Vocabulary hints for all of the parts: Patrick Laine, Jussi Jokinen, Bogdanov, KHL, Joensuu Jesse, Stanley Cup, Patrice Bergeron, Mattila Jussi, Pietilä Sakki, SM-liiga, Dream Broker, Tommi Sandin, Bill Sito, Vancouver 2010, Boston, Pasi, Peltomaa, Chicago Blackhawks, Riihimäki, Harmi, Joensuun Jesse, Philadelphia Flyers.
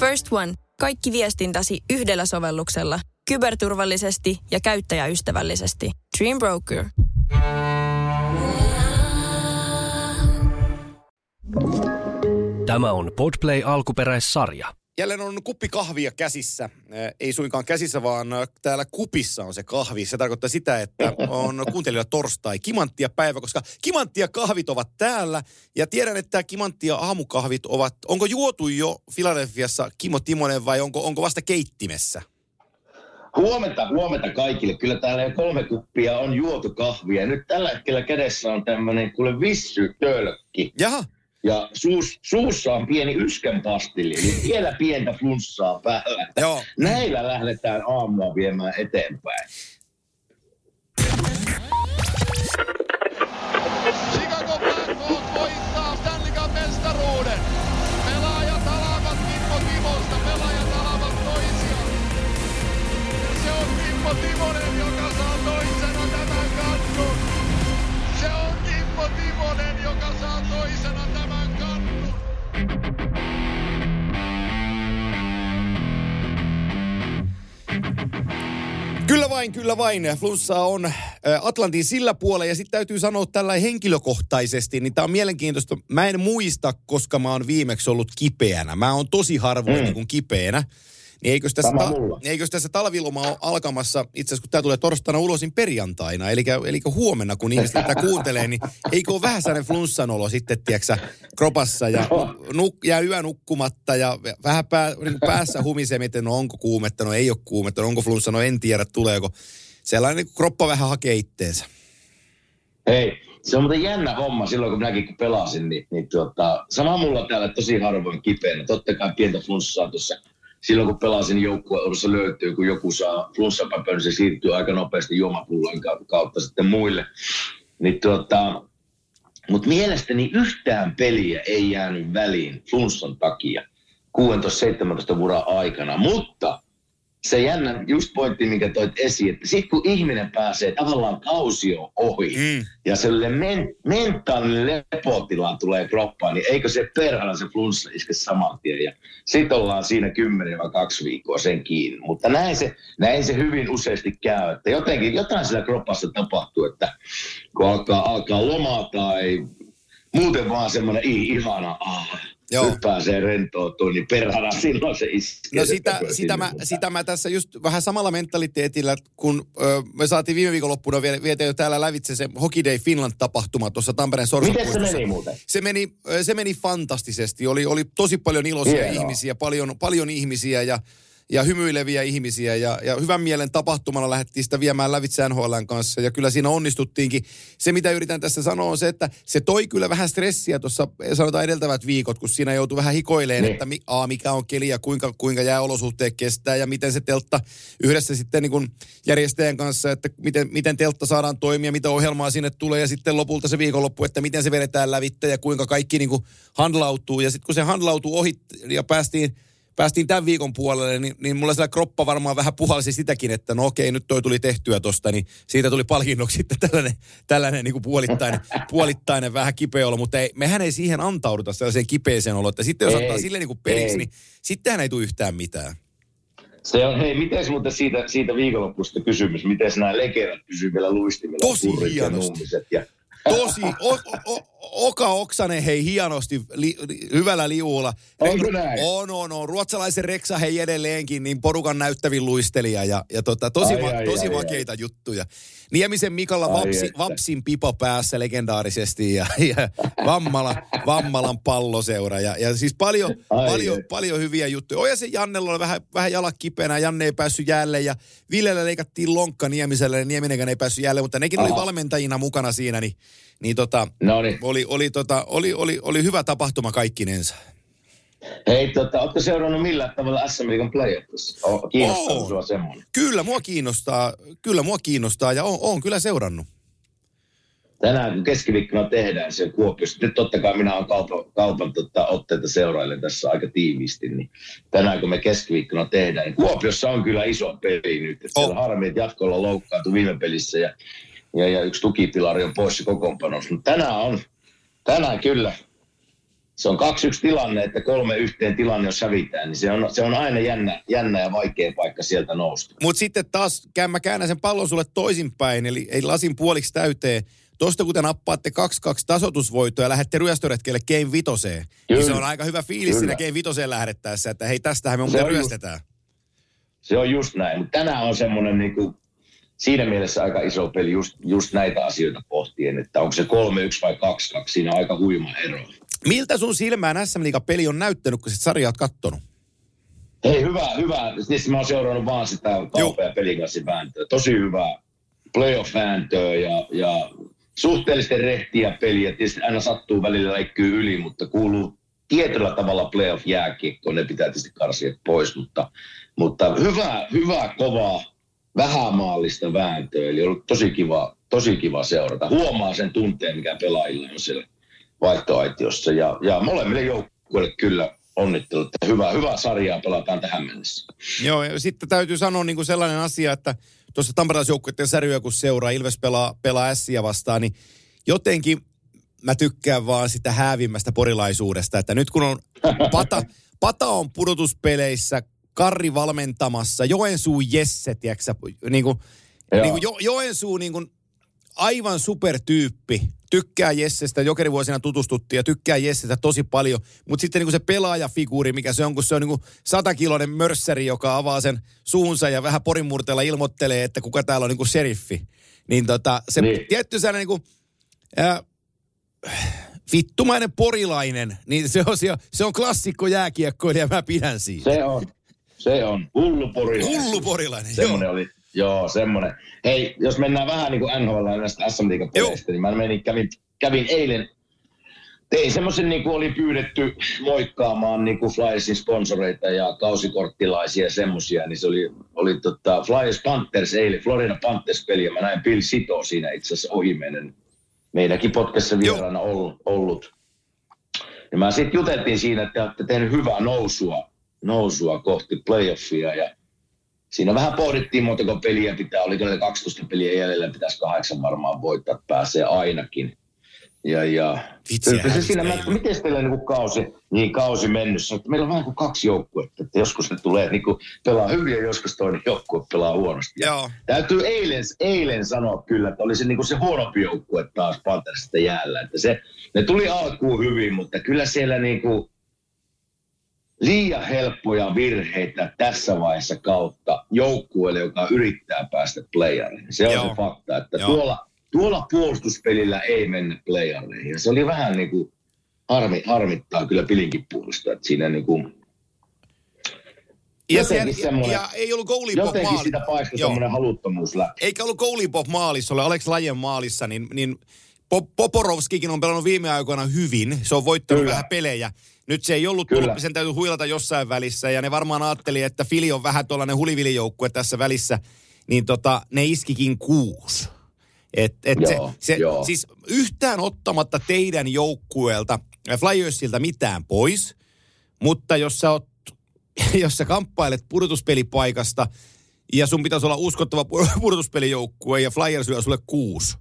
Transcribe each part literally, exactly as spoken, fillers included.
First One. Kaikki viestintäsi yhdellä sovelluksella. Kyberturvallisesti ja käyttäjäystävällisesti. Dream Broker. Tämä on Podplay alkuperäissarja. Jälleen on kuppi kahvia käsissä. Ei suinkaan käsissä, vaan täällä kupissa on se kahvi. Se tarkoittaa sitä, että on kuuntelijoilla torstai kimanttia päivä, koska kimanttia kahvit ovat täällä. Ja tiedän, että kimanttia aamukahvit ovat... Onko juotu jo Philadelphiassa Kimmo Timonen vai onko, onko vasta keittimessä? Huomenta, huomenta kaikille. Kyllä täällä jo kolme kuppia on juotu kahvia. Nyt tällä hetkellä kädessä on tämmöinen kuule vissytölkki. Jaha. Ja suus, suussa on pieni yskänpastilli, niin vielä pientä flunssaa päällä. Joo. Näillä lähdetään aamua viemään eteenpäin. Chicago Blackhawks voittaa Stanley Cupin mestaruuden. Pelaajat alaavat Kimmo Timosta, pelaajat alaavat toisiaan. Se on Kimmo Timonen, joka saa toisena tämän kannun. Se on Kimmo Timonen, joka saa toisena tämän. Kyllä vain, kyllä vain. Flunssaa on Atlantin sillä puolella ja sitten täytyy sanoa tällä henkilökohtaisesti, niin tämä on mielenkiintoista. Mä en muista, koska mä oon viimeksi ollut kipeänä. Mä oon tosi harvoin mm. niin kuin kipeänä. Niin eikös tässä, ta- eikös tässä talviloma ole alkamassa, itse asiassa kun tämä tulee torstaina ulosin perjantaina, eli, eli huomenna kun ihmiset tätä kuuntelee, niin eikö ole vähän sellainen flunssan olo sitten, tiedäksä, kropassa ja nuk- jää yö nukkumatta ja vähän pää, niin päässä humisee, miten no onko kuumetta, no ei ole kuumetta, no onko flunssa, no en tiedä tuleeko. Sellainen kun kroppa vähän hakee itteensä. Hei, se on muuten jännä homma silloin kun minäkin kun pelasin, niin, niin tuota, sama mulla täällä tosi harvoin kipeänä, totta kai pientä flunssaa tuossa. Silloin kun pelasin joukkueurassa löytyy, kun joku saa flunssapäpöön, niin se siirtyy aika nopeasti juomapullan kautta sitten muille. Niin tuota, mutta mielestäni yhtään peliä ei jäänyt väliin flunssan takia kuusitoista seitsemäntoista vuoden aikana. Mutta se jännä just pointti, minkä toit esiin, että sitten kun ihminen pääsee tavallaan kausio ohi mm. ja sellainen men- mentaalinen lepotila tulee kroppaan, niin eikö se perhana se flunssa iske saman tien ja sitten ollaan siinä kymmenen kaksi viikkoa sen kiinni. Mutta näin se, näin se hyvin useasti käy, että jotenkin jotain siellä kroppassa tapahtuu, että kun alkaa, alkaa lomaa tai muuten vaan semmoinen ihana ah. Joo. Nyt pääsee rentoutumaan, niin perhana silloin se iskee. No sitä, sitä, mä, sitä mä tässä just vähän samalla mentaliteetillä, kun ö, me saatiin viime viikonloppuna vietä jo täällä lävitse se Hockey Day Finland-tapahtuma tuossa Tampereen Sorsapuistossa. Miten se meni muuten? Se meni, se meni fantastisesti. Oli, oli tosi paljon iloisia Hienoa. ihmisiä, paljon, paljon ihmisiä ja, ja hymyileviä ihmisiä. Ja, ja hyvän mielen tapahtumana lähdettiin sitä viemään lävitse N H L:n kanssa ja kyllä siinä onnistuttiinkin. Se mitä yritän tässä sanoa on se, että se toi kyllä vähän stressiä tuossa sanotaan edeltävät viikot, kun siinä joutui vähän hikoileen, niin. että a, mikä on keli ja kuinka, kuinka jääolosuhteet kestää ja miten se teltta yhdessä sitten niin kuin järjestäjän kanssa, että miten, miten teltta saadaan toimia, mitä ohjelmaa sinne tulee ja sitten lopulta se viikonloppu, että miten se vedetään lävitse ja kuinka kaikki niin kuin handlautuu ja sitten kun se handlautuu ohi ja päästiin Päästiin tämän viikon puolelle, niin, niin mulla siellä kroppa varmaan vähän puhalsi sitäkin, että no okei, nyt toi tuli tehtyä tosta, niin siitä tuli palkinnoksi sitten tällainen, tällainen niin kuin puolittainen, puolittainen vähän kipeä olo, mutta ei, mehän ei siihen antauduta sellaiseen kipeeseen oloon, että sitten jos ei, antaa silleen niin kuin peliksi, ei. Niin sittenhän ei tule yhtään mitään. Se on, hei, miten muuten siitä, siitä viikonloppusta kysymys, miten nämä lekerät pysyy vielä luistimilla? Tosi hienosti. Ja Tosi, o, o, Oka Oksanen, hei, hienosti, li, li, hyvällä liuulla. Onko näin? On, on, on. Ruotsalaisen Reksa, hei, edelleenkin, niin porukan näyttävin luistelija ja, ja tota, tosi, ai, ma, ai, tosi ai, makeita ai. juttuja. Niemisen Mikalla vapsi, vapsin pipa päässä legendaarisesti ja, ja Vammala, Vammalan palloseura. Ja, ja siis paljon, paljon, paljon hyviä juttuja. Oja se Jannella oli vähän, vähän jalat kipeänä, Janne ei päässyt jäälle ja Villellä leikattiin lonkka Niemiselle ja Nieminenkaan ei päässyt jäälle, mutta nekin Aha. oli valmentajina mukana siinä, niin Niin tota, oli, oli, tota, oli, oli, oli hyvä tapahtuma kaikkinensa. Hei, tota, ootko seurannut millään tavalla S M-liigan playoffissa? Kiinnostaa oh, sinua semmoinen? Kyllä mua kiinnostaa, kyllä mua kiinnostaa ja olen kyllä seurannut. Tänään kun keskiviikkona tehdään se Kuopiossa, nyt totta kai minä olen Kalpan, kalpan tota, otteita seurailen tässä aika tiiviisti, niin tänään kun me keskiviikkona tehdään, niin Kuopiossa on kyllä iso peli nyt. Oh. Siellä Harmi, että jatkolla loukkaantui viime pelissä ja Ja, ja yksi tukipilari on pois se kokoonpanossa. Tänään on, tänään kyllä se on kaksi yksi tilanne, että kolme yhteen tilanne, jos hävitään, niin se on, se on aina jännä, jännä ja vaikea paikka sieltä nousta. Mutta sitten taas mä käännän sen pallon sulle toisinpäin, eli ei lasin puoliksi täyteen. Tuosta kun te nappaatte kaksi kaksi tasoitusvoittoa ja lähdette ryöstöretkelle game vitoseen, niin se on aika hyvä fiilis kyllä siinä game vitoseen lähdettäessä, että hei, tästähän me muuten ryöstetään. Se on just näin, mutta tänään on semmoinen niinku, siinä mielessä aika iso peli just, just näitä asioita pohtien, että onko se kolme yksi vai kaksi kaksi, siinä on aika huima ero. Miltä sun silmään S M-liiga-peli on näyttänyt, kun sit sarjaa oot kattonut? Hei, hyvä, hyvä. Siis mä oon seurannut vaan sitä kauppaa pelikassivääntöä. Tosi hyvä playoff-vääntöä ja, ja suhteellisten rehtiä peliä. Tietysti aina sattuu välillä leikkyy yli, mutta kuuluu tietyllä tavalla playoff-jääkiekkoon. Ne pitää tietysti karsia pois, mutta, mutta hyvä, hyvä, kovaa, vähämaallista vääntöä. Eli on ollut tosi kiva, tosi kiva seurata. Huomaa sen tunteen, mikä pelaajilla on siellä vaihtoaitiossa ja, ja molemmille joukkueille kyllä onnittelut, että hyvää, hyvää sarjaa pelataan tähän mennessä. Joo, ja sitten täytyy sanoa niin kuin sellainen asia, että tuossa tamperelaisjoukkueiden särjyä kun seuraa, Ilves pelaa, pelaa Ässiä vastaan, niin jotenkin mä tykkään vaan sitä häävimmästä porilaisuudesta, että nyt kun on pata, pata on pudotuspeleissä, Karri valmentamassa, Joensuun Jesse, tiiäksä, niin kuin, niin kuin jo, Joensuu niin kuin aivan supertyyppi. Tykkää Jessestä, jokerivuosina tutustuttiin ja tykkää Jessestä tosi paljon. Mutta sitten niinku se pelaajafiguuri, mikä se on, kun se on niinku satakiloinen mörssäri, joka avaa sen suunsa ja vähän porinmurteella ilmoittelee, että kuka täällä on niinku seriffi. Niin tota, se niin tietty sellainen niinku, äh, vittumainen porilainen, niin se on, se on klassikko jääkiekkoilija, mä pidän siitä. Se on, se on. Hullu porilainen. Hullu porilainen, semmoinen joo. Oli. Joo, semmoinen. Hei, jos mennään vähän niin kuin N H L ja näistä S M-liigan peleistä, niin mä menin, kävin, kävin eilen, tein semmoisen niin kuin oli pyydetty moikkaamaan niin kuin Flyersin sponsoreita ja kausikorttilaisia ja semmoisia, niin se oli, oli tota Flyers Panthers eilen, Florida Panthers peli, ja mä näin Bill Sito siinä itse asiassa ohi meidän, meidänkin podcastissa vieraana ollut. Ja mä sitten juteltiin siinä, että te olette tehneet hyvää nousua, nousua kohti playoffia ja siinä vähän pohdittiin, montako peliä pitää, oliko ne kaksitoista peliä jäljellä, pitäisi kahdeksan varmaan voittaa, että pääsee ainakin. Ja, ja se siinä, mä, miten teillä niin kausi, niin kausi mennyt? Meillä on vähän kuin kaksi joukkuetta, että joskus ne tulee niin kuin pelaa hyvin ja joskus toinen joukkue pelaa huonosti. Joo. Täytyy eilen, eilen sanoa kyllä, että oli se, niin kuin se huonompi joukkue taas Panthersista jäällä. Että se, ne tuli alkuun hyvin, mutta kyllä siellä niin kuin liian helppoja virheitä tässä vaiheessa kautta joukkueelle, joka yrittää päästä playariin. Se on joo, se fakta, että tuolla, tuolla puolustuspelillä ei mennä playareihin. Ja se oli vähän niin kuin harmi, harmittaa kyllä Pilinkin puolesta, että siinä niin kuin ja, ja, ja ei ollut goalipop maalissa. Sitä paistoi semmoinen haluttomuus läpi. Eikä ollut goalipop maalissa, oli Alex Lajen maalissa, niin, niin Poprovskikin on pelannut viime aikoina hyvin. Se on voittanut kyllä vähän pelejä. Nyt se ei ollut kyllä tullut, sen täytyy huilata jossain välissä. Ja ne varmaan ajatteli, että Fili on vähän tuollainen hulivilijoukkue tässä välissä. Niin tota, ne iskikin kuusi. Et, et joo, se, se, joo. Siis yhtään ottamatta teidän joukkueelta, Flyersilta mitään pois. Mutta jos sä, oot, jos sä kamppailet pudotuspelipaikasta ja sun pitäisi olla uskottava pudotuspelijoukkue ja Flyers lyö sulle kuusi.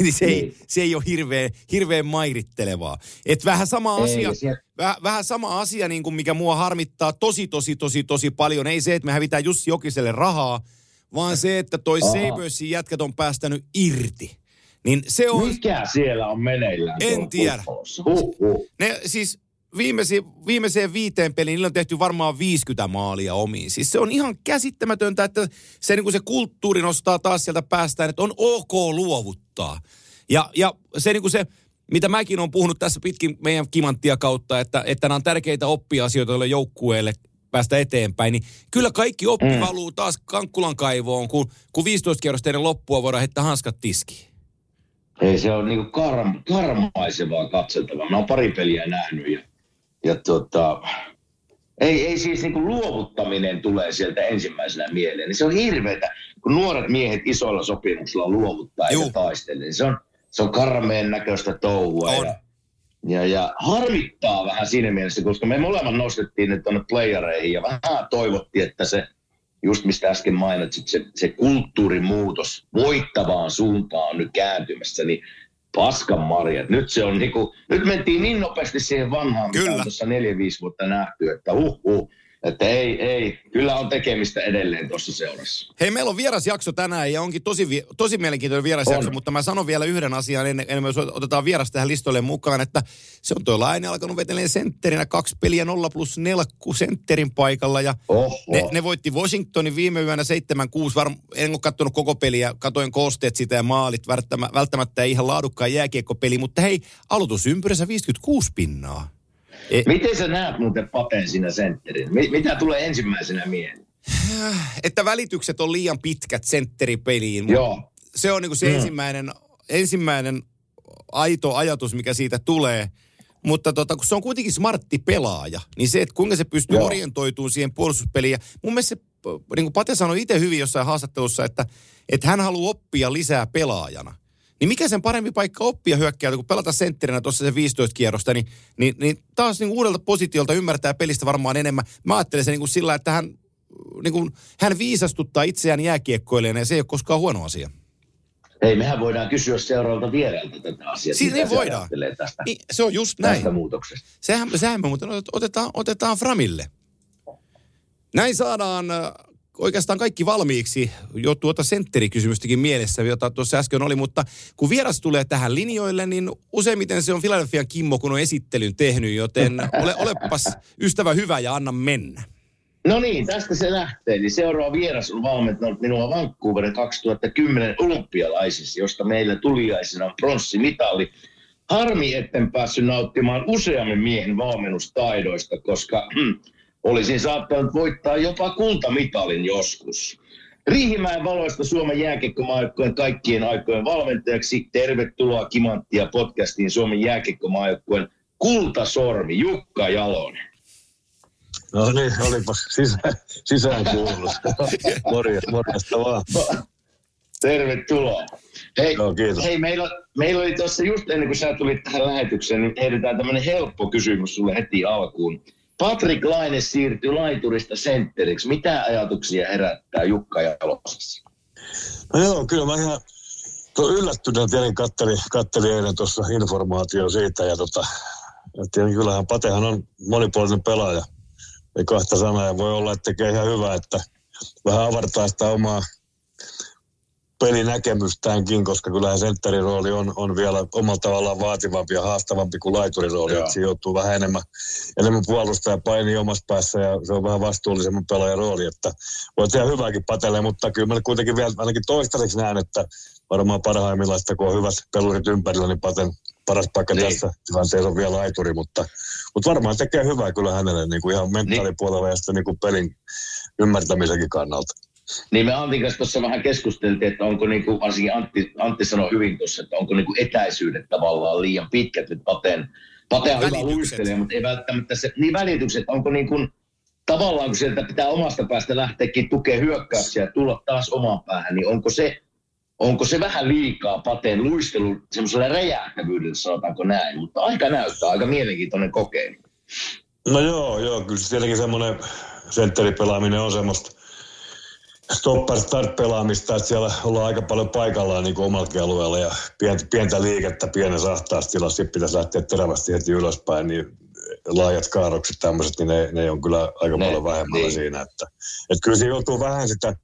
Niin se ei, se ei ole hirveän, hirveän mairittelevaa. Et vähän sama asia, ei, väh, vähän sama asia niin kuin mikä mua harmittaa tosi, tosi, tosi, tosi paljon. Ei se, että me hävitään Jussi Jokiselle rahaa, vaan se, että toi Sabersin jätkät on päästänyt irti. Niin se on, mikä siellä on meneillään? En tiedä. Uh, uh. Ne, siis viimeiseen, viimeiseen viiteen peliin niillä on tehty varmaan viisikymmentä maalia omiin. Siis se on ihan käsittämätöntä, että se, niin kuin se kulttuuri nostaa taas sieltä päästään, että on ok luovuttaa. Ja, ja se, niin kuin se, mitä mäkin olen puhunut tässä pitkin meidän kimanttia kautta, että, että nämä on tärkeitä oppiasioita joille joukkueelle päästä eteenpäin, niin kyllä kaikki oppi mm. valuu taas kankkulan kaivoon, kun, kun viisitoista kierrosta ennen loppua voidaan heittää hanskat tiskiin. Ei, se on niin kuin karm, karmaisevaa katseltavaa. Mä oon pari peliä nähnyt ja Ja tota, ei, ei siis niinku luovuttaminen tulee sieltä ensimmäisenä mieleen. Niin se on hirveetä, kun nuoret miehet isoilla sopimuksilla luovuttaa Juh. ja taistelee. Niin se on, se on karmeen näköistä touhua. Ja, ja, ja harmittaa vähän siinä mielessä, koska me molemmat nostettiin ne tuonne playareihin. Ja vähän toivottiin, että se, just mistä äsken mainitsit, se, se kulttuurimuutos voittavaan suuntaan on nyt kääntymässä. Niin paskan marjat. Nyt se on niinku, nyt mentiin niin nopeasti siihen vanhaan, kyllä, mitä on tuossa neljä viisi vuotta nähty, että huh huh. Että ei, ei. Kyllä on tekemistä edelleen tuossa seurassa. Hei, meillä on vierasjakso tänään ja onkin tosi, tosi mielenkiintoinen vierasjakso, on. Mutta mä sanon vielä yhden asian, ennen, ennen kuin otetaan vieras tähän listoille mukaan, että se on tuo Laine alkanut veteleen sentterinä, kaksi peliä nolla plus nelkku sentterin paikalla ja ne, ne voitti Washingtonin viime yönä seitsemän kuusi, varm, en ole katsonut koko peliä, katoin koosteet sitä ja maalit, välttämättä ei ihan laadukkaan jääkiekkopeli, mutta hei, aloitusympyrässä viisikymmentäkuusi pinnaa. E- Miten sä näet muuten Papen siinä sentterin? Mitä tulee ensimmäisenä mieleen? Että välitykset on liian pitkät sentteripeliin. Joo. Se on niinku se mm. ensimmäinen, ensimmäinen aito ajatus, mikä siitä tulee. Mutta tota, kun se on kuitenkin smartti pelaaja, niin se, että kuinka se pystyy Joo. orientoitumaan siihen puolustuspeliin. Ja mun mielestä se, niin kuin Pate sanoi itse hyvin jossain haastattelussa, että, että hän haluaa oppia lisää pelaajana. Niin mikä sen parempi paikka oppia hyökkääjältä, kun pelata sentterinä tuossa se viisitoista kierrosta, niin, niin, niin taas niin uudelta positiolta ymmärtää pelistä varmaan enemmän. Mä ajattelen sen niin kuin sillä, että hän, niin kuin, hän viisastuttaa itseään jääkiekkoilijana ja se ei ole koskaan huono asia. Ei, mehän voidaan kysyä seuraavalta viereltä tätä asiaa. Siitä niin voidaan. Tästä, niin, se on just näin. Tästä muutoksesta. Sehän, sehän me muuten otetaan, otetaan Framille. Näin saadaan oikeastaan kaikki valmiiksi, jo tuota sentterikysymystäkin mielessä, jota tuossa äsken oli, mutta kun vieras tulee tähän linjoille, niin useimmiten se on Philadelphian Kimmo, kun on esittelyn tehnyt, joten ole, olepas ystävä hyvä ja anna mennä. No niin, tästä se lähtee. Eli seuraava vieras on valmentanut minua Vancouverin kaksituhattakymmenen olympialaisissa, josta meillä tuliaisena on pronssimitali. Harmi, etten päässyt nauttimaan useammin miehen valmennustaidoista, koska olisin saattanut voittaa jopa kultamitalin joskus. Riihimäen valoista Suomen jääkiekkomaajoukkueen kaikkien aikojen valmentajaksi. Tervetuloa Kimanttia podcastiin Suomen jääkiekkomaajoukkueen kultasormi Jukka Jalonen. No niin, olipas sisä, sisäänkuulunut. Morjesta, morjesta vaan. Tervetuloa. Hei, no, hei meillä, meillä oli tuossa just ennen kuin sä tulit tähän lähetykseen, niin heitetään tämmöinen helppo kysymys sulle heti alkuun. Patrick Laine siirtyi laiturista sentteriksi. Mitä ajatuksia herättää Jukka Jalosessa? No joo, kyllä mä ihan yllättyneen tietenkin kattelin, kattelin eilen tuossa informaatio siitä. Ja tota, tietenkin kyllähän Patehan on monipuolinen pelaaja. Ei kahta sanaa ja voi olla, että tekee ihan hyvä, että vähän avartaa sitä omaa pelinäkemystäänkin, koska kyllähän sentterin rooli on, on vielä omalla tavallaan vaativampi ja haastavampi kuin laiturin rooli. Että siinä joutuu vähän enemmän, enemmän puolustaa ja painia omassa päässä ja se on vähän vastuullisemman pelaajan rooli. Että voi tehdä hyvääkin Patelle, mutta kyllä mä kuitenkin vielä ainakin toistaiseksi näen, että varmaan parhaimmillaan, kun on hyvät pelurit ympärillä, niin Paten paras paikka niin tässä tilanteessa on vielä laituri, mutta, mutta varmaan tekee hyvää kyllä hänelle niin kuin ihan mentaalipuolella niin ja sitten niin kuin pelin ymmärtämisenkin kannalta. Niin me Antin kanssa tuossa vähän keskusteltiin, että onko niin kuin, varsinkin Antti, Antti sanoi hyvin tuossa, että onko niin kuin etäisyydet tavallaan liian pitkät nyt Pateen. Pate on hyvä luistelija, mutta ei välttämättä se, niin välitykset, onko niin kuin tavallaan kun sieltä pitää omasta päästä lähteäkin tukea hyökkäyksiä ja tulla taas omaan päähän, niin onko se, onko se vähän liikaa Pateen luistelu semmoisella räjähtävyydellä, sanotaanko näin, mutta aika näyttää, aika mielenkiintoinen kokeilu. No joo, joo, kyllä se tietenkin semmoinen sentteripelaaminen on semmoista stop-start-pelaamista, että siellä ollaan aika paljon paikallaan niin kuin omallakin alueella ja pientä, pientä liikettä, pienessä ahtaastilassa, sitten pitäisi lähteä terävästi heti ylöspäin, niin laajat kaarokset tämmöiset, niin ne, ne on kyllä aika ne, paljon vähemmällä niin siinä, että, että kyllä siinä joutuu vähän sitä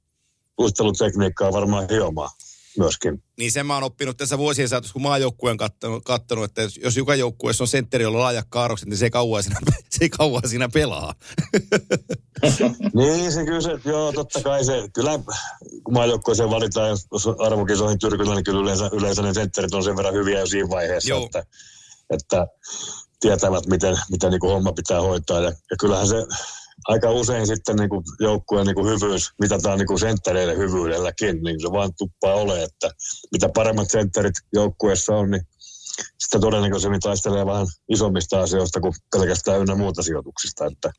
luistelutekniikkaa varmaan hiomaan myöskin. Niin sen mä oon oppinut tässä vuosien saatossa, kun maajoukkueen kattonut, kattonut, että jos joka joukkueessa on sentteri, jolla on laajat kaarokset, niin se ei kauan siinä, se ei kauan siinä pelaa. Niin se kyllä se, joo totta kai se, kyllä kun maajoukkueeseen valitaan, jos arvokisoihin tyrkyllä, niin kyllä yleensä, yleensä ne sentterit on sen verran hyviä jo siinä vaiheessa, että, että tietävät, miten, miten niin kuin homma pitää hoitaa ja, ja kyllähän se aika usein sitten niin joukkueen niin hyvyys, mitataan niin senttereiden hyvyydelläkin, niin se vaan tuppaa olemaan, että mitä paremmat sentterit joukkueessa on, niin sitä todennäköisemmin taistelee vähän isommista asioista kuin pelkästään ynnä muuta sijoituksista. Että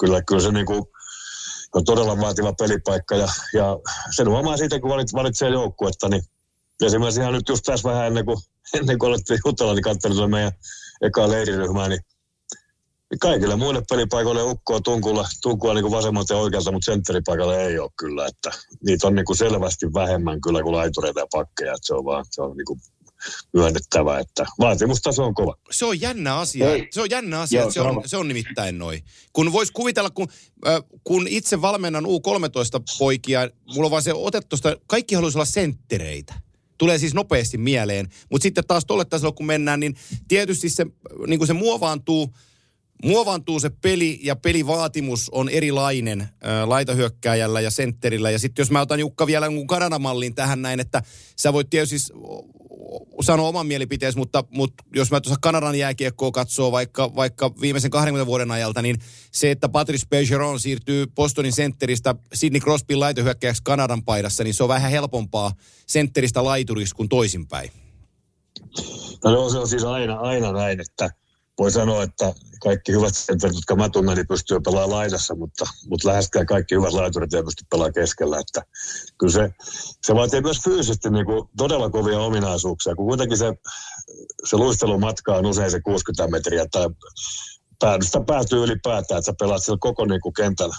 kyllä, kyllä se niin kuin on todella vaativa pelipaikka ja, ja sen huomaa siitä, kun valitsee joukkuetta, niin esimerkiksi ihan nyt just tässä vähän ennen kuin, ennen kuin alettiin jutella, niin katselin meidän ekaa leiriryhmää, niin kaikille muille pelipaikoille ukkoa tunkulla, tunkua niin vasemmalta ja oikealta, mutta sentteripaikalle ei ole kyllä. Että niitä on niin selvästi vähemmän kyllä kuin laitureita ja pakkeja. Että se on vaan se on niin myönnettävä, että vaatimustaso on kova. Se on jännä asia. Ei. Se on jännä asia, joo, se, on, se on nimittäin noin. Kun voisi kuvitella, kun, äh, kun itse valmennan U kolmetoista-poikia, mulla on vaan se ote tuosta, kaikki haluaisi olla senttereitä. Tulee siis nopeasti mieleen. Mutta sitten taas tolle tasolla, kun mennään, niin tietysti se, niin kun se muovaantuu, muovaantuu se peli ja pelivaatimus on erilainen äh, laitahyökkääjällä ja sentterillä. Ja sitten jos mä otan Jukka vielä jonkun Kanadamallin tähän näin, että sä voit tietysti sano oman mielipiteesi, mutta, mutta jos mä tuossa Kanadan jääkiekkoa katsoo vaikka, vaikka viimeisen kaksikymmentä vuoden ajalta, niin se, että Patrice Bergeron siirtyy Bostonin sentteristä Sidney Crosbyn laitohyökkäjäksi Kanadan paidassa, niin se on vähän helpompaa sentteristä laituriksi kuin toisinpäin. No se on siis aina, aina näin, että voi sanoa, että kaikki hyvät sentterit, jotka mä tunnen, niin pystyy pelaamaan laidassa, mutta, mutta läheskään kaikki hyvät laiturit ei pysty pelaamaan keskellä. Että kyllä se, se vaatii myös fyysisesti niin kuin todella kovia ominaisuuksia, kun kuitenkin se, se luistelumatka on usein se kuusikymmentä metriä tai päädystä päätyy ylipäätään, että sä pelaat siellä koko niin kuin kentän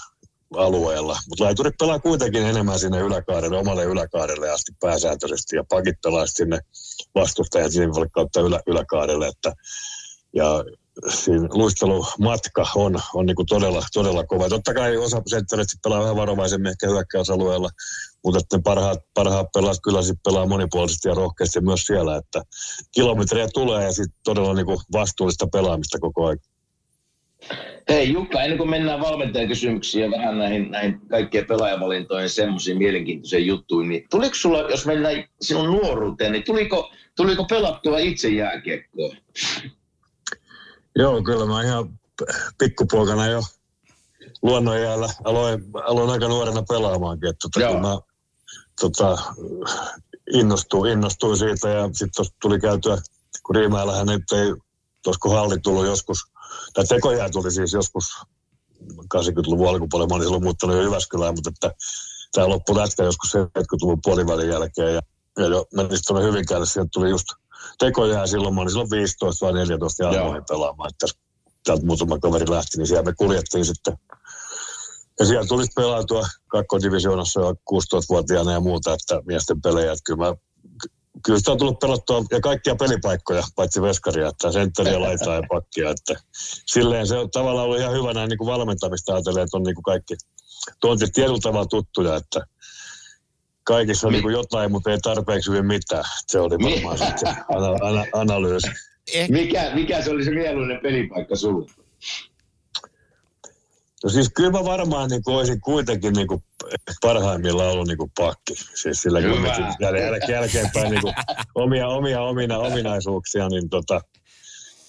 alueella. Mutta laiturit pelaa kuitenkin enemmän sinne yläkaarelle, omalle yläkaarelle asti pääsääntöisesti ja pakit pelaa sinne vastustajat sinne kautta ylä, yläkaarelle, että ja siinä luistelumatka on, on niin kuin todella, todella kova. Totta kai osa senttereistä pelaa vähän varovaisemmin ehkä hyökkäysalueella, mutta ne parhaat, parhaat pelaat kyllä sit pelaa monipuolisesti ja rohkeasti myös siellä, että kilometrejä tulee ja sitten todella niin kuin vastuullista pelaamista koko ajan. Hei Jukka, ennen kuin mennään valmentajakysymyksiin ja vähän näihin, näihin kaikkien pelaajavalintoihin ja semmoisiin mielenkiintoisiin juttuihin, niin tuliko sulla, jos mennään sinun nuoruuteen, niin tuliko, tuliko pelattua itse jääkiekkoa? Joo, kyllä mä ihan pikkupoikana jo luonnonjäällä aloin, aloin aika nuorena pelaamaankin. Että tota, mä tota, innostuin, innostuin siitä ja sitten tuli käytyä, kun Riimäällähän nyt ei, olisiko halli tullut joskus, tai tekojää tuli siis joskus kahdeksankymmentäluvun alkupuolella. Mä olin silloin muuttanut jo Jyväskylään, mutta että tämä loppui lätkä joskus seitsemänkymmentäluvun puolivälin jälkeen. Ja, ja jo menin tuonne Hyvinkäälle, sieltä tuli just tekojää silloin, mä olin silloin viisitoista vai neljätoista ja aloin pelaamaan. Täältä muutama kaveri lähti, niin siellä me kuljettiin sitten. Ja siellä tuli pelautua kakkosdivisioonassa jo kuusitoistavuotiaana ja muuta, että miesten pelejä. Että kyllä, mä, kyllä sitä on tullut pelattua ja kaikkia pelipaikkoja, paitsi veskaria, että sentteriä, laitaa ja pakkia. Että silleen se on tavallaan ollut ihan hyvänä niin kuin valmentamista ajatellen, että on niin kuin kaikki tontit tietyllä tavalla tuttuja, että kaikissa on niin jotain, mutta ei tarpeeksi hyvin mitään. Se oli varmaan sitten ana- ana- analyysi. Mikä, mikä se oli se mieluinen pelipaikka sulle? No siis kyllä mä varmaan niin olisin kuitenkin niin kuin parhaimmillaan ollut niin kuin pakki. Siis sillä jäl- jälkeenpäin niin kuin omia, omia omina, ominaisuuksia, niin tota,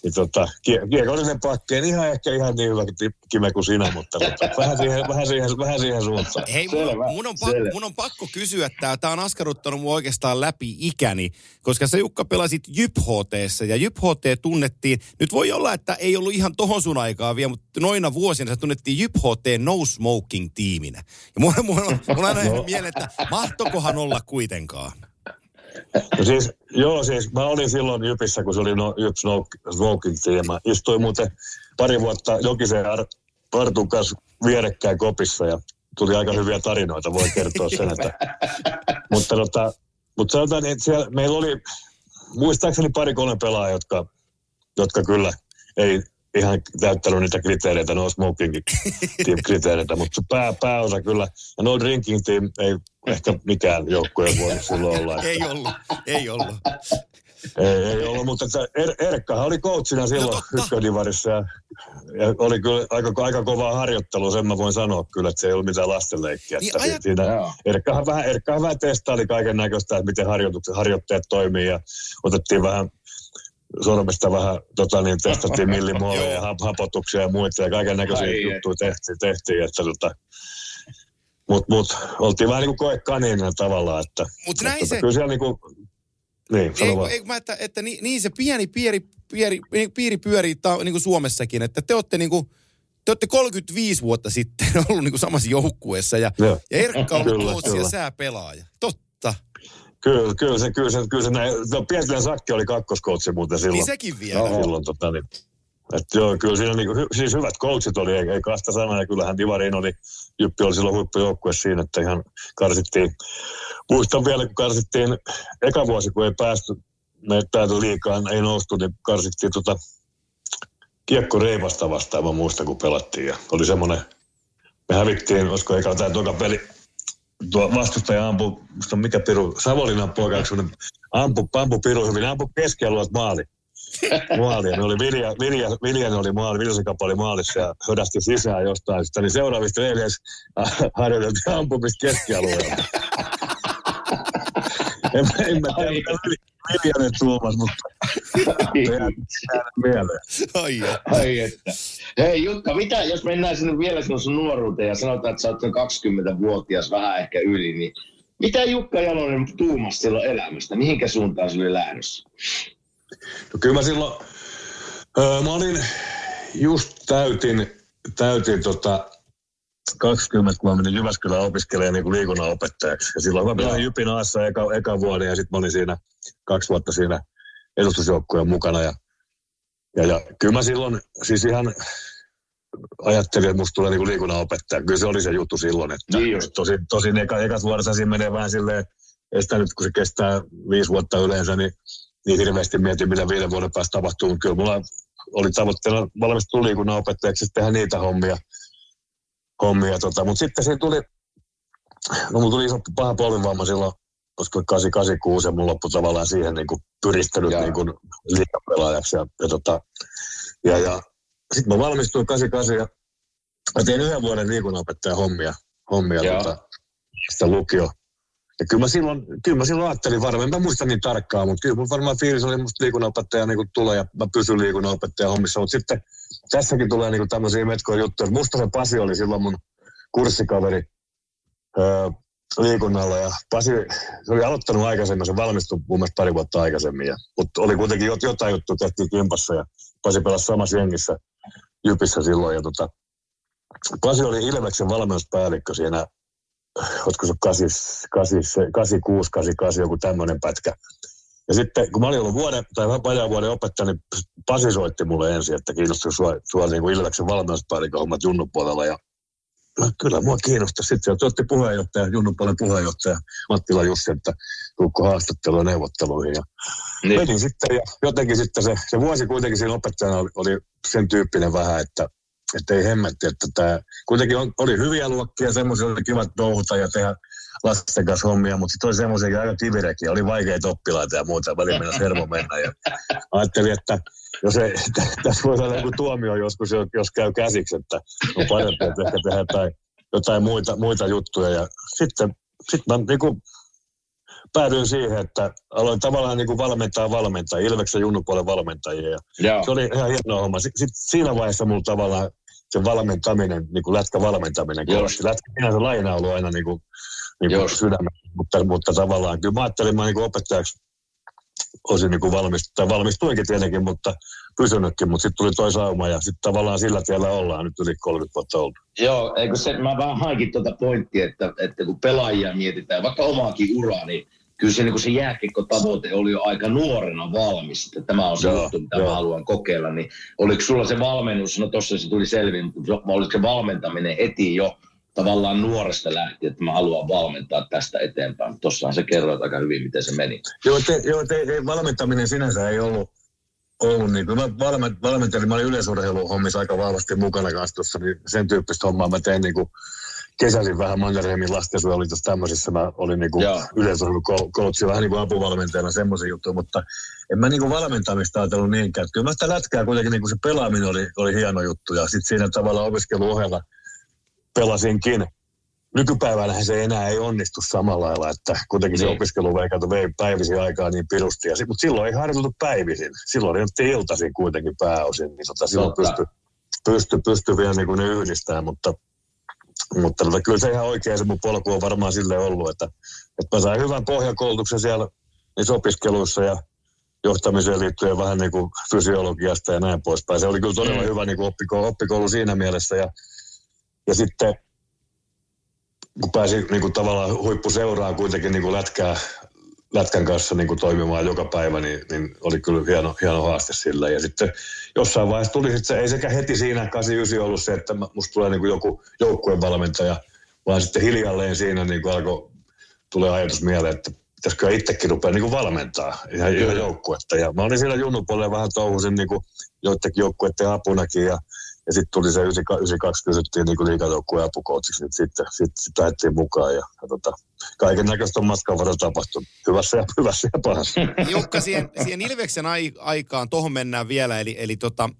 niin tota, kiekollisen pakkeen ihan ehkä ihan niin hyvä kime kuin sinä, mutta, mutta vähän, siihen, vähän, siihen, vähän siihen suuntaan. Hei, mun, mun, on pakko, mun on pakko kysyä, että tämä on askarruttanut mun oikeastaan läpi ikäni, koska sä Jukka pelasit Jyp-H T:ssä ja Jyp-H T tunnettiin, nyt voi olla, että ei ollut ihan tohon sun aikaa vielä, mutta noina vuosina se tunnettiin Jyp-H T no smoking tiiminä. Ja mun, mun, on, mun on aina jäänyt mieleen, että mahtokohan olla kuitenkaan. No siis, joo, siis mä olin silloin Jypissä, kun se oli no, Jyp Smoking Team. Mä istuin muuten pari vuotta Jokisen Artun kanssa vierekkäin kopissa ja tuli aika hyviä tarinoita, voi kertoa sen. Että, mutta tota, mutta sanotaan, että siellä meillä oli muistaakseni pari kolme pelaajaa, jotka, jotka kyllä ei ihan täyttänyt niitä kriteereitä, no smoking team kriteereitä, mutta pää, pääosa kyllä. Ja no drinking team ei ehkä mikään joukkue voi silloin olla. Että ei ollut, ei ollut. Ei, ei ollut, mutta er, Erkkahan oli coachina silloin no, ykködivarissa ja, ja oli kyllä aika, aika kovaa harjoittelua, sen mä voin sanoa kyllä, että se ei ollut mitään lastenleikkiä. Niin ajat... Erkkahan vähän, Erkkahan vähän testaili kaiken näköistä, että miten harjoitukset, harjoitteet toimii ja otettiin vähän sormesta vähän tota, niin testattiin millimuoveja ja hapotuksia ja muita ja kaiken näköisiä ai, juttuja tehtiin, tehtiin että tota, mut, mut, oltiin vähän niin kuin koekaniinina tavallaan, että mut näin että, se... kyllä siellä niin kuin, niin, sano vaan. Eikö mä, että, että niin, niin se pieni piiri, piiri, piiri pyörii ta, niin kuin Suomessakin, että te olette niin kuin, te olette kolmekymmentäviisi vuotta sitten ollut niin kuin samassa joukkueessa ja, ja Erkka on ollut coach ja sää pelaaja, totta. Kyllä, kyllä se, kyllä se, kyllä se näin. No, Pietilän Sakki oli kakkoskoutsi muuten silloin. Niin sekin vielä. No, silloin, tota, niin. Että joo, kyllä siinä niinku, hy, siis hyvät koutsit oli, ei, ei kaasta sanaa. Ja kyllähän Divariin oli, Jyppi oli silloin huippujoukkue siinä, että ihan karsittiin. Muistan vielä, kun karsittiin eka vuosi, kun ei päästy meidät päätöliikaan ei noustu, niin karsittiin tota kiekkoreivasta vastaan, mä muistan kun pelattiin. Ja oli semmoinen, me hävittiin, olisiko eikä tämä toka peli, tuo vastustaja ampui, musta mikä piru, Savolinan poika, ampu, ampu piru hyvin, ampu keskialueet maali. Maali, ne oli Vilja, Vilja, Viljan oli maali, Viljasen kappa oli maalissa ja hödästi sisään jostain sitä, niin seuraavista ei edes harjoiteltiin ampumista keskialueella. En mä tiedä, mitä Viljanen tuomas, mutta jäänyt mieleen. Ai, ai että. Hei Jukka, mitä, jos mennään sinne vielä sinun sun nuoruuteen ja sanotaan, että sä oot kaksikymmentävuotias, vähän ehkä yli, niin mitä Jukka Jalonen tuumasi silloin elämästä? Mihinkä suuntaan sinne lähdössä? No kyllä mä silloin, öö, mä olin just täytin, täytin tota kaksikymmentä, kun mä menin Jyväskylään opiskelemaan niin kuin liikunnanopettajaksi. Ja silloin mä pelasin Jypin Aassa eka, eka vuoden ja sitten mä olin siinä kaksi vuotta siinä edustusjoukkueen mukana. Ja, ja, ja kyllä mä silloin siis ihan ajattelin, että musta tulee niin kuin liikunnanopettaja. Kyllä se oli se juttu silloin, että tosin, tosin eka, ekat vuodessa siinä menee vähän silleen, ei sitä nyt kun se kestää viisi vuotta yleensä, niin niin hirveästi mietin, mitä viiden vuoden päästä tapahtuu, mutta kyllä mulla oli tavoitteena valmistua liikunnanopettajaksi, tehdä niitä hommia. hommia tota. Mutta sitten se tuli, no mulla tuli iso paha polvivamma silloin, koska kahdeksan kuusi ja mulla loppui tavallaan siihen niin kuin pyrittänyt niin kuin liikapelaajaksi. Ja, ja, tota, ja, ja sitten mä valmistuin kahdeksan kahdeksan ja mä tein yhden vuoden liikunnanopettajan hommia, hommia tota, sitä lukio. Ja kyllä mä silloin, kyllä mä silloin ajattelin varmaan, en mä muista niin tarkkaan, mutta kyllä mun varmaan fiilis oli musta liikunnanopettaja niin kuin tulee ja mä pysyn liikunnanopettajan hommissa. Mutta sitten tässäkin tulee niin kuin tämmöisiä metkoja juttuja. Musta se Pasi oli silloin mun kurssikaveri öö, liikunnalla ja Pasi se oli aloittanut aikaisemmin, se valmistui mun mielestä pari vuotta aikaisemmin. Ja, mutta oli kuitenkin jot, jotain juttu tehtiin kympassa ja Pasi pelasi samassa jengissä Jypissä silloin. Ja tota, Pasi oli Ilveksen valmennuspäällikkö siinä. Olisiko se kahdeksan kuusi kahdeksan kahdeksan, joku tämmöinen pätkä. Ja sitten kun mä olin ollut vuoden, tai vajaan vuoden opettaja, niin Pasi soitti mulle ensin, että kiinnostaa sua, sua niin kuin Ilveksen valmennuspäällikön hommat Junnun puolella. Ja no, kyllä mua kiinnostaa. Sitten se otti puheenjohtaja, Junnun puolen puheenjohtaja Mattila Jussi, että tuukko haastatteluun ja neuvotteluihin. Ja niin. Menin sitten ja jotenkin sitten se, se vuosi kuitenkin siinä opettajana oli, oli sen tyyppinen vähän, että Että ei hemmetti, että tämä kuitenkin on, oli hyviä luokkia, semmoisia oli kivat nouhuta ja tehdä lasten kanssa hommia, mutta sitten oli semmoisia aika kivirekiä, oli vaikeita oppilaita ja muuta, välillä mennä hermo mennä. Ja ajattelin, että jos ei, t- tässä voi saada joku tuomio joskus, jos käy käsiksi, että on parempi, että ehkä tehdä jotain, jotain muita, muita juttuja. Ja sitten sit mä niin päädyin siihen, että aloin tavallaan niin kuin valmentaa valmentaa, Ilveksen Junnun puolen valmentajia. Ja se oli ihan hieno homma. Sitten siinä vaiheessa mulla tavallaan se valmentaminen, niin kuin lätkävalmentaminen korosti. Lätkä se laina on ollut aina niin kuin, niin kuin sydämessä, mutta, mutta tavallaan kyllä mä ajattelin, mä niin kuin opettajaksi olisin niin kuin valmistu, tai valmistuinkin tietenkin, mutta pysynytkin, mutta sitten tuli toi sauma ja sitten tavallaan sillä tiellä ollaan nyt yli kolmekymmentä vuotta ollut. Joo, eikö se, mä vähän hainkin tuota pointtia, että, että kun pelaajia mietitään, vaikka omaakin uraa, niin kyllä se, niin se jääkiekkotavoite oli jo aika nuorena valmis, että tämä on se joo, juttu, mitä joo. mä haluan kokeilla. Niin oliko sulla se valmennus, no tossa se tuli selviin, mutta oliko se valmentaminen heti jo tavallaan nuoresta lähtien, että mä haluan valmentaa tästä eteenpäin. Tossahan sä kerroit aika hyvin, miten se meni. Joo, te, joo te, te, valmentaminen sinänsä ei ollut, ollut niin kuin mä valment, valmentelin, mä olin yleisurheiluhommissa aika vahvasti mukana kanssa tuossa, niin sen tyyppistä hommaa mä tein niin kuin kesäisin vähän Mannerheimin lastensuojelussa tämmöisissä. Mä olin niinku yleisurheilukoutsi vähän niinku apuvalmentajana semmoisia juttuja, mutta en mä niinku valmentamista ajatellut niinkään. Kyllä mä sitä lätkää kuitenkin niinku se pelaaminen oli, oli hieno juttu ja sitten siinä tavalla opiskeluohella pelasinkin. Nykypäivänähän se enää ei onnistu samalla lailla, että kuitenkin se niin. opiskelu veikata vei päivisin aikaa niin pirusti. Ja, mutta silloin ei harjoiteltu päivisin. Silloin ei iltaisin kuitenkin pääosin, niin tota, silloin pystyi pysty, pysty vielä niinku ne yhdistämään, mutta Mutta kyllä se ihan oikein se mun polku on varmaan silleen ollut, että, että mä sain hyvän pohjakoulutuksen siellä niissä opiskeluissa ja johtamiseen liittyen vähän niin kuin fysiologiasta ja näin poispäin. Se oli kyllä todella hyvä niin kuin oppikoulu siinä mielessä ja, ja sitten kun pääsin niin kuin tavallaan huippuseuraan kuitenkin niin kuin lätkää, lätkän kanssa niin kuin toimimaan joka päivä, niin, niin oli kyllä hieno, hieno haaste sillä. Ja sitten jossain vaiheessa tuli, että se, ei sekä heti siinä kahdeksan yhdeksän ollut se, että musta tulee niin kuin joku joukkueen valmentaja, vaan sitten hiljalleen siinä niin kuin alkoi tulee ajatus mieleen, että pitäisikö itsekin rupea niin kuin valmentaa ihan, ihan joukkuetta. Ja mä olin siellä junnupuolella vähän touhusin niin kuin joidenkin joukkueiden apunakin ja, ja sitten tuli se yhdeksänkymmentäkaksi, kysyttiin niin liikajoukkueen apukoutiksi, niin sitten sit, sit lähdettiin mukaan ja, ja tota, kaiken näköistä on matkan varrella tapahtunut. Hyvässä ja, hyvässä ja pahassa. Jukka, siihen, siihen Ilveksen ai, aikaan, tohon mennään vielä, eli, eli tota,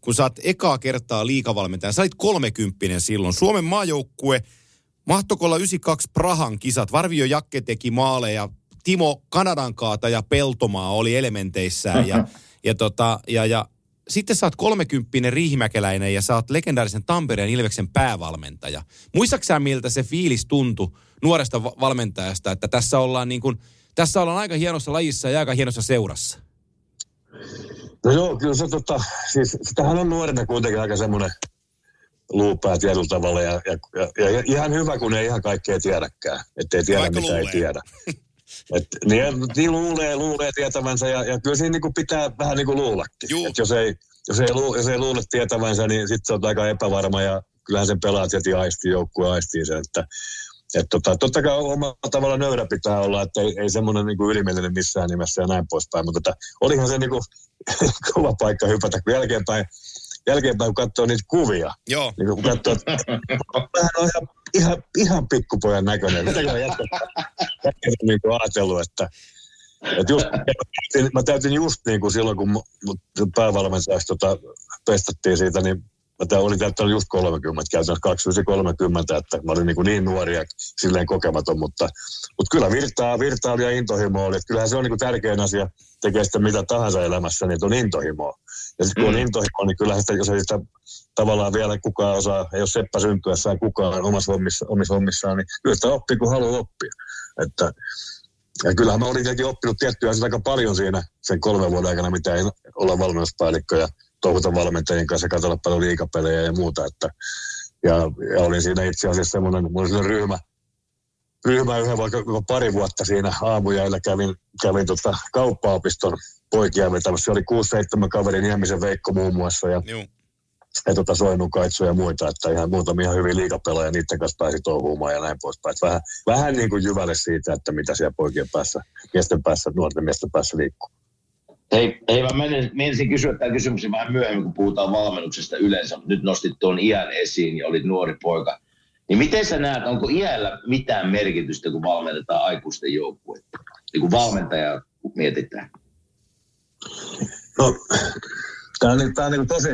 kun sä oot ekaa kertaa liikavalmentaja, sä olit kolmekymppinen silloin, Suomen maajoukkue, mahtoiko olla yhdeksänkymmentäkaksi Prahan kisat, Varvio Jakke teki maaleja, Timo Kanadan kaataja Peltomaa oli elementeissään ja, ja, tota, ja, ja sitten sä oot kolmekymppinen riihimäkeläinen ja sä oot legendaarisen Tampereen Ilveksen päävalmentaja. Muistatko sä, miltä se fiilis tuntui nuoresta valmentajasta, että tässä ollaan, niin kuin, tässä ollaan aika hienossa lajissa ja aika hienossa seurassa? No joo, kyllä se tota, siis sitähän on nuorena kuitenkin aika semmoinen luupää tietyllä tavalla ja, ja, ja, ja ihan hyvä, kun ei ihan kaikkea tiedäkään, ettei tiedä vaikka mitä luulee. Ei tiedä. Et, niin, niin luulee, luulee tietävänsä ja, ja kyllä siinä niinku pitää vähän niin kuin luullakin. Jos ei, jos, ei lu, jos ei luule tietävänsä, niin sitten se on aika epävarma ja kyllähän sen pelaat heti aistii, joukkue aistii sen. Että, et tota, totta kai omalla tavalla nöyrä pitää olla, että ei, ei semmoinen niinku ylimielinen missään nimessä ja näin poispäin. Mutta että, olihan se niinku kova paikka hypätä, kun jälkeenpäin, jälkeenpäin kun katsoo niitä kuvia. Joo. Niin kun katsoo, että vähän on ihan, ihan, ihan pikkupojan näköinen. Mitä kyllä jätkätään niin kuin ajatellut, että, että just, mä täytin just niin kuin silloin, kun päävalmentajaksi tota, pestattiin siitä, niin mä olin täyttänyt just kolmekymmentä, käytännössä kaksikymmentä kolmekymmentä, että mä olin niin, niin nuori ja silleen kokematon, mutta, mutta kyllä virtaa, virtaa ja intohimo oli. Että kyllähän se on niin tärkein asia, tekee sitä mitä tahansa elämässä, niin on intohimoa. Ja sitten kun on intohimoa, niin kyllähän sitä, jos ei sitä tavallaan vielä kukaan osaa, ei ole seppä syntyessään kukaan omassa hommissa, omissa hommissaan, niin kyllä sitä oppii, kun haluaa oppia. Että, ja kyllähän mä olin tietenkin oppinut tiettyä asioita aika paljon siinä sen kolmen vuoden aikana, mitä ei olla valmennuspäällikköjä. Touhutan valmentajien kanssa, katsella paljon liigapelejä ja muuta. Että, ja, ja olin siinä itse asiassa semmoinen, mulla oli semmoinen ryhmä, ryhmä yhden vaikka pari vuotta siinä aamujäillä kävin, kävin tota kauppaopiston poikia vetämässä. Se oli kuusi seitsemän kaveri, Niemisen Veikko muun muassa ja, ja tota Soinun Kaitsu ja muita. Että ihan muutamia ihan hyviä liigapelejä, niiden kanssa pääsi touhuumaan ja näin poispäin. Vähän, vähän niin kuin jyvälle siitä, että mitä siellä poikien päässä, miesten päässä, nuorten miesten päässä liikkuu. Hei, hei, mä menisin kysyä tämän kysymyksen vähän myöhemmin, kun puhutaan valmennuksesta yleensä, mutta nyt nostit tuon iän esiin ja olit nuori poika. Niin miten sä näet, onko iällä mitään merkitystä, kun valmennetaan aikuisten joukkuetta? Niin kun valmentajaa mietitään. No, tämä on, tää on niin tosi,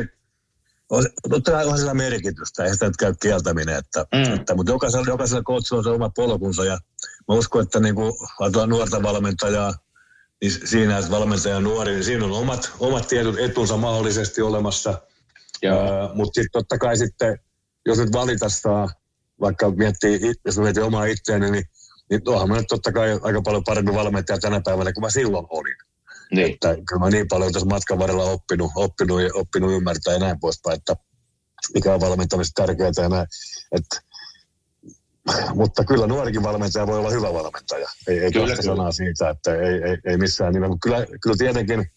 totta kai onhan sillä merkitystä, ei sitä nyt käy kieltäminen, että, mm. että, mutta jokaisella, jokaisella coachilla on se oma polkunsa ja mä uskon, että niin kun ajatellaan nuorta valmentajaa, niin siinä, että valmentaja nuori, niin siinä on omat, omat tietyt etunsa mahdollisesti olemassa. Uh, Mutta sitten totta kai sitten, jos nyt valita saa, vaikka miettii, jos mä mietin omaa itseäni, niin, niin onhan mä nyt totta kai aika paljon parempi valmentaja tänä päivänä kuin mä silloin olin. Niin. Että kyllä mä niin paljon tässä matkan varrella oppinut, oppinut, oppinut ymmärtää ja näin poispäin, että mikä on valmentamista tärkeää ja näin. Että mutta kyllä nuorikin valmentaja voi olla hyvä valmentaja. Ei, ei kahta sanaa siitä, että ei, ei, ei missään nimellä. Mutta kyllä, kyllä tietenkin,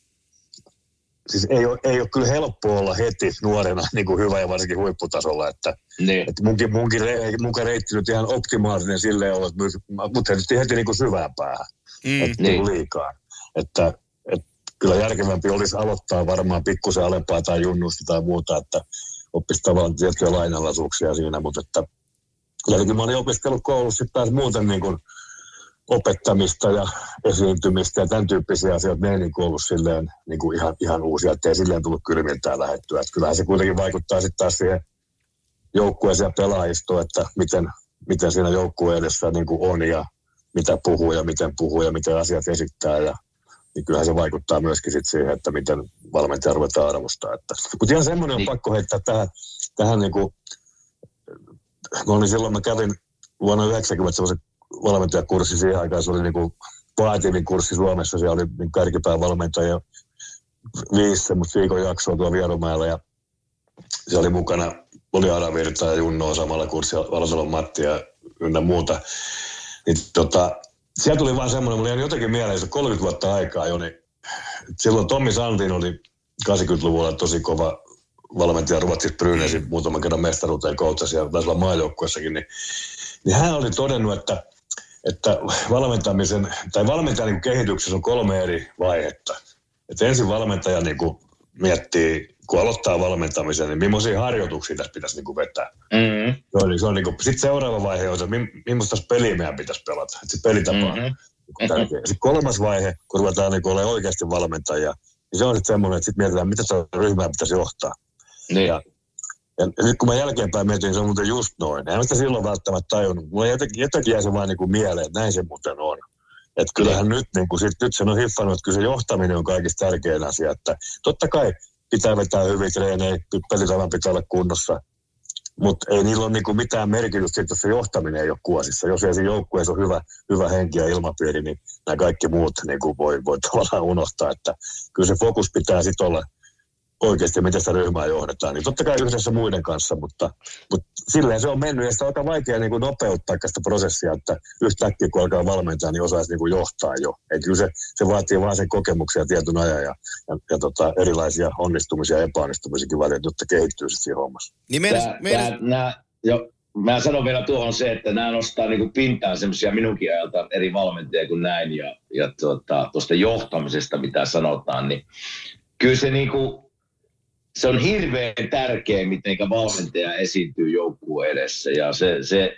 siis ei ole, ei ole kyllä helppo olla heti nuorena niin kuin hyvä ja varsinkin huipputasolla. Että, niin. Että munkin, munkin, munkin reitti nyt ihan optimaalinen silleen olla, mutta heti, heti niin kuin syvään päähän, mm, että niin. liikaa. Että, että kyllä järkevämpi olisi aloittaa varmaan pikkusen alempaa tai junnusta tai muuta, että oppisi tavallaan tiettyjä lainalaisuuksia siinä, mutta että jotenkin mä olin opiskellut koulussa taas muuten niin kuin opettamista ja esiintymistä ja tämän tyyppisiä asioita. Ne ei niin kuin ollut silleen niin kuin ihan, ihan uusia, ettei silleen tullut kylmiltään lähettyä. Että kyllähän se kuitenkin vaikuttaa sitten taas siihen joukkueeseen ja pelaajistoon, että miten, miten siinä joukkueen edessä niin kuin on ja mitä puhuu ja miten puhuu ja miten asiat esittää. Ja, niin kyllähän se vaikuttaa myöskin sit siihen, että miten valmentaja ruvetaan arvostamaan. Mutta ihan semmoinen on pakko heittää tähän, tähän niin kuin... No niin, silloin mä kävin vuonna yhdeksänkymmentä semmoisen valmentajakurssin siihen aikaan. Se oli niin kuin vaativin kurssi Suomessa. Siellä oli niin kärkipäävalmentaja viisi semmoista viikon jaksoa tuolla Vierumäellä. Ja se oli mukana, oli Aravirta ja Junnoa samalla kurssilla, Valosalon Matti ja ynnä muuta. Niin tota, siellä tuli vaan semmoinen, mulla oli jotenkin mieleen, se kolmekymmentä vuotta aikaa jo, niin silloin Tommi Sandin oli kahdeksankymmentäluvulla tosi kova valmentaja Ruotsissa Brynäsi muutaman kerran mestaruuteen koutsasi ja taisi olla maajoukkuessakin, niin, niin hän oli todennut, että että valmentamisen tai valmentajan niin kehityksessä on kolme eri vaihetta. Että ensin valmentaja niin kuin miettii, kun aloittaa valmentamisen, niin millaisia harjoituksia tässä pitäisi niin kuin vetää. Mm-hmm. No, niin se on niin kuin, sitten seuraava vaihe on se, millaista peliä meidän pitäisi pelata. Että se pelitapa on mm-hmm. tärkeä. Sitten kolmas vaihe, kun ruvetaan niin kuin olemaan oikeasti valmentajia, niin se on sitten semmoinen, että sitten mietitään, mitä sitä ryhmää pitäisi johtaa. Niin. Ja, ja nyt kun mä jälkeenpäin mietin, niin se on muuten just noin. En mä sitä silloin välttämättä tajunnut. Mulla jotenkin, jotenkin jäi se vaan niin kuin mieleen, että näin se muuten on. Että kyllähän nyt, niin kun sit, nyt sen on hiffannut, että kyllä se johtaminen on kaikista tärkein asia. Että totta kai pitää vetää hyviä treenejä, pelitavan pitää olla kunnossa. Mutta ei niillä ole niin kuin mitään merkitystä, että se johtaminen ei ole kuosissa. Jos ei siinä joukkueessa ole hyvä, hyvä henki ja ilmapiiri, niin nämä kaikki muut niin kuin voi, voi tavallaan unohtaa. Että kyllä se fokus pitää sitten olla oikeasti, miten sitä ryhmää johdetaan. Niin totta kai yhdessä muiden kanssa, mutta, mutta silleen se on mennyt. Ja sitä on aika vaikea niin kuin nopeuttaa sitä prosessia, että yhtäkkiä kun alkaa valmentaa, niin osaisi niin kuin johtaa jo. Et kyllä se, se vaatii vaan sen kokemuksia tietyn ajan ja, ja, ja tota, erilaisia onnistumisia ja epäonnistumisiakin vaatii, jotta kehittyy sitten siinä hommassa. Niin meidän, tää, meidän... Tää, nää, jo, mä sanon vielä tuohon se, että nämä nostaa niin kuin pintaan semmoisia minunkin ajalta eri valmentajia kuin näin. Ja, ja tuota, tuosta johtamisesta, mitä sanotaan, niin kyllä se niin kuin se on hirveän tärkeä, miten valmentaja esiintyy joukkueen edessä ja se, se,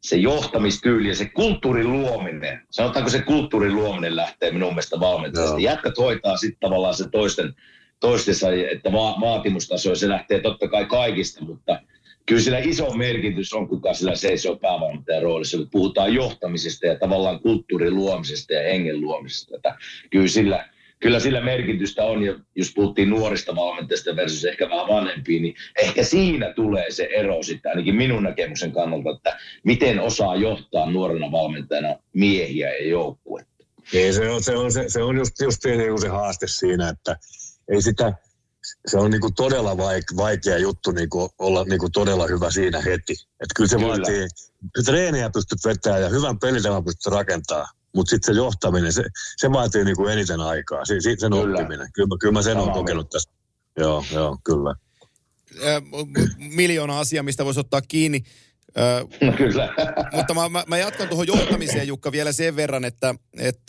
se johtamistyyli ja se kulttuurin luominen, sanotaanko se kulttuurin luominen lähtee minun mielestä valmentajasta. No. Jätkät hoitaa sitten tavallaan se toisten, toistensa, että va, vaatimustasoja se lähtee totta kai kaikista, mutta kyllä sillä iso merkitys on, kuka sillä seisoo päävalmentajan roolissa, kun puhutaan johtamisesta ja tavallaan kulttuurin luomisesta ja hengen luomisesta. Että kyllä sillä... Kyllä sillä merkitystä on, ja jos puhuttiin nuorista valmentajista versus ehkä vähän vanhempia, niin ehkä siinä tulee se ero sitten ainakin minun näkemyksen kannalta, että miten osaa johtaa nuorena valmentajana miehiä ja joukkuetta. Ei, se on, se on, se, se on just, just niin se haaste siinä, että ei sitä, se on niin kuin todella vaik- vaikea juttu niin kuin olla niin kuin todella hyvä siinä heti. Että kyllä se kyllä. vaatii, treenejä pystyt vetämään ja hyvän pelitavan pystyt rakentamaan. Mutta sitten se johtaminen, se, se vaatii niinku eniten aikaa, si, si, sen kyllä. oppiminen. Kyllä, kyllä mä sen olen kokenut tässä. Joo, joo, kyllä. Äh, miljoona asiaa, mistä voisi ottaa kiinni. Äh, kyllä. Mutta mä, mä, mä jatkan tuohon johtamiseen, Jukka, vielä sen verran, että et,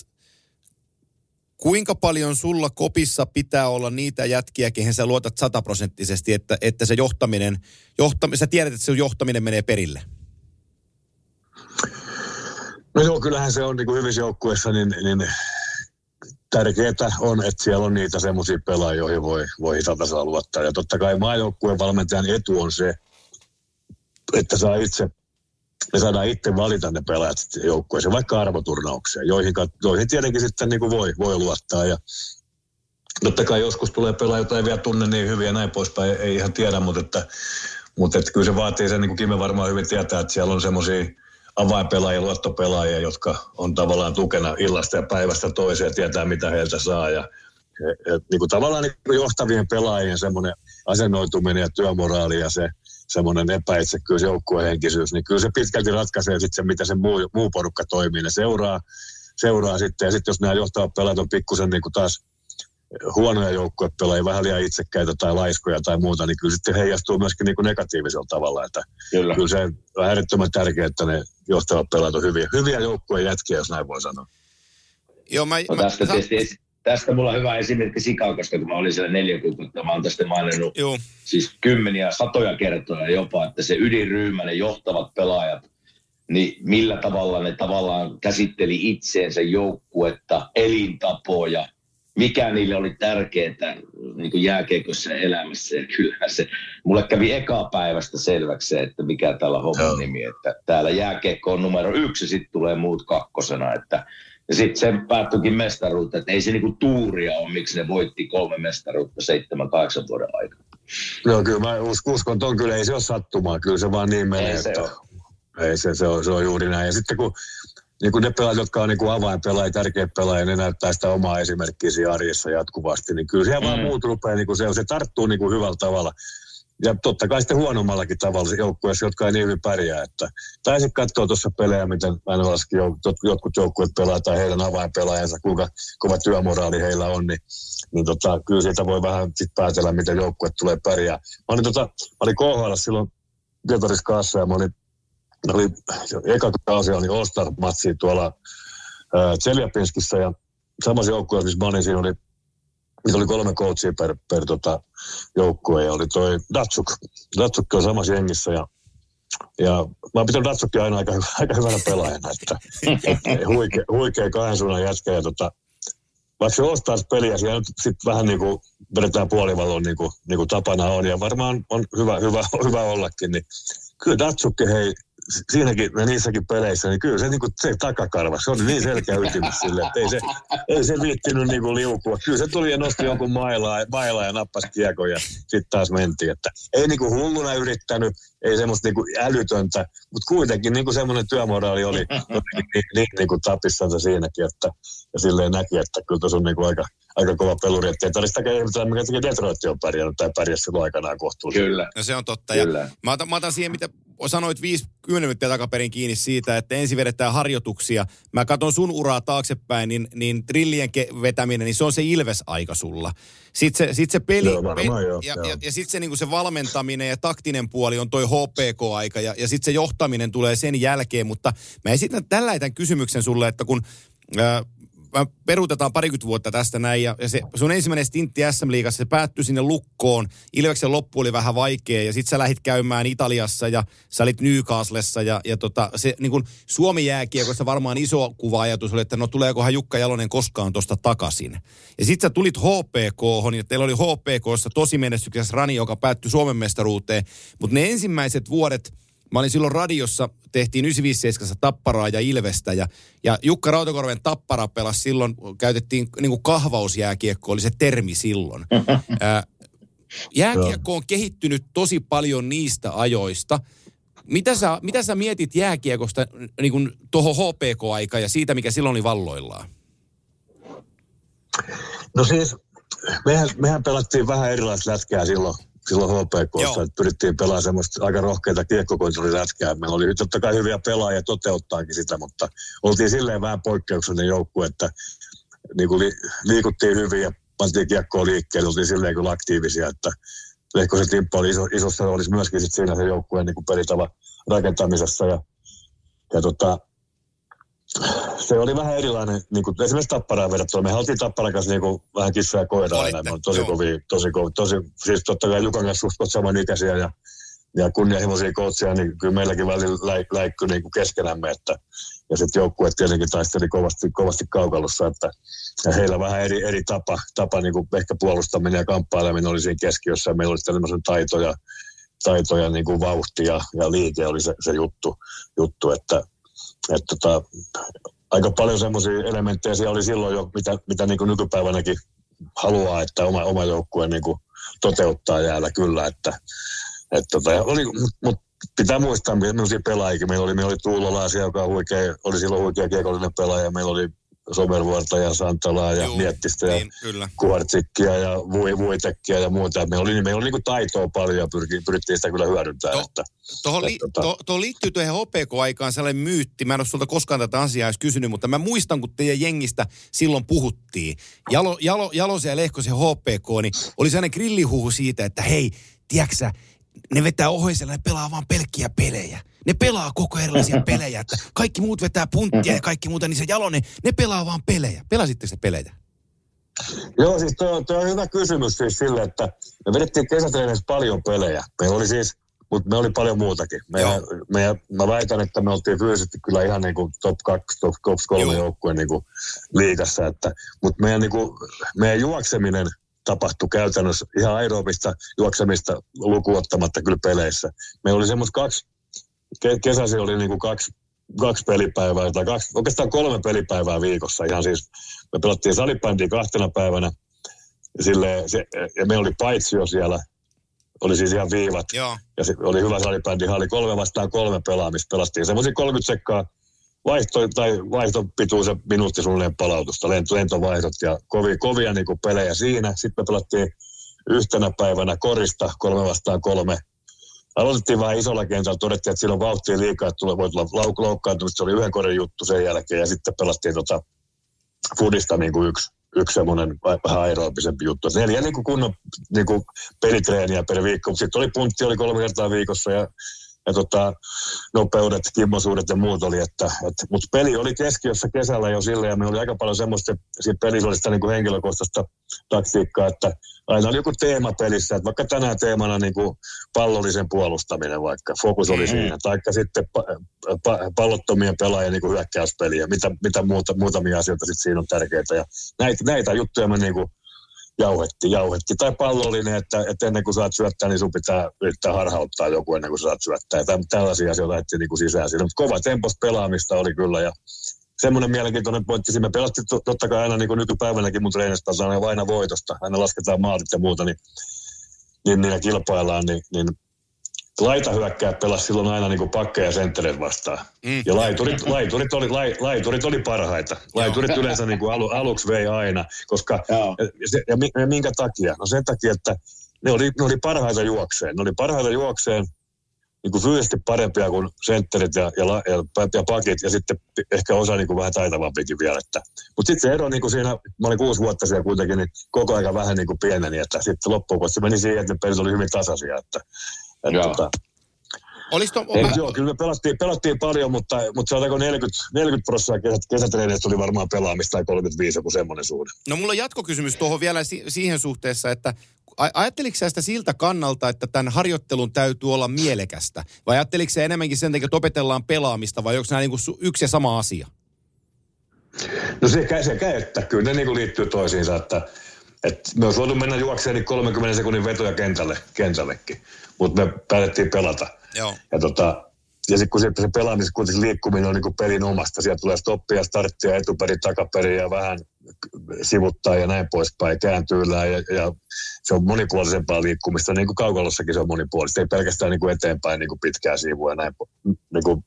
kuinka paljon sulla kopissa pitää olla niitä jätkiä, kehen sä luotat sataprosenttisesti, että, että se johtaminen, johtam, sä tiedät, että se johtaminen menee perille? No joo, kyllähän se on niin kuin hyvissä joukkueissa, niin, niin tärkeää on, että siellä on niitä semmoisia pelaajia, joihin voi, voi satasella luottaa. Ja totta kai maajoukkueen valmentajan etu on se, että saa itse, me saadaan itse valita ne pelaajat joukkueeseen, vaikka arvoturnaukseen, joihin, joihin tietenkin sitten niin kuin voi, voi luottaa. Ja totta kai joskus tulee pelaajia, jota ei vielä tunne niin hyvin ja näin poispäin, ei ihan tiedä, mutta, että, mutta että kyllä se vaatii sen, niin kuin Kimme varmaan hyvin tietää, että siellä on semmoisia avainpelaajia, luottopelaajia, jotka on tavallaan tukena illasta ja päivästä toiseen ja tietää, mitä heiltä saa. Ja, ja, ja, niin kuin tavallaan niin johtavien pelaajien semmoinen asennoituminen ja työmoraali ja se semmoinen epäitsekkyys, joukkuehenkisyys, niin kyllä se pitkälti ratkaisee sitten se, mitä se muu, muu porukka toimii. Ne seuraa, seuraa sitten, ja sitten jos nämä johtavat pelaajat on pikkusen niin kuin taas huonoja joukkuepelaajia, vähän liian itsekkäitä tai laiskoja tai muuta, niin kyllä sitten heijastuu myöskin niin kuin negatiivisella tavalla. Että kyllä. kyllä se on äärettömän tärkeää, että ne johtavat pelaajat on hyviä, hyviä joukkueen jätkiä, jos näin voi sanoa. Joo, mä, no, mä, tästä, mä... Tietysti, tästä mulla on hyvä esimerkki Sikakosta, kun mä olin siellä neljä kuukautta, mä oon tästä maininnut Joo. siis kymmeniä, satoja kertoja jopa, että se ydinryhmä, ne johtavat pelaajat, niin millä tavalla ne tavallaan käsitteli itseensä joukkuetta, elintapoja, mikä niille oli tärkeää niin kuin jääkiekossa elämässä. Ja kyllähän se, mulle kävi ekaa päivästä selväksi, että mikä täällä homman nimi, että täällä jääkiekko on numero yksi, sitten tulee muut kakkosena. Että, ja sitten se päättyikin mestaruutta, että ei se niin kuin tuuria ole, miksi ne voitti kolme mestaruutta seitsemän, kahdeksan vuoden aikana. No kyllä mä uskon, ton kyllä ei se ole sattumaa, kyllä se vaan niin menee. Ei se että, ei se, se, on, se on juuri näin. Ja sitten kun... Niin kuin ne pelaajat, jotka on niin kuin avainpelaajia, tärkeitä pelaajia, ne näyttää sitä omaa esimerkkiä siinä arjessa jatkuvasti. Niin kyllä siellä mm. vaan muut rupeaa, niin kuin se, se tarttuu niin kuin hyvällä tavalla. Ja totta kai sitten huonommallakin tavalla joukkueessa, jotka ei niin hyvin pärjää. Että, tai sitten katsoo tuossa pelejä, miten jotkut joukkueet pelaa tai heidän avainpelaajansa, kuinka kova työmoraali heillä on. Niin, niin tota, kyllä siitä voi vähän sit päätellä, miten joukkueet tulee pärjää. Mä olin, tota, mä olin K H L silloin Pietarissa kanssa ja mä olin oli eka kausi oli All-Star-matsi tuolla Tseljapinskissä ja samassa joukkueessa, missä mä olin, siinä oli, niitä oli kolme coachia per, per tota, joukkue ja oli toi Datsjuk. Datsjuk on samassa jengissä ja, ja mä oon pitänyt Datsukia aina aika, aika hyvänä pelaajana, että et, huikea, huikea kahden suunnan jätkä ja tota, vaikka se All-Stars-peliä, siellä nyt sitten vähän niin kuin vedetään puolivaloon niin kuin, niin kuin tapana on ja varmaan on hyvä, hyvä, hyvä ollakin, niin kyllä Datsukki, hei, siinäkin ja niissäkin peleissä, niin kyllä se, niin kuin, se takakarva, se oli niin selkeä ytimessä sille, että ei se, ei se viittinyt niin kuin liukua. Kyllä se tuli ja nosti jonkun mailaa, mailaa ja nappasi kiekon ja sitten taas mentiin. Että ei niin kuin hulluna yrittänyt, ei semmoista niin kuin älytöntä, mutta kuitenkin niin kuin semmoinen työmoraali oli niin, niin, niin kuin tapissansa siinäkin, että ja silleen näki, että kyllä tuossa on niin kuin aika, aika kova peluri, että ei tarvitse takia ihmetellä, mikä tekee Detroit on pärjännyt tai pärjäs silloin aikanaan kohtuullisesti. Kyllä. No se on totta. Kyllä. Ja mä otan, mä otan siihen, mitä sanoit viisi minuuttia takaperin kiinni siitä, että ensin vedetään harjoituksia. Mä katson sun uraa taaksepäin, niin, niin trillien ke- vetäminen, niin se on se Ilves-aika sulla. Sitten se, sit se peli, joo, varmaan, pe- joo, ja, ja, ja sitten se, niin se valmentaminen ja taktinen puoli on toi H P K-aika, ja, ja sitten se johtaminen tulee sen jälkeen, mutta mä esitän tällä tämän kysymyksen sulle, että kun äh, mä peruutetaan parikymmentä vuotta tästä näin, ja, ja se, sun ensimmäinen stintti S M-liigassa, se päättyi sinne lukkoon, Ilveksen loppu oli vähän vaikea, ja sit sä lähdit käymään Italiassa, ja sä olit Newcastlessa, ja, ja tota, se niin kun Suomi jääkiekossa varmaan iso kuva-ajatus oli, että no tuleekohan Jukka Jalonen koskaan tosta takaisin. Ja sit sä tulit H P K:hon, ja teillä oli H P K:ssa tosi menestyksessä rani, joka päättyi Suomen mestaruuteen, mutta ne ensimmäiset vuodet, mä olin silloin radiossa, tehtiin yhdeksänsataaviisikymmentäseitsemän Tapparaa ja Ilvestä, ja, ja Jukka Rautakorven Tappara pelasi silloin, käytettiin niin kuin kahvausjääkiekko, oli se termi silloin. Ää, jääkiekko on kehittynyt tosi paljon niistä ajoista. Mitä sä, mitä sä mietit jääkiekosta niin kuin tuohon H P K-aikaan ja siitä, mikä silloin oli valloillaan? No siis, mehän, mehän pelattiin vähän erilaista lätkää silloin. Silloin H P K:ssa, että pyrittiin pelaamaan semmoista aika rohkeita kiekkokontrollilätkää. Meillä oli totta kai hyviä pelaajia toteuttaakin sitä, mutta oltiin silleen vähän poikkeuksellinen joukkue, että niin kuin li, liikuttiin hyvin ja pantiin kiekkoa liikkeelle, oltiin silleen kyllä aktiivisia, että Lehkosen Timppa oli iso, isossa roolissa myöskin sit siinä se joukkueen niin kuin pelitavan rakentamisessa. Ja, ja tota, se oli vähän erilainen, niin kuin esimerkiksi Tapparaan verrattuna. Mehän oltiin Tapparan kanssa niin kuin vähän kissaa ja koiraa aina. Me on tosi kovia, tosi kovia, tosi, siis totta kai Jukan kanssa suht samanikäisiä ja, ja kunnianhimoisia koutsia, niin kyllä meilläkin välillä läik, läikkyi niin kuin keskenämme. Että, ja sitten joukkueet tietenkin taisteli kovasti, kovasti kaukalossa, että ja heillä vähän eri, eri tapa, tapa niin kuin ehkä puolustaminen ja kamppaileminen oli siinä keskiössä. Meillä oli tämmöisen taitoja, taitoja niin kuin vauhti ja, ja liike oli se, se juttu, juttu, että Että tota, aika paljon semmoisia elementtejä siellä oli silloin jo, mitä, mitä niin kuin nykypäivänäkin haluaa, että oma, oma joukkue niin kuin toteuttaa jäällä kyllä. Että, et tota, oli, mut pitää muistaa, että millaisia pelaajikin meillä oli. Meillä oli Tuulolaisia, joka huikea, oli silloin huikea kiekollinen pelaaja. Meillä oli Somervuorta ja Santalaa ja Miettistä ja niin, Kuortsikkia ja Vuitekkiä ja muuta. Meillä oli, meillä oli niin kuin taitoa paljon ja pyrki, pyrittiin sitä kyllä hyödyntämään. To, Tuohon li, to, to liittyy tuohon H P K-aikaan sellainen myytti. Mä en ole sulta koskaan tätä asiaa edes kysynyt, mutta mä muistan, kun teidän jengistä silloin puhuttiin. Jalo, jalo, Jalosen ja Lehkosen H P K, niin oli sellainen grillihuhu siitä, että hei, tiedätkö ne vetää ohoisella, ne pelaa vaan pelkkiä pelejä. Ne pelaa koko ajan erilaisia pelejä, että kaikki muut vetää punttia ja kaikki muuta, niin se Jalonen, ne pelaa vaan pelejä. Pelasitteko se pelejä? Joo, siis toi on, toi on hyvä kysymys siis sille, että me vedettiin kesätreeneissä paljon pelejä. Meillä oli siis, mutta me oli paljon muutakin. Me, me, mä väitän, että me oltiin fyysisesti kyllä ihan niin kuin top kaksi, top, top kolme joukkueen niin kuin liigassa, että, mutta meidän, niin kuin, meidän juokseminen tapahtui käytännössä ihan aerobista juoksemista lukuottamatta kyllä peleissä. Meillä oli semmoista kaksi, kesäsi oli niinku kaksi, kaksi pelipäivää, tai kaksi, oikeastaan kolme pelipäivää viikossa. Ihan siis, me pelattiin salibändiä kahtena päivänä, silleen, se, ja meillä oli paitsio siellä, oli siis ihan viivat. Joo. Ja se oli hyvä salibändi, oli kolme vastaan kolme pelaamista, pelattiin semmoisia kolmekymmentä sekkaa vaihto, tai vaihtopituisen minuutti suunnilleen palautusta, lent, lentovaihdot ja kovia, kovia niinku pelejä siinä. Sitten me pelattiin yhtenä päivänä korista kolme vastaan kolme. Aloitettiin vähän isolla kentällä, todettiin, että silloin vauhtia liikaa, että voi tulla lauk- loukkaantumista. Se oli yhden korin juttu sen jälkeen ja sitten pelattiin tota foodista niin kuin yksi, yksi semmoinen vähän aerobisempi juttu. Neljä niin kuin kunnon niin kuin pelitreeniä per viikko, mutta sitten oli puntti, oli kolme kertaa viikossa ja, ja tota, nopeudet, kimmosuudet ja muut oli. Että, että, mutta peli oli keskiössä kesällä jo silleen, ja meillä oli aika paljon semmoista, siinä pelissä oli sitä niin kuin henkilökohtaista taktiikkaa, että aina oli joku teema pelissä, että vaikka tänään teemana niin kuin pallollisen puolustaminen vaikka, fokus oli siinä, taikka sitten pa- pa- pallottomien pelaajien niin kuin hyökkäyspeliä, mitä, mitä muuta, muutamia asioita sitten siinä on tärkeitä, ja näitä, näitä juttuja me niin kuin jauhetti, jauhetti. Tai pallollinen, että, että ennen kuin saat syöttää, niin sun pitää yrittää harhauttaa joku ennen kuin saat syöttää. Ja täm, tällaisia asioita lähdettiin niin kuin sisään siinä. Mutta kova tempos pelaamista oli kyllä. Ja semmoinen mielenkiintoinen pointti. Siinä me pelattiin totta kai aina niin kuin nykypäivänäkin mun treenistä, että aina vaina voitosta. Aina lasketaan maalit ja muuta, niin niillä niin kilpaillaan. Niin, niin laitahyökkäät pelasi silloin aina niin kuin pakkeja ja senttereet vastaan. Mm. Ja laiturit, laiturit, oli, lai, laiturit oli parhaita. Laiturit Joo. yleensä niin kuin alu, aluksi vei aina. Koska, ja, ja minkä takia? No sen takia, että ne oli, ne oli parhaita juokseen. Ne oli parhaita juokseen niin kuin fyysisesti parempia kuin sentterit ja, ja, ja, ja pakit. Ja sitten ehkä osa niin kuin vähän taitavampikin vielä. Mutta sitten se ero niin kuin siinä, mä olin kuusi vuotta siellä kuitenkin, niin koko ajan vähän niin kuin pieneni. Että sitten loppuun se meni siihen, että ne pelit oli hyvin tasaisia. Että Tota, to, ei, mä... Joo, kyllä me pelattiin, pelattiin paljon, mutta, mutta sanotaanko neljäkymmentä prosenttia kesätreeneistä oli varmaan pelaamista tai kolmekymmentäviisi joku semmoinen suhde. No mulla on jatkokysymys tuohon vielä si- siihen suhteessa, että ajatteliko sä sitä siltä kannalta, että tämän harjoittelun täytyy olla mielekästä? Vai ajatteliko sä enemmänkin sen takia, että opetellaan pelaamista vai onko nämä niin kuin yksi ja sama asia? No sekä, sekä että kyllä ne niin kuin liittyy toisiinsa, että että me olisi voitu mennä juokseen niin kolmenkymmenen sekunnin vetoja kentälle, kentällekin, mutta me päätettiin pelata. Joo. Ja, tota, ja sitten kun se pelaaminen, kuitenkin liikkuminen on niin kuin pelin omasta, sieltä tulee stoppia, starttia, etuperi, takaperi ja vähän sivuttaa ja näin poispäin, kääntyillään ja, ja se on monipuolisempaa liikkumista, niin kuin kaukalossakin se on monipuolista, ei pelkästään niin kuin eteenpäin niin kuin pitkää siivua ja näin. Niin kuin,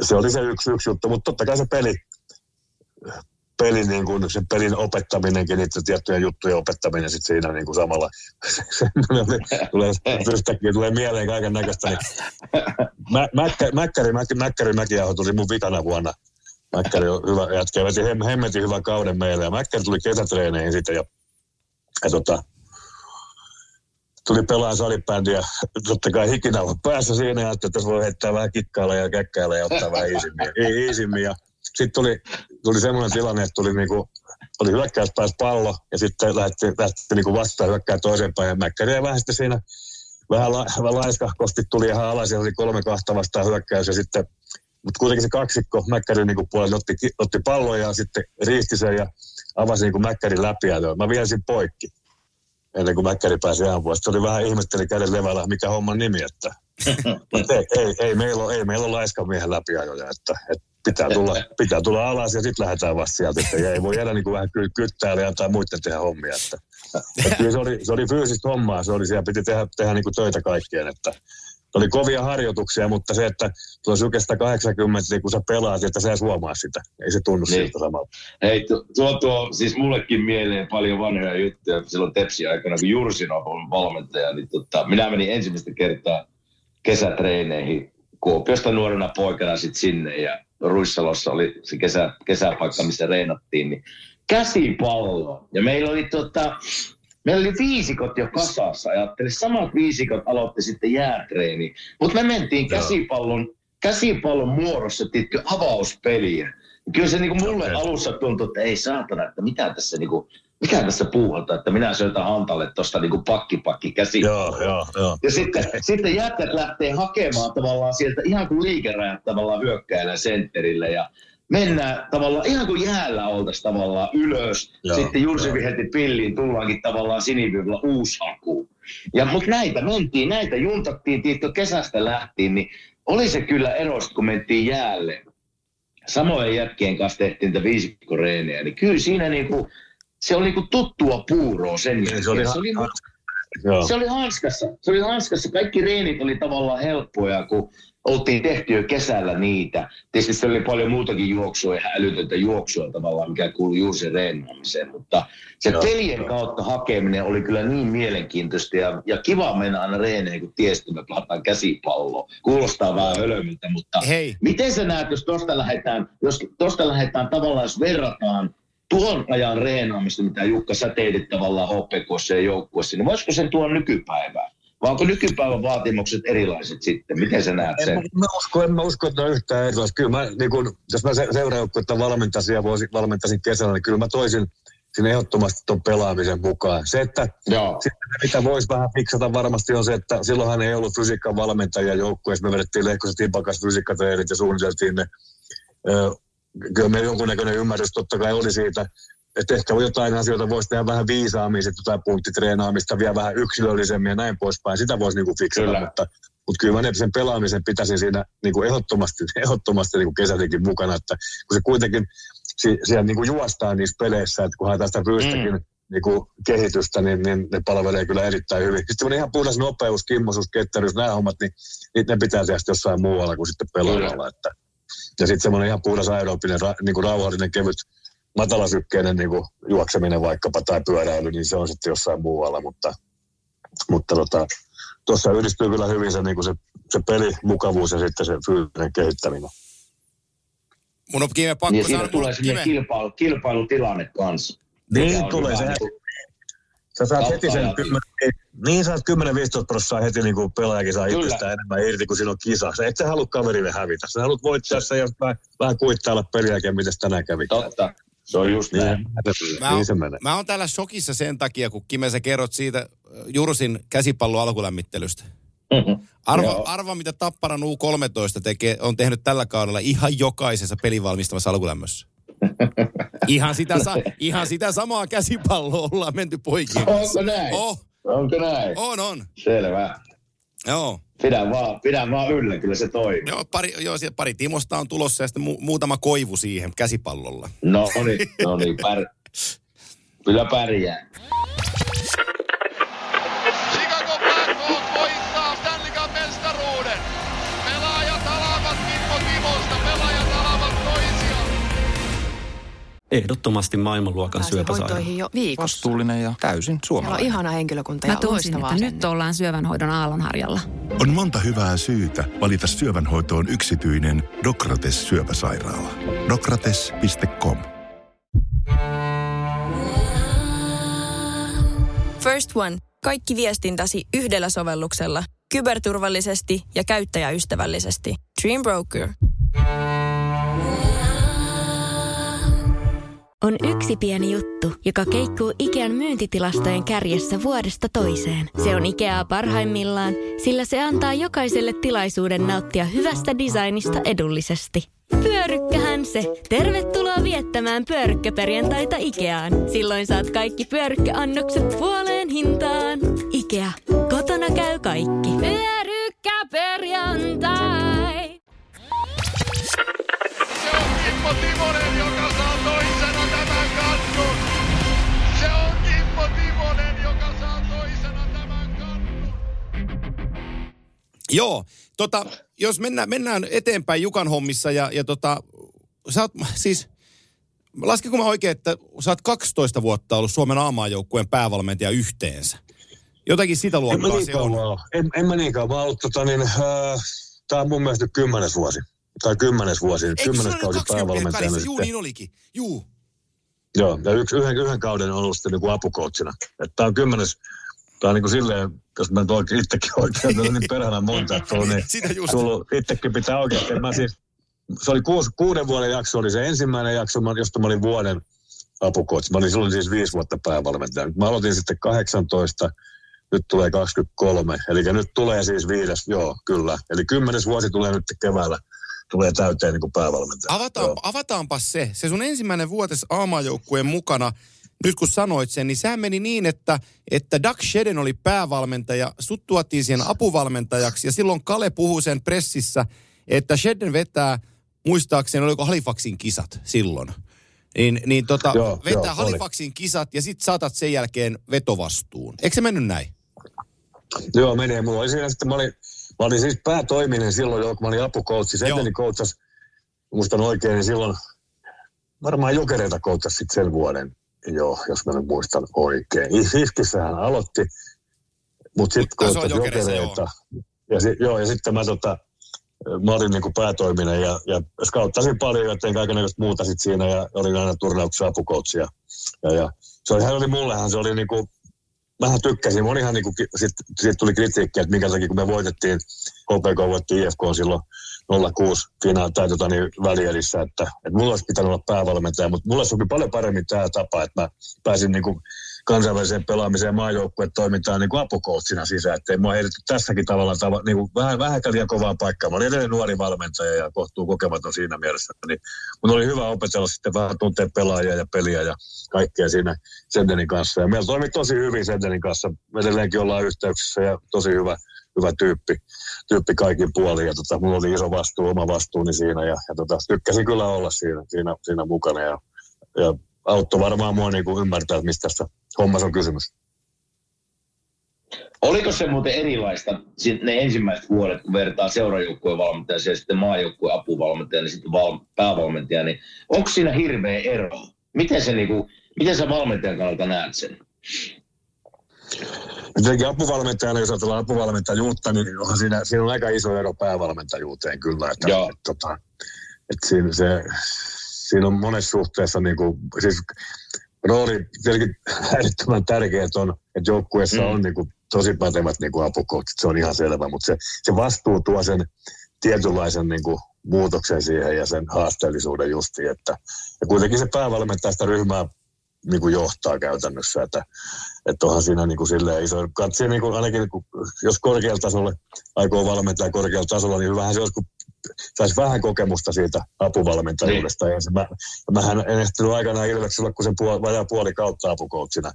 se oli se yksi, yksi juttu, mutta totta kai se peli... Pelin, niin kuin, sen pelin opettaminenkin, niiden tiettyjen juttujen opettaminen sitten siinä niin kuin samalla. tulee, yhtäkkiä tulee mieleen kaiken näköistä. Niin. Mä, mäkkä, mäkkäri, mäkkäri, mäkkäri Mäkiaho tuli mun vikana vuonna. Mäkkäri on hyvä jätkä, veti hem, hemmetin hyvän kauden meille. Ja Mäkkäri tuli kesätreeneihin sitten ja, ja tota, tuli pelaan salibändiä. Totta kai hikinauha päässä siinä ja että tässä voi heittää vähän kikkailla ja käkkäillä ja ottaa vähän iisimmin. Ja sitten tuli, tuli semmoinen tilanne, että tuli niinku, oli hyökkäys pääsi pallo ja sitten lähti, lähti niinku vastaan hyökkää toiseen päin. Mäkkäri ja vähän sitten siinä vähän, la, vähän laiskahkosti tuli ihan alas ja oli kolme kahta vastaan hyökkäys. Ja sitten, mutta kuitenkin se kaksikko Mäkkärin niinku puolella otti, otti pallon ja sitten riisti sen ja avasi niinku Mäkkärin läpi. Ja mä viensin poikki ennen kuin Mäkkäri pääsi ihan pois. Se oli vähän ihmetteli käden levällä, mikä homman nimi. Että, että ei, ei, ei meillä ole, ei meillä ole laiskamiehen läpiajoja, että, että Pitää tulla, pitää tulla alas ja sitten lähdetään vasta sieltä. Että ei voi jäädä niin kuin vähän kyttäälle ja antaa muiden tehdä hommia. Että, että kyllä se oli, se oli fyysistä hommaa. Se oli siellä, piti tehdä, tehdä niin kuin töitä kaikkien. Että, oli kovia harjoituksia, mutta se, että tuo sykestä kahdeksankymmentä, niin kun sä pelaat, että sä edes huomaa sitä. Ei se tunnu niin siltä samalla. Hei, tuo, tuo siis mullekin mieleen paljon vanhoja juttuja. Silloin Tepsi-aikana, kun Jursin on ollut valmentaja, niin tota, minä menin ensimmäistä kertaa kesätreeneihin Kuopiosta nuorena poikana sitten sinne ja Ruissalossa oli se kesä, kesäpaikka, missä reenattiin, niin käsipallo. Ja meillä oli, tota, meillä oli viisikot jo kasassa, ajattelin. Samat viisikot aloitti sitten jäätreeni. Mutta me mentiin käsipallon, käsipallon muodossa, tietty avauspeliä. Kyllä se niinku mulle okay. alussa tuntui, että ei saatana, että mitä tässä niinku... Mikä tässä puuhalta, että minä syötän Antalle tuosta niinku pakki-pakki käsi. Joo, joo, joo. Ja sitten, sitten jätkät lähtee hakemaan tavallaan sieltä ihan kuin liikerajat tavallaan hyökkäillä sentterille ja mennään tavallaan ihan kuin jäällä oltaisiin tavallaan ylös. Joo, sitten Jursivi heti pilliin tullaankin tavallaan sinivyllä uusi haku. Ja mutta näitä mentiin, näitä juntattiin, tietty kesästä lähtiin, niin oli se kyllä erosta, kun mentiin jäälle. Samojen jätkien kanssa tehtiin niitä viisikkoreenejä, niin kyllä siinä niinku... Se oli niinku tuttua puuroa sen jälkeen. Se oli, se, oli, se oli hanskassa. Se oli hanskassa. Kaikki reenit oli tavallaan helppoja, kun oltiin tehty jo kesällä niitä. Tietysti se oli paljon muutakin juoksua ja älytöntä juoksua tavallaan, mikä kuului juuri sen reenaamiseen. Mutta se Joo. pelien kautta hakeminen oli kyllä niin mielenkiintoista ja, ja kiva mennä aina reeneen, kun tiesti me pelataan käsipalloa. Kuulostaa vähän hölmöltä, mutta Hei. miten sä näet, jos tosta lähdetään, jos tosta lähdetään tavallaan, jos verrataan tuon ajan reenaamista, mitä Jukka, sä teidit tavallaan H P K:ssa ja joukkuessa, niin voisiko sen tuon nykypäivään? Vai onko nykypäivän vaatimukset erilaiset sitten? Miten sä näet sen? En mä usko, en mä usko, että on yhtään erilaiset. Kyllä mä, niin kun, jos mä seuraajoukkuetta valmentaisin ja voisin, valmentaisin kesällä, niin kyllä mä toisin sinne ehdottomasti tuon pelaamisen mukaan. Se, että sitten, mitä voisi vähän fiksata varmasti on se, että silloinhan ei ollut fysiikan valmentajia joukkueessa. Me vedettiin Lehkosen tipakas fysiikkatreenit ja suunniteltiin ne. Kyllä meillä jonkunnäköinen ymmärrys totta kai oli siitä, että ehkä jotain asioita voisi tehdä vähän viisaammin, sitten jotain punttitreenaamista vielä vähän yksilöllisemmin ja näin poispäin. Sitä voisi niinku fiksata, mutta, mutta kyllä mä sen pelaamisen pitäisin siinä niinku ehdottomasti, ehdottomasti niinku kesätinkin mukana. Että kun se kuitenkin si, siellä niinku juostaan niissä peleissä, että kun haetaan sitä fyysistäkin mm. niinku kehitystä, niin, niin ne palvelee kyllä erittäin hyvin. Sitten ihan puhdas nopeus, kimmoisuus, ketteryys, nämä hommat, niin niitä ne pitää tehdä jossain muualla kuin sitten pelaamalla. Että, ja sitten semmoinen ihan puhdas aerobinen, ra, niinku rauhallinen, kevyt, matalasykkeinen niin kuin juokseminen vaikkapa tai pyöräily, niin se on sitten jossain muualla, mutta mutta tuossa tota, yhdistyy kyllä hyvin se, niin kuin se, se pelimukavuus ja sitten se fyysinen kehittäminen. Mun on Kime pakko niin sanoa. Siinä tulee sinne kilpailu, kilpailutilanne kanssa. Niin tulee se. Sä saat heti sen kymmenen viisitoista prosenttia heti niin kuin pelaajakin saa itsestään enemmän irti, kun siinä on kisa. Sä et sä halua kaverille hävitä. Sä haluat voittaa sen ja vähän, vähän kuittailla peliäkin, miten tänään kävi. Totta. Se on just niin. Näin. Mä, niin se menee. Mä oon täällä shokissa sen takia, kun Kime sä kerrot siitä Jursin käsipallon alkulämmittelystä. Mm-hmm. Arva, arva, mitä Tapparan U kolmetoista tekee, on tehnyt tällä kaudella ihan jokaisessa pelivalmistamassa alkulämmössä. Ihan sitä, ihan sitä samaa käsipalloa ollaan menty poikien. Onko näin? Oh. Onko näin? On, on. Selvä. Joo. Pidän vaan, pidän vaan yllä, kyllä se toimii. Joo, pari, joo, pari Timosta on tulossa ja sitten mu- muutama koivu siihen käsipallolla. No niin, no niin, pär... kyllä pärjää. Ehdottomasti maailmanluokan syöpäsairaala. Vastuullinen ja täysin suomalainen. Siellä on ihana henkilökunta ja loistavaa. Mä tunsin, että nyt ollaan syövänhoidon aallonharjalla. On monta hyvää syytä valita syövänhoitoon yksityinen Dokrates syöpäsairaala. Dokrates piste com First One. Kaikki viestintäsi yhdellä sovelluksella. Kyberturvallisesti ja käyttäjäystävällisesti. Dream Broker. On yksi pieni juttu, joka keikkuu Ikean myyntitilastojen kärjessä vuodesta toiseen. Se on Ikeaa parhaimmillaan, sillä se antaa jokaiselle tilaisuuden nauttia hyvästä designista edullisesti. Pyörykkähän se! Tervetuloa viettämään pyörykkäperjantaita Ikeaan. Silloin saat kaikki pyörykkäannokset puoleen hintaan. Ikea, kotona käy kaikki. Pyörykkäperjantai! Se on Kimmo Timonen, joka saa toisena tämän kannun. Se on Kimmo Timonen, joka saa toisena tämän kannun. Joo, tota, jos mennään, mennään eteenpäin Jukan hommissa ja, ja tota, sä oot, siis, laskeko mä oikein, että sä oot kaksitoista vuotta ollut Suomen A-maajoukkueen päävalmentaja yhteensä. Jotakin sitä luokkaa se on. Vaan. En, en mä niinkään, mä oon ollut, tota niin, äh, tää on mun mielestä nyt kymmenes vuosi. Tai kymmenes vuosi, kymmenes kausi päävalmentajana sitten. Juu, niin olikin. Juu. Joo, ja yksi, yhden, yhden kauden on ollut sitten niin kuin apukoutsina. Että tämä on kymmenes, tämä on niin kuin silleen, jos mä nyt oikein itsekin oikein, niin perhana monta, että on niin, sulla itsekin pitää oikeasti. Mä siis, se oli kuusi, kuuden vuoden jakso, oli se ensimmäinen jakso, josta mä olin vuoden apukoutsi. Mä olin silloin siis viisi vuotta päävalmentajana. Mä aloitin sitten kahdeksantoista, nyt tulee kaksikymmentäkolme, eli nyt tulee siis viides, joo, kyllä. Eli kymmenes vuosi tulee nyt keväällä. Tulee täyteen niin kuin päävalmentaja. Avataan, avataanpas se. Se sun ensimmäinen vuotes A-maajoukkueen mukana, nyt kun sanoit sen, niin sehän meni niin, että, että Doug Shedden oli päävalmentaja, sut tuotiin siihen apuvalmentajaksi, ja silloin Kale puhui sen pressissä, että Shedden vetää, muistaakseni, oliko Halifaxin kisat silloin. Niin, niin tota, joo, vetää joo, Halifaxin oli. Kisat, ja sit saatat sen jälkeen vetovastuun. Eikö se mennyt näin? Joo, menee. Mulla oli siinä sitten, mä olin... Mä olin siis päätoiminen silloin, kun mä olin apukoutsi. Sendelin koutsasi, muistan oikein, niin silloin varmaan Jokereita koutsasi sitten sen vuoden. Joo, jos mä nyt muistan oikein. Ifkissähän aloitti, mutta sitten koutsasi Jokereita. Ja, si, joo, ja sitten mä, tota, mä olin niin kuin päätoiminen ja, ja skauttasin paljon ja tein kaikennäköistä muuta sitten siinä. Ja olin aina turnauksessa apukoutsia. Ja, ja, se oli, hän oli mullehan, se oli niin kuin... mä tykkäsin. Monihan niin kuin, sit, sit tuli kritiikkiä, että minkä takia kun me voitettiin, H P K voitti I F K silloin nolla kuusi finaali tai tota niin välierissä, että, että mulla olisi pitänyt olla päävalmentaja, mutta mulla sopi paljon paremmin tämä tapa, että mä pääsin niin kuin kansainväliseen pelaamiseen, maajoukkuetoimintaan niin apukoutsina sisään, ettei mua heitetty tässäkin tavallaan tava, niin kuin vähän, vähän liian kovaan paikkaan. Mä olin edelleen nuori valmentaja ja kohtuu kokematon siinä mielessä, niin mun oli hyvä opetella sitten vähän tuntea pelaajia ja peliä ja kaikkea siinä Sendelin kanssa. Ja meillä toimi tosi hyvin Sendelin kanssa, me edelleenkin ollaan yhteyksissä ja tosi hyvä, hyvä tyyppi, tyyppi kaikin puolin. Ja tota, mulla oli iso vastuu, oma vastuuni siinä ja, ja tota, tykkäsin kyllä olla siinä, siinä, siinä mukana ja, ja auttoi varmaan mua niin kuin ymmärtää, mistä tässä hommassa on kysymys. Oliko se muuten erilaista ne ensimmäiset vuodet, kun vertaa seurajoukkueen valmentajan ja sitten maajoukkueen apuvalmentajan ja sitten val- päävalmentajan, niin onko siinä hirveä ero? Miten se, niin kuin, miten sä valmentajan kannalta näet sen? Tietenkin apuvalmentajana, jos ajatellaan apuvalmentajuutta, niin siinä, siinä on aika iso ero päävalmentajuuteen kyllä. Että, Joo. Että, että, että siinä se... Siinä on monessa suhteessa, niin kuin, siis rooli tietenkin äärettömän tärkeä on, että joukkueessa mm. on niin kuin, tosi pätevät niin kuin apukohtit, se on ihan selvä, mutta se, se vastuu tuo sen tietynlaisen niin kuin, muutoksen siihen ja sen haasteellisuuden justiin, että ja kuitenkin se päävalmentaja sitä ryhmää niin kuin, johtaa käytännössä, että, että onhan siinä niin kuin, silleen iso, katsi, niin kuin, ainakin niin kuin, jos korkealla tasolla aikoo valmentaa korkealla tasolla, niin hyvähän se joskus saisi vähän kokemusta siitä apuvalmentajuudesta. Niin. Mä, mähän en ehtinyt aikanaan Ilveksellä, kun sen puol, vajaa puoli kautta apukoutsina,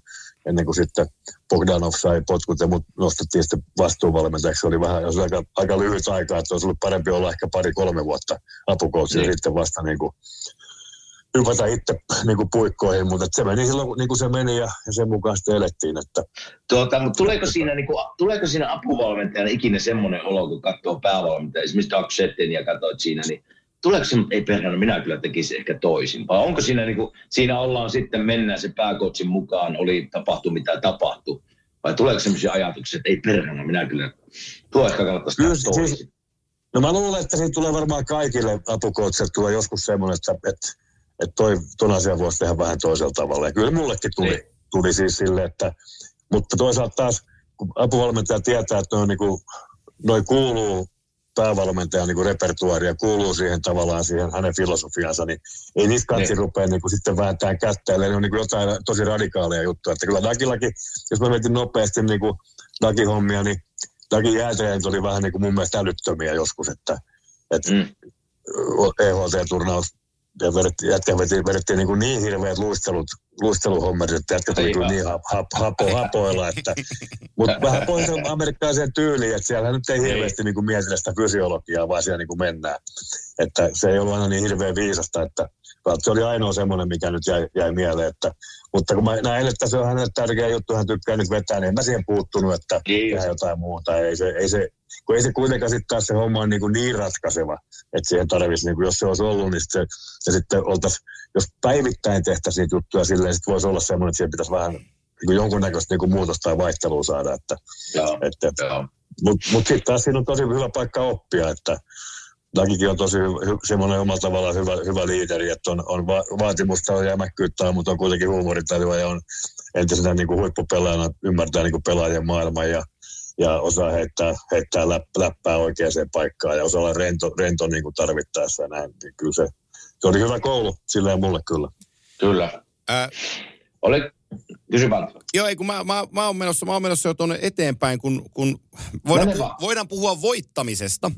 ennen kuin sitten Bogdanov sai potkut ja mut nostettiin sitten vastuuvalmentajaksi. Se oli vähän, jos aika, aika lyhyt aika, että olisi ollut parempi olla ehkä pari-kolme vuotta apukoutsina niin. Sitten vasta niin kuin hypätä itse niin kuin puikkoihin, mutta se meni silloin niin kuin se meni ja sen mukaan sitten elettiin. Että... Tuota, mutta tuleeko, siinä, niin kuin, tuleeko siinä apuvalmentajana ikinä semmoinen olo, kun katsoo päävalmentaja, esimerkiksi Taksetin ja katsoit siinä, niin tuleeko se, ei perhana, minä kyllä tekisin ehkä toisin, vaan onko siinä, niin kuin, siinä ollaan sitten, mennään se pääkoutsin mukaan, oli tapahtu mitä tapahtui, vai tuleeko semmoisia ajatuksia, että ei perhana, minä kyllä, tuo ehkä kannattaisi tehdä toisin. No mä luulen, että siitä tulee varmaan kaikille apukoutsille, tulee joskus semmoinen, että, että että toi, ton asian voisi tehdä vähän toisella tavalla. Ja kyllä mullekin tuli, tuli siis sille, että... Mutta toisaalta taas, kun apuvalmentaja tietää, että noi, niinku, noi kuuluu päävalmentajan niinku repertuaaria, kuuluu siihen tavallaan siihen hänen filosofiansa, niin ei niistä katsi rupea niinku, sitten vääntään kättä, eli ne on niinku jotain tosi radikaaleja juttuja. Että kyllä Dakillakin, jos mä mietin nopeasti niinku Daki-hommia, niin Dakin jäätäjät oli vähän niinku mun mielestä älyttömiä joskus, että et mm. E H T-turnaus ja jätkä vedettiin niin, niin hirveät luistelut, luisteluhommat, että jätkä tuli kyllä niin hap, hap, hapo, hapoilla, että... Mutta vähän pohjoisen amerikkalaiseen tyyliin, että siellä nyt ei hirveästi niin mietitä sitä fysiologiaa, vaan siellä niin mennään. Että se ei ollut aina niin hirveän viisasta, että se oli ainoa semmoinen, mikä nyt jäi, jäi mieleen, että... Mutta kun mä näin, että se on hänelle tärkeä juttu, hän tykkää nyt vetää, niin en mä siihen puuttunut, että tehdään jotain muuta. Ei se, ei se, kun ei se kuitenkaan sitten taas se homma on niin, niin ratkaiseva, että siihen tarvitsisi, niin jos se olisi ollut, niin se, ja sitten oltaisiin, jos päivittäin tehtäisiin niitä juttuja silleen, sitten voisi olla semmoinen, että siihen pitäisi vähän niin jonkunnäköistä niin muutosta tai vaihtelua saada. Että, että, mutta mut sitten taas siinä on tosi hyvä paikka oppia, että Dakikin on tosi hy- semmoinen omalla tavallaan hyvä, hyvä liideri, että on, on va- vaatimusta ja jämäkkyyttä, mutta on kuitenkin huumorintajua ja on entisenä niin kuin huippupelaajana, ymmärtää niin kuin pelaajien maailman ja, ja osaa heittää, heittää läpp- läppää oikeaan paikkaan ja osaa olla rento, rento niin kuin tarvittaessa ja näin. Niin kyllä se, se oli hyvä koulu, silleen mulle kyllä. Kyllä. Ä- Olet... Kysypä. Joo, ei kun mä, mä, mä oon menossa, mä oon menossa jo tuonne eteenpäin, kun, kun voidaan, pu- voidaan puhua voittamisesta.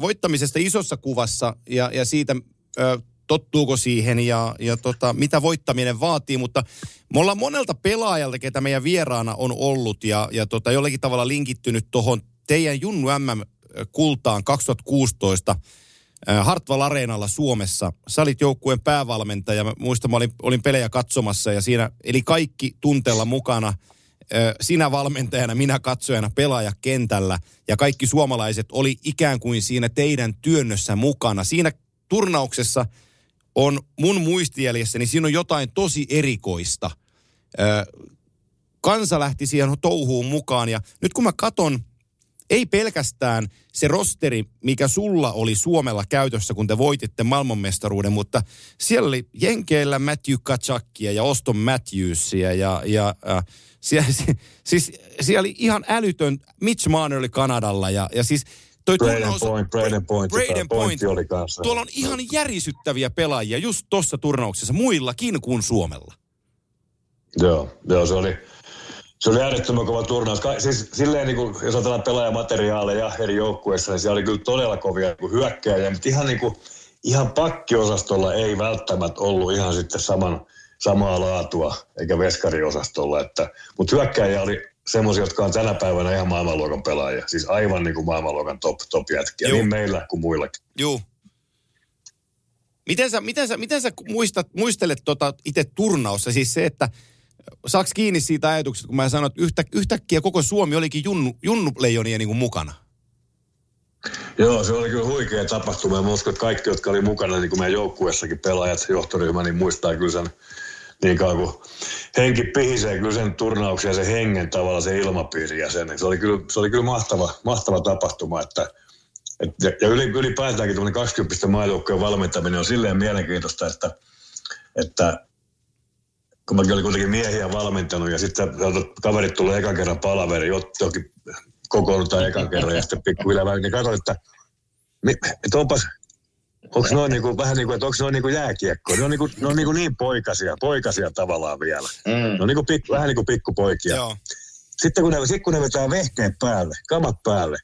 Voittamisesta isossa kuvassa ja, ja siitä ö, tottuuko siihen ja, ja tota, mitä voittaminen vaatii, mutta me ollaan monelta pelaajalta, ketä meidän vieraana on ollut ja, ja tota, jollakin tavalla linkittynyt tuohon teidän Junnu M M-kultaan kaksituhattakuusitoista Hartwall Areenalla Suomessa. Sä olit joukkueen päävalmentaja, mä muistan, mä olin, olin pelejä katsomassa ja siinä, eli kaikki tunteella mukana. Sinä valmentajana, minä katsojana, pelaaja kentällä ja kaikki suomalaiset oli ikään kuin siinä teidän työnnössä mukana. Siinä turnauksessa on mun muistijäljessäni, siinä on jotain tosi erikoista. Kansa lähti siihen touhuun mukaan ja nyt kun mä katson Ei pelkästään se rosteri, mikä sulla oli Suomella käytössä, kun te voititte maailmanmestaruuden, mutta siellä oli Jenkeillä Matthew Kachakia ja Auston Matthewsia ja, ja äh, siellä, siis, siellä oli ihan älytön, Mitch Marner oli Kanadalla ja, ja siis toi Braden turnaus, Point, Braden Point, Braden Point, oli kanssa. Tuolla on ihan järisyttäviä pelaajia just tuossa turnauksessa, muillakin kuin Suomella. Joo, joo se oli. Se oli äänettömän kova turnaus. Ka- siis silleen, niin kuin, jos ajatellaan pelaajamateriaaleja eri joukkueissa, niin siellä oli kyllä todella kovia niin hyökkääjiä, mutta ihan, niin kuin, ihan pakkiosastolla ei välttämättä ollut ihan sitten saman, samaa laatua, eikä veskariosastolla. Että, mutta hyökkääjiä oli semmoisia, jotka on tänä päivänä ihan maailmanluokan pelaajia. Siis aivan niin kuin maailmanluokan top, top jätkiä, niin meillä kuin muillakin. Joo. Miten sä, miten sä, miten sä muistat, muistelet tota itse turnausta? Siis se, että saaks kiinni siitä ajatuksesta, kun mä sanoin, että yhtä, yhtäkkiä koko Suomi olikin junnu, junnuleijonien niin kuin mukana? Joo, se oli kyllä huikea tapahtuma. Mä uskon, että kaikki, jotka oli mukana, niin kuin meidän joukkueessakin pelaajat, johtoryhmä, niin muistaa kyllä sen niin kauan kuin henki pihisee kyllä sen turnauksen ja sen hengen tavalla, se ilmapiiri ja sen. Se oli kyllä, se oli kyllä mahtava, mahtava tapahtuma, että et, ja ylipäätäänkin tuollainen kaksikymppisten maajoukkojen valmentaminen on silleen mielenkiintoista, että, että kun mäkin olin kuitenkin miehiä valmentanut ja sitten kaverit tulee ekan kerran palaveriin, johonkin kokoonnutaan ekan kerran ja sitten pikkuhiljaa niin katsoin, että, että onpas, onko noin niin kuin, vähän niin kuin, että onko noin niin kuin jääkiekkoja. Ne on niin, kuin, ne on niin, kuin niin poikasia, poikasia tavallaan vielä. Mm. Ne on niin kuin pikku, vähän niin kuin pikkupoikia. Joo. Sitten kun ne, sit kun ne vetää vehkeet päälle, kamat päälle,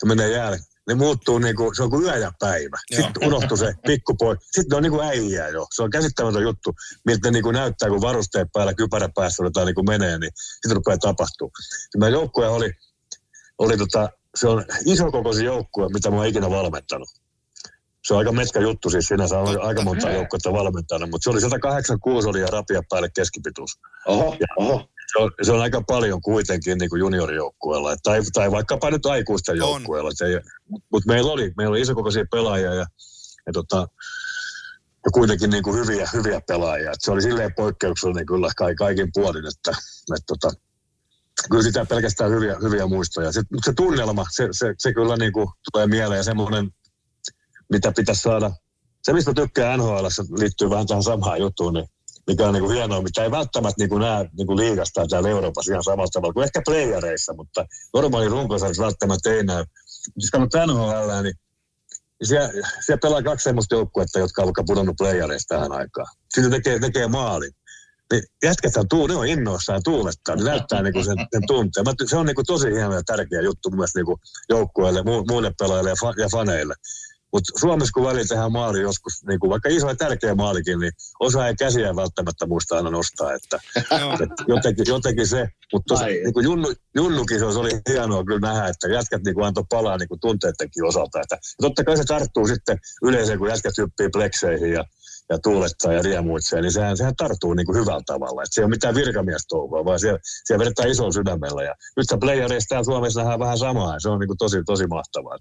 kun menee jäälle, ne muuttuu niin kuin, se on kuin yö ja päivä. Joo. Sitten unohtuu se pikkupoika. Sitten on niin kuin äijää jo. Se on käsittämätön juttu, miltä ne niin kuin näyttää, kun varusteet päällä, kypärä päässä otetaan niin kuin menee, niin sitten rupeaa tapahtumaan. Tämä joukkue oli, oli tota, se on isokokoisin joukkue, mitä mä oon ikinä valmentanut. Se on aika metkä juttu siis sinänsä, on aika monta joukkuetta valmentanut, mutta se oli sata kahdeksankymmentäkuusi oli ja rapia päälle keskipituus. Oho, oho. Se on, se on aika paljon kuitenkin niin kuin juniorijoukkueella, tai, tai vaikkapa nyt aikuisten joukkueella. Mutta meillä oli, meillä oli isokokoisia pelaajia ja, ja, tota, ja kuitenkin niin kuin hyviä, hyviä pelaajia. Et se oli silleen poikkeuksellinen kyllä kaikin puolin, että et, tota, kyllä sitä pelkästään hyviä, hyviä muistoja. Sitten se tunnelma, se, se, se kyllä niin kuin tulee mieleen ja semmoinen, mitä pitäisi saada. Se, mistä tykkää N H L:ssä, liittyy vähän tähän samaan juttuun, niin mikä on niin kuin hienoa, mitä ei välttämättä niin kuin näe niin kuin liigasta täällä Euroopassa ihan samalla tavalla kuin ehkä playereissa, mutta normaali runkosarjassa välttämättä ei näy. Jos kannattaa N H L:ää, niin siellä, siellä pelaa kaksi semmoista joukkuetta, jotka on vaikka pudonnut playereissa tähän aikaan. Sitten tekee, tekee maalin. Niin jätkätään tuu, ne on innoissaan tuulettaan, ne näyttää niin kuin sen, sen tunteen. Mä, se on niin kuin tosi hieno ja tärkeä juttu mun mielestä niin kuin joukkueille, mu, muille pelaajille ja, fa, ja faneille. Mutta Suomessa kun väliin tehdään maali joskus, niin vaikka iso ja tärkeä maalikin, niin osa ei käsiä välttämättä muista aina nostaa. Että, että jotenkin, jotenkin se, mutta niin junnu, junnukisoissa oli hienoa kyllä nähdä, että jätkät niin antoi palaa niin tunteettenkin osalta. Että, ja totta kai se tarttuu sitten yleensä, kun jätkät hyppii plekseihin ja, ja tuulettaa ja riemuitsee, niin sehän, sehän tarttuu niin hyvällä tavalla. Että se ei ole mitään virkamiestoukoa, vaan siellä, siellä vedetään isolla sydämellä. Ja nyt se playereissa täällä Suomessa nähdään vähän samaa, ja se on niin tosi, tosi mahtavaa.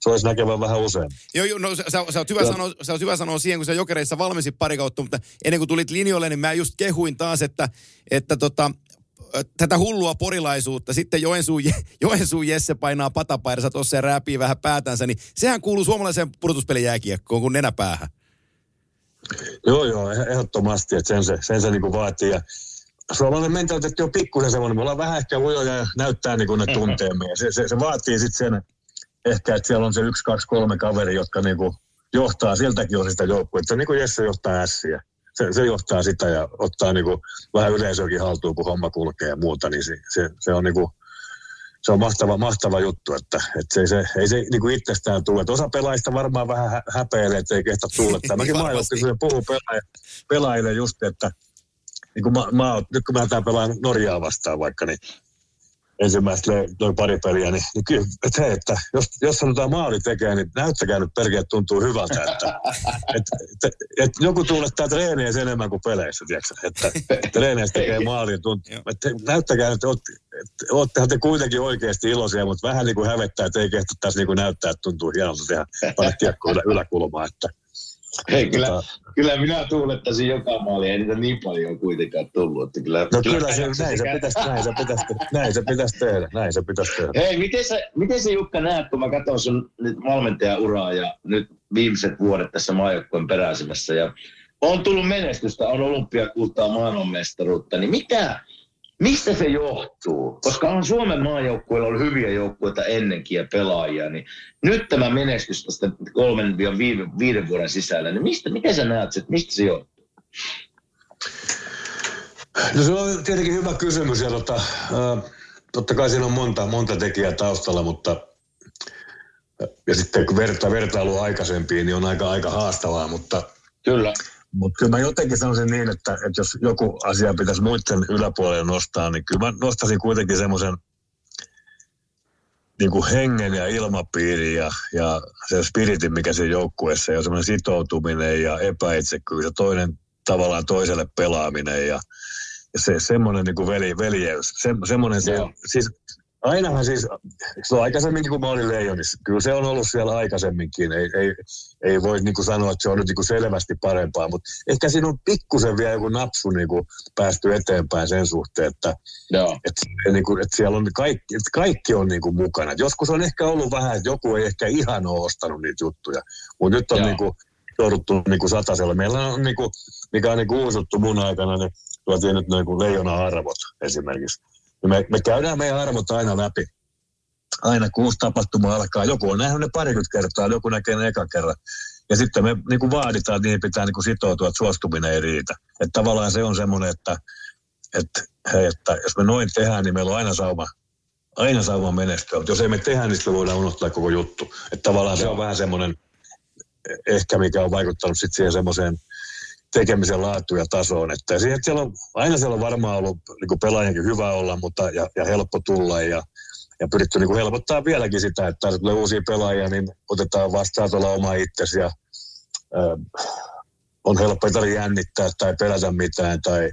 Se olisi näkevän vähän usein. Joo, joo, no sä, sä, oot hyvä sanoa, sä oot hyvä sanoa siihen, kun sä Jokereissa valmisit pari kautta, mutta ennen kuin tulit linjoille, niin mä just kehuin taas, että, että tota, tätä hullua porilaisuutta, sitten Joensuun, Joensuun Jesse painaa patapaidassa tuossa ja rääpii vähän päätänsä, niin sehän kuuluu suomalaiseen pudotuspelin jääkiekkoon kuin nenäpäähän. Joo, joo, ehdottomasti, että sen se, sen se niinku vaatii ja suomalainen mentaliteetti on pikkusen semmoinen, me ollaan vähän ehkä ujoja ja näyttää niinku ne tunteemme ja se, se, se vaatii sitten sen. Ehkä, että siellä on se yksi, kaksi, kolme kaveri, jotka niinku johtaa siltäkin osista joukkuetta. Niin kuin Jesse johtaa ässiä. Se, se johtaa sitä ja ottaa niinku vähän yleisöäkin haltuun, kun homma kulkee ja muuta. Niin se, se, se on, niinku, se on mahtava, mahtava juttu, että et se, se, ei se niinku itsestään tule. Et osa pelaajista varmaan vähän häpeilee, ettei kehtä tuulettaa. Mäkin maailman puhun pelaajille just, että niinku mä, mä, nyt kun mä lähdetään pelaamaan Norjaa vastaan vaikka, niin ensimmäistä noin pari peliä, niin, niin kyllä, että, hei, että jos, jos sanotaan maali tekee, niin näyttäkää nyt perkeä, tuntuu hyvältä, että et, et, et joku tuulettaa treeneissä enemmän kuin peleissä, tiedätkö, että treeneissä tekee maali, että näyttäkää nyt, että oottehan te kuitenkin oikeasti iloisia, mutta vähän niin kuin hävettää, että ei kehtä tässä niin kuin näyttää, että tuntuu hienolta tehdä, panna kiekkoa yläkulmaa, että Hei, kyllä, tota... kyllä minä tuulettaisin joka maali, ei niitä niin paljon kuitenkaan tullut. Että kyllä, no kyllä, kyllä se, näin, se pitäisi, näin, se pitäisi, näin se pitäisi tehdä, näin se pitäisi tehdä. Hei, miten sä, miten sä Jukka näet, kun mä katson sun nyt valmentajan uraa ja nyt viimeiset vuodet tässä maajoukkueen peräisemässä ja on tullut menestystä, on olympiakultaa, maailmanmestaruutta, niin mitä, mistä se johtuu? Koska on Suomen maajoukkueilla ollut hyviä joukkueita ennenkin ja pelaajia, niin nyt tämä menestys tästä kolmen ja viiden vuoden sisällä, niin mistä, miten sä näet, että mistä se johtuu? No se on tietenkin hyvä kysymys ja tota, totta kai siinä on monta, monta tekijää taustalla, mutta ja sitten kun verta, vertailu aikaisempiin, niin on aika, aika haastavaa, mutta kyllä. Mutta kyllä mä jotenkin sanoisin niin, että, että jos joku asia pitäisi muiden yläpuolelle nostaa, niin kyllä mä nostaisin kuitenkin semmoisen niin kuin hengen ja ilmapiiri ja, ja se spiritin, mikä siinä joukkueessa ja semmoinen sitoutuminen ja epäitsekkyys ja toinen tavallaan toiselle pelaaminen ja, ja se semmoinen niin kuin veli, veljeys. Se, semmoinen se, siis, ainahan siis, silloin aikaisemminkin kun mä olin Leijonissa, kyllä se on ollut siellä aikaisemminkin. Ei, ei, ei voi niin kuin sanoa, että se on nyt niin kuin selvästi parempaa, mutta ehkä siinä on pikkusen vielä joku napsu niin kuin päästy eteenpäin sen suhteen, että, että, niin kuin, että siellä on kaikki, että kaikki on niin kuin mukana. Joskus on ehkä ollut vähän, että joku ei ehkä ihan ole ostanut niitä juttuja, mutta nyt on niin kuin, jouduttu niin kuin satasella. Meillä on, niin kuin, mikä on niin kuin uusuttu mun aikana, niin tuotiin nyt niin kuin leijona-arvot esimerkiksi. Me, me käydään meidän arvot aina läpi. Aina kun uusi tapahtuma alkaa. Joku on nähnyt ne parikymmentä kertaa, joku näkee ne eka kerran. Ja sitten me niin kuin vaaditaan, että niihin pitää niin kuin sitoutua, että suostuminen ei riitä. Että tavallaan se on semmoinen, että, että, hei, että jos me noin tehdään, niin meillä on aina sauma, aina sauma menestyä. Mutta jos ei me tehdä, niin sitten me voidaan unohtaa koko juttu. Että tavallaan se on vähän semmoinen, ehkä mikä on vaikuttanut sitten siihen semmoiseen tekemisen laatu ja tasoon. Että siihen, että siellä on, aina siellä on varmaan ollut niin pelaajankin hyvä olla mutta, ja, ja helppo tulla ja, ja pyritty niin helpottaa vieläkin sitä, että jos tulee uusia pelaajia, niin otetaan vastaan tuolla oma itsesi ja äh, on helppo, ei tarvitse jännittää tai pelätä mitään. Tai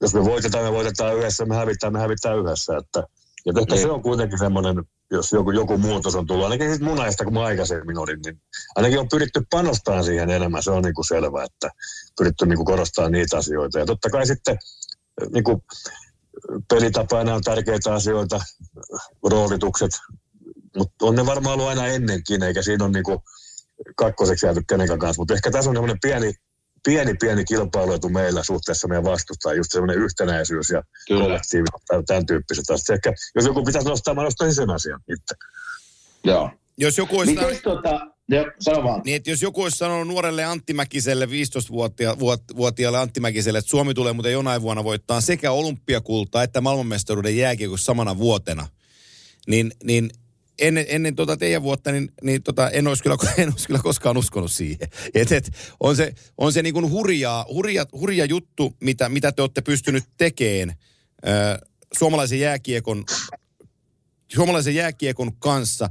jos me voitetaan, me voitetaan yhdessä, me hävitään, me hävitään yhdessä. Että, ja ehkä niin. Se on kuitenkin semmoinen, jos joku, joku muutos on tullut, ainakin sitten mun ajasta, kun mä aikaisemmin olin, niin ainakin on pyritty panostamaan siihen enemmän, se on niin kuin selvä, että pyritty niin kuin korostamaan niitä asioita. Ja totta kai sitten niin kuin pelitapana on tärkeitä asioita, roolitukset, mutta on ne varmaan ollut aina ennenkin, eikä siinä ole niin kuin kakkoseksi jääty kenenkään kanssa, mutta ehkä tässä on sellainen pieni, pieni, pieni kilpailuetu meillä suhteessa meidän vastustaan, just semmoinen yhtenäisyys ja kollektiivisuus tai tämän tyyppiset. Ehkä, jos joku pitäisi nostaa, mä nostaisin sen asian itse. Joo. Jos joku olisi Mites, sanonut, tota, jo, sano vaan. Niin, jos joku olisi sanonut nuorelle Antti Mäkiselle, viisitoistavuotiaalle Antti Mäkiselle, että Suomi tulee muuten jonain vuonna voittaa sekä olympiakultaa että maailmanmestaruuden jääkiekon samana vuotena, niin, niin Ennen, ennen tuota teidän vuotta, niin, niin tota, en olisi kyllä, en olisi kyllä koskaan uskonut siihen. Et, et, on se, on se niin kuin hurjaa, hurja, hurja juttu, mitä, mitä te olette pystynyt tekemään äh, suomalaisen jääkiekon, suomalaisen jääkiekon kanssa.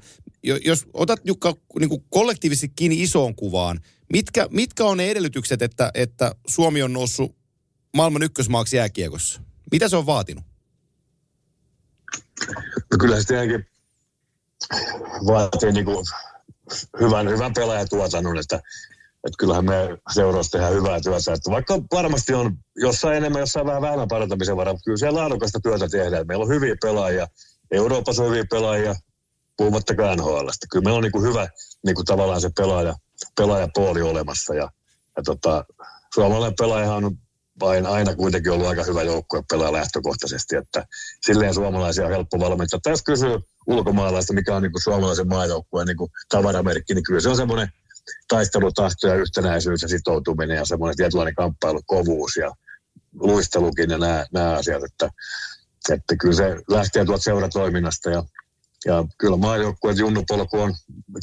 Jos otat Jukka niin kuin kollektiivisesti kiinni isoon kuvaan, mitkä, mitkä on ne edellytykset, että, että Suomi on noussut maailman ykkösmaaksi jääkiekossa? Mitä se on vaatinut? No kyllä se tietenkin vaatii niin kuin hyvän, hyvän pelaajatuotannon, että, että kyllähän me seurausta tehdään hyvää työtä. Että vaikka varmasti on jossain enemmän, jossain vähän vähemmän parantamisen varaa, mutta kyllä siellä laadukasta työtä tehdään. Meillä on hyviä pelaajia, Euroopassa on hyviä pelaajia, puhumattakaan N H L:stä. Kyllä meillä on niin kuin hyvä niin kuin tavallaan se pelaaja, pelaajapooli olemassa. Ja, ja tota, suomalainen pelaajahan on vain aina kuitenkin ollut aika hyvä joukkue pelaa lähtökohtaisesti, että silleen suomalaisia on helppo valmentaa. Tai jos kysyy ulkomaalaista, mikä on niin kuin suomalaisen maajoukkueen niin kuin tavaramerkki, niin kyllä se on semmoinen taistelutahto ja yhtenäisyys ja sitoutuminen ja semmoinen tietynlainen kamppailukovuus ja luistelukin ja nämä, nämä asiat, että, että kyllä se lähtee tuolta seuratoiminnasta ja, ja kyllä maajoukkueen junnupolku on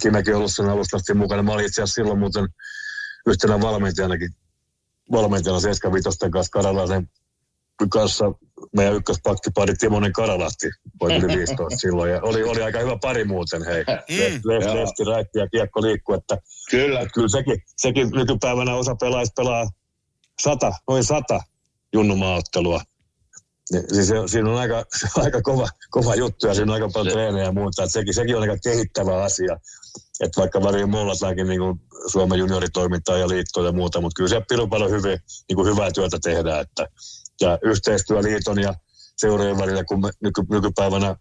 Kimekin ollut sen alusta mukana. Mä olin itse asiassa silloin muuten yhtenä valmentajanakin valmentajana seitsemän viisi kanssa Karalaisen kanssa meidän ykköspakkipari Timonen Karalahti oli viisitoista silloin ja oli, oli aika hyvä pari muuten hei. Lehti, lehti, räitti ja kiekko liikkuu, että kyllä, että kyllä sekin, sekin nykypäivänä osa pelaajista pelaa sata, noin sata junnumaaottelua. Siis se, siinä on aika, aika kova, kova juttu ja siinä on aika paljon treenejä ja muuta, että sekin, sekin on aika kehittävä asia. että vaikka väliin muulla saakin niin Suomen junioritoimintaa ja liittoa ja muuta, mutta kyllä siellä pirun paljon hyvin, niin kuin hyvää työtä tehdään. Että, ja yhteistyö liiton ja seurojen välillä, kun nyky, nykypäivänä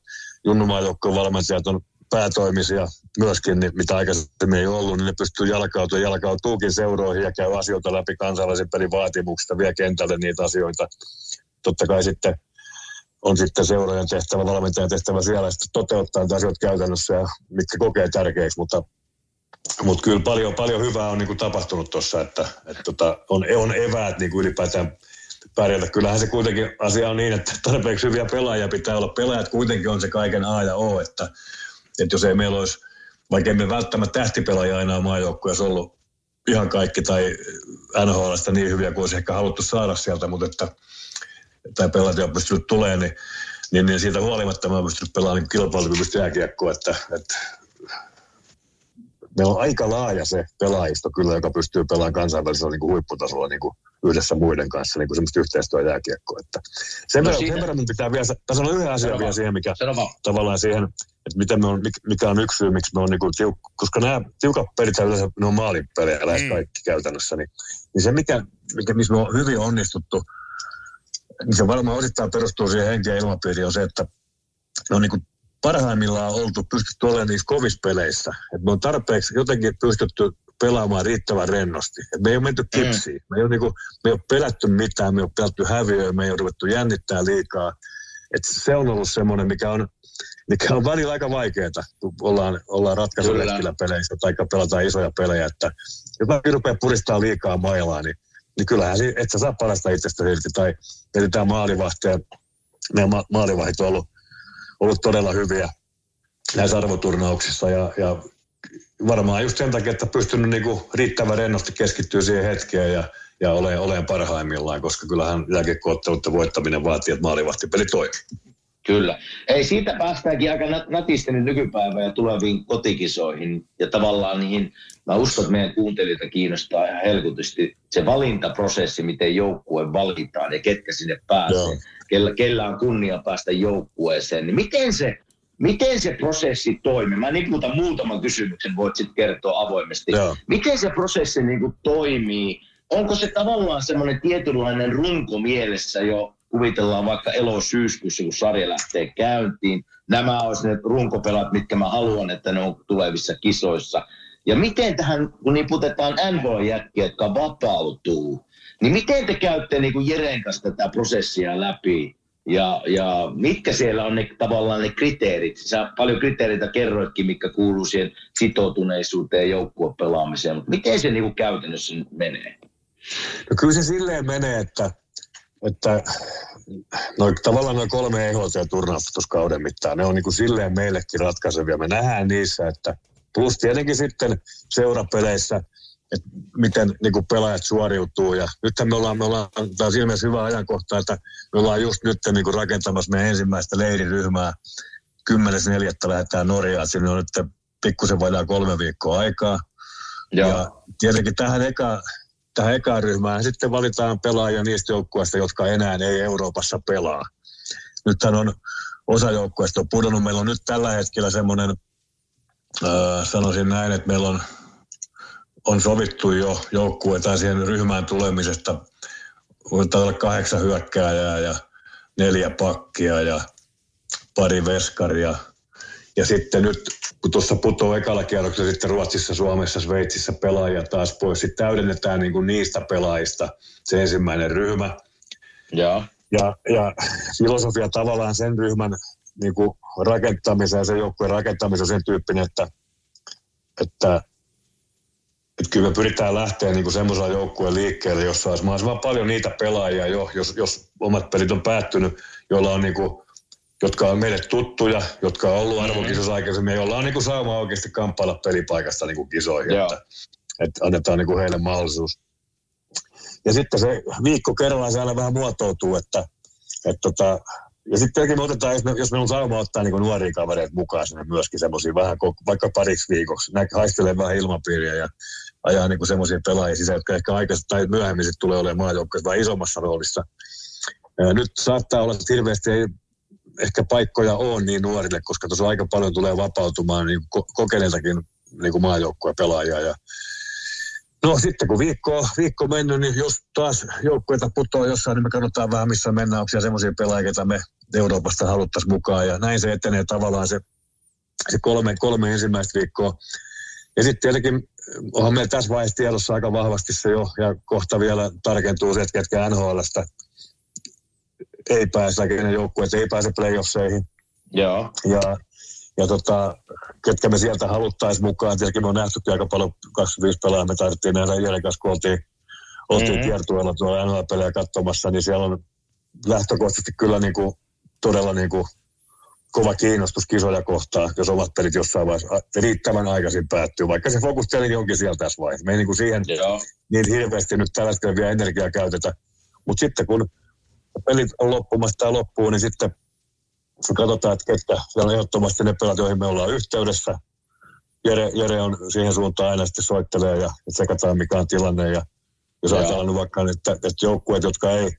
junnumaajoukkojen valmentajat on päätoimisia myöskin, niin, mitä aikaisemmin ei ollut, niin ne pystyy jalkautumaan, jalkautuukin seuroihin ja käy asioita läpi kansainvälisen pelin vaatimuksista, vie kentälle niitä asioita. Totta kai sitten on sitten seurojen tehtävä, valmentajan tehtävä siellä sitten toteuttaa niitä asioita käytännössä, ja mitkä kokee tärkeäksi, mutta, mutta kyllä paljon, paljon hyvää on niin kuin tapahtunut tuossa, että, että on, on eväät niin kuin ylipäätään pärjätä. Kyllähän se kuitenkin asia on niin, että tarpeeksi hyviä pelaajia pitää olla. Pelaajat kuitenkin on se kaiken A ja O, että, että jos ei meillä olisi, vaikka emme välttämättä tähtipelaajia aina maajoukkueessa ollut ihan kaikki tai N H L:stä niin hyviä kuin olisi ehkä haluttu saada sieltä, mutta että tai pelaajia on pystynyt tulemaan, niin, niin, niin siitä huolimatta mä oon pystynyt pelaamaan niin kilpailukyvystä jääkiekkoa. Että, että meillä on aika laaja se pelaajisto kyllä, joka pystyy pelaamaan kansainvälisellä niin kuin huipputasolla niin kuin yhdessä muiden kanssa niin kuin semmoista yhteistyöjääkiekkoa. Että sen, no verran, sen verran pitää vielä, tässä on yhden asian vielä siihen, mikä tavallaan siihen, että miten me on, mikä on yksi syy, miksi me on niin kuin tiuk, koska nämä tiukat pelit, ne on maalinpelejä lähes kaikki käytännössä, niin, niin se mikä, mikä, missä me on hyvin onnistuttu, niin se varmaan osittain perustuu siihen henkeen ilmapiiriin on se, että ne on niin kuin parhaimmillaan oltu pystytty olemaan niissä kovissa peleissä. Et me on tarpeeksi jotenkin pystytty pelaamaan riittävän rennosti. Et me ei ole menty kipsiin. Mm. Me ei ole, niin kuin, me ei ole pelätty mitään, me ei ole pelätty häviöä, me ei ole ruvettu jännittää liikaa. Et se on ollut semmoinen, mikä on, mikä on välillä aika vaikeaa, kun ollaan, ollaan ratkaisuletkillä peleissä tai pelataan isoja pelejä. Että jos mä rupean puristamaan liikaa mailaa, niin niin kyllähän et sä saa parasta itsestä silti. Tai tämä maalivahti ja nämä ma- maalivahdit on ollut, ollut todella hyviä näissä arvoturnauksissa. Ja, ja varmaan just sen takia, että pystynyt niinku riittävän rennosti keskittyä siihen hetkeen ja, ja olen, olen parhaimmillaan, koska kyllähän jääkiekko-ottelutta voittaminen vaatii, että maalivahtipeli toimii. Kyllä. Ei, siitä päästäänkin aika nätisti nyt nykypäivään ja tuleviin kotikisoihin. Ja tavallaan niihin, mä uskon, että meidän kuuntelijoita kiinnostaa ihan helposti se valintaprosessi, miten joukkue valitaan ja ketkä sinne pääsee. Kellä, kellä on kunnia päästä joukkueeseen. Niin miten, se, miten se prosessi toimii? Mä niputan muutaman kysymyksen, voit sitten kertoa avoimesti. Joo. Miten se prosessi niin kuin toimii? Onko se tavallaan semmoinen tietynlainen runko mielessä jo? Kuvitellaan vaikka elo-syyskuussa, kun sarja lähtee käyntiin. Nämä olisi ne runkopelat, mitkä mä haluan, että ne on tulevissa kisoissa. Ja miten tähän, kun niputetaan N H L-jätkiä, jotka vapautuu, niin miten te käytte niin kuin Jeren kanssa tätä prosessia läpi? Ja, ja mitkä siellä on ne, tavallaan ne kriteerit? Sä paljon kriteereitä kerroitkin, mitkä kuuluu siihen sitoutuneisuuteen ja joukkuepelaamiseen, mutta miten se niin kuin käytännössä nyt menee? No kyllä se silleen menee, että Että noi, tavallaan noin kolme E H T-turnausta tuossa kauden mittaan, ne on niin kuin silleen meillekin ratkaisevia. Me nähdään niissä, että plus tietenkin sitten seurapeleissä, että miten niin kuin pelaajat suoriutuu. Ja nythän me ollaan, me ollaan taas ilmeisesti hyvä ajankohta, että me ollaan just nyt niin kuin rakentamassa meidän ensimmäistä leiriryhmää. kymmenes neljättä lähdetään Norjaan, sinne on nyt pikkusen vajaa kolme viikkoa aikaa. Joo. Ja tietenkin tähän eka... Tähän ekaan ryhmään sitten valitaan pelaajia niistä joukkueista, jotka enää ei Euroopassa pelaa. Nythän on osa joukkueista on pudonnut. Meillä on nyt tällä hetkellä semmoinen, äh, sanoisin näin, että meillä on, on sovittu jo joukkueita siihen ryhmään tulemisesta. Voidaan olla kahdeksan hyökkääjää ja neljä pakkia ja pari veskaria. Ja sitten nyt, kun tuossa putoaa ekalla kierroksella sitten Ruotsissa, Suomessa, Sveitsissä pelaajia taas pois, sitten täydennetään niin kuin niistä pelaajista se ensimmäinen ryhmä. Ja, ja, ja filosofia tavallaan sen ryhmän niin kuin rakentamisen ja sen joukkueen rakentamisen sen tyyppinen, että, että, että kyllä me pyritään lähteä niin kuin semmoisella joukkueen liikkeelle, jossa olisi mahdollisimman paljon niitä pelaajia jo, jos, jos omat pelit on päättynyt, joilla on niin kuin jotka on meille tuttuja, jotka on ollut arvokisossa aikaisemmin, joilla on niin saama oikeasti kamppailla pelipaikasta niin kisoihin, että, että annetaan niin heille mahdollisuus. Ja sitten se viikko kerrallaan se aina vähän muotoutuu, että, että ja sitten me otetaan, jos me, jos me on saama ottaa niin nuoria kavereita mukaan sinne myöskin semmoisia vähän, vaikka pariksi viikoksi, näin haistelee vähän ilmapiiriä ja ajaa niin semmoisia pelaajia sisään, jotka ehkä aikaisemmin tai myöhemmin sitten tulee olemaan maajoukkueessa vähän isommassa roolissa. Ja nyt saattaa olla, että hirveästi ei ehkä paikkoja on niin nuorille, koska tuossa aika paljon tulee vapautumaan niin kokeneiltakin niin kuin maajoukkueen pelaajia. Ja no sitten kun viikko, viikko mennyt, niin jos taas joukkueita putoaa jossain, niin me katsotaan vähän missä mennään, onko semmoisia pelaajia, joita me Euroopasta haluttaisiin mukaan. Ja näin se etenee tavallaan se, se kolme, kolme ensimmäistä viikkoa. Ja sitten tietenkin onhan meillä tässä vaiheessa tiedossa aika vahvasti se jo, ja kohta vielä tarkentuu se, että ketkä N H L:stä ei pääse, kenen joukkueet ei pääse playoffseihin. Joo. Ja, ja tota, ketkä me sieltä haluttaisiin mukaan, tietenkin me on nähtykin aika paljon, kaksikymmentäviisi pelaajaa me tarvittiin nähdä Jeren kanssa, kun oltiin, oltiin mm-hmm. kiertueella tuolla N H L-pelejä katsomassa, niin siellä on lähtökohtaisesti kyllä niinku, todella niinku, kova kiinnostus kisoja kohtaan, jos omat pelit jossain vaiheessa riittävän aikaisin päättyy, vaikka se fokus tietenkin onkin siellä tässä vaiheessa. Me ei niinku siihen Joo. niin hirveästi nyt tällä hetkellä vielä energiaa käytetä, mutta sitten kun pelit on loppumassa tai loppuu, niin sitten katsotaan, että ketkä on ehdottomasti ne pelat, joihin me ollaan yhteydessä. Jere, Jere on siihen suuntaan aina sitten soittelee ja tsekataan mikä on tilanne. Ja jos ajatellaan vaikka, että, että joukkueet, jotka ei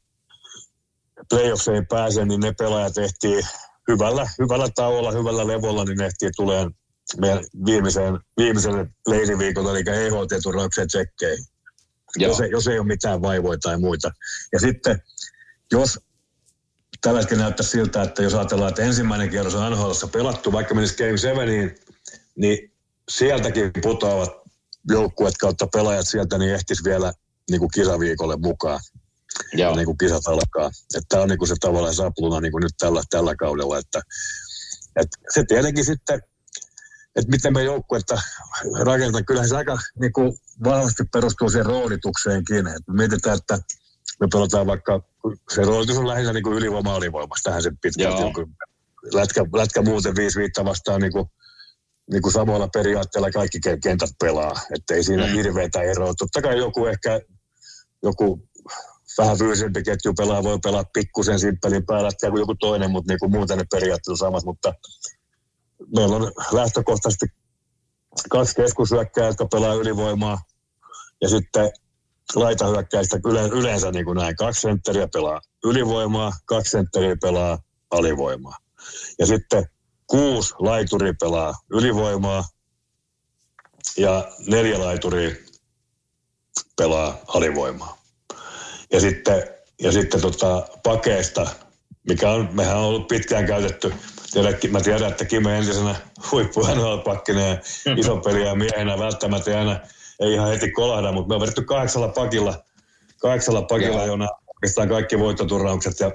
playoffseihin pääse, niin ne pelaajat ehtii hyvällä, hyvällä tauolla, hyvällä levolla, niin ne ehtii tulemaan meidän viimeiseen, viimeiselle leiriviikolle, eli E H T-turnauksen tsekkeihin. Jos, jos ei ole mitään vaivoja tai muita. Ja sitten, jos... Tällä hetkellä näyttää siltä, että jos ajatellaan, että ensimmäinen kierros on N H L:ssä pelattu, vaikka menisi Game Seveniin, niin sieltäkin putoavat joukkueet kautta pelaajat sieltä, niin ehtis vielä niin kuin kisaviikolle mukaan, Joo. niin kuin kisat alkaa. Tämä on niin kuin se tavallaan sapluna niin kuin nyt tällä, tällä kaudella. Että, että se tietenkin sitten, että miten me joukkuetta rakennetaan, kyllähän se aika niin kuin vahvasti perustuu siihen roolitukseenkin. Että mietitään, että me pelataan vaikka, se roolitus on lähinnä niin kuin ylivoima-alivoimassa, tähän se pitkälti on. Lätkä, lätkä muuten viisi viittä vastaan niin kuin, niin kuin samoilla periaatteilla kaikki kentät pelaa, ettei siinä mm. hirveätä eroa. Totta kai joku ehkä, joku vähän fyysisempi ketju pelaa, voi pelaa pikkusen simppelin päälätkää kuin joku toinen, mutta niin kuin muuten ne periaatteet on samat. Mutta meillä on lähtökohtaisesti kaksi keskushyökkääjää, jotka pelaa ylivoimaa ja sitten laitahyökkäistä yleensä niin kuin näin. Kaksi sentteriä pelaa ylivoimaa, kaksi sentteriä pelaa alivoimaa. Ja sitten kuusi laituria pelaa ylivoimaa ja neljä laituria pelaa alivoimaa. Ja sitten, ja sitten tota pakeista, mikä on, mehän on ollut pitkään käytetty. Mä tiedän, että Kime entisenä huippu N H L-pakkina ja isopeliä miehenä välttämättä aina ei ihan heti kolahda, mutta me on vedetty kahdeksalla pakilla, kahdeksalla pakilla jona oikeastaan kaikki voittoturnaukset. Ja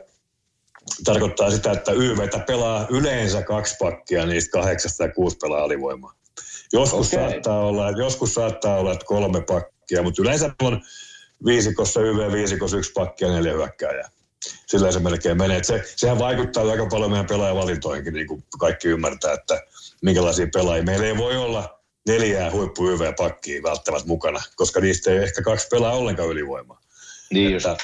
tarkoittaa sitä, että Y V:tä pelaa yleensä kaksi pakkia niistä kahdeksasta ja kuusi pelaa alivoimaa. Joskus, okay. saattaa olla, joskus saattaa olla, että kolme pakkia, mutta yleensä on viisikossa Y V, viisikossa yksi pakkia ja neljä hyökkääjää. Sillä se melkein menee. Se, sehän vaikuttaa aika paljon meidän pelaajavalintoihinkin, niin kuin kaikki ymmärtää, että minkälaisia pelaajia. Meillä ei voi olla neljää huippu-Y V-pakkiin välttämättä mukana, koska niistä ei ehkä kaksi pelaa ollenkaan ylivoimaa. Niin että,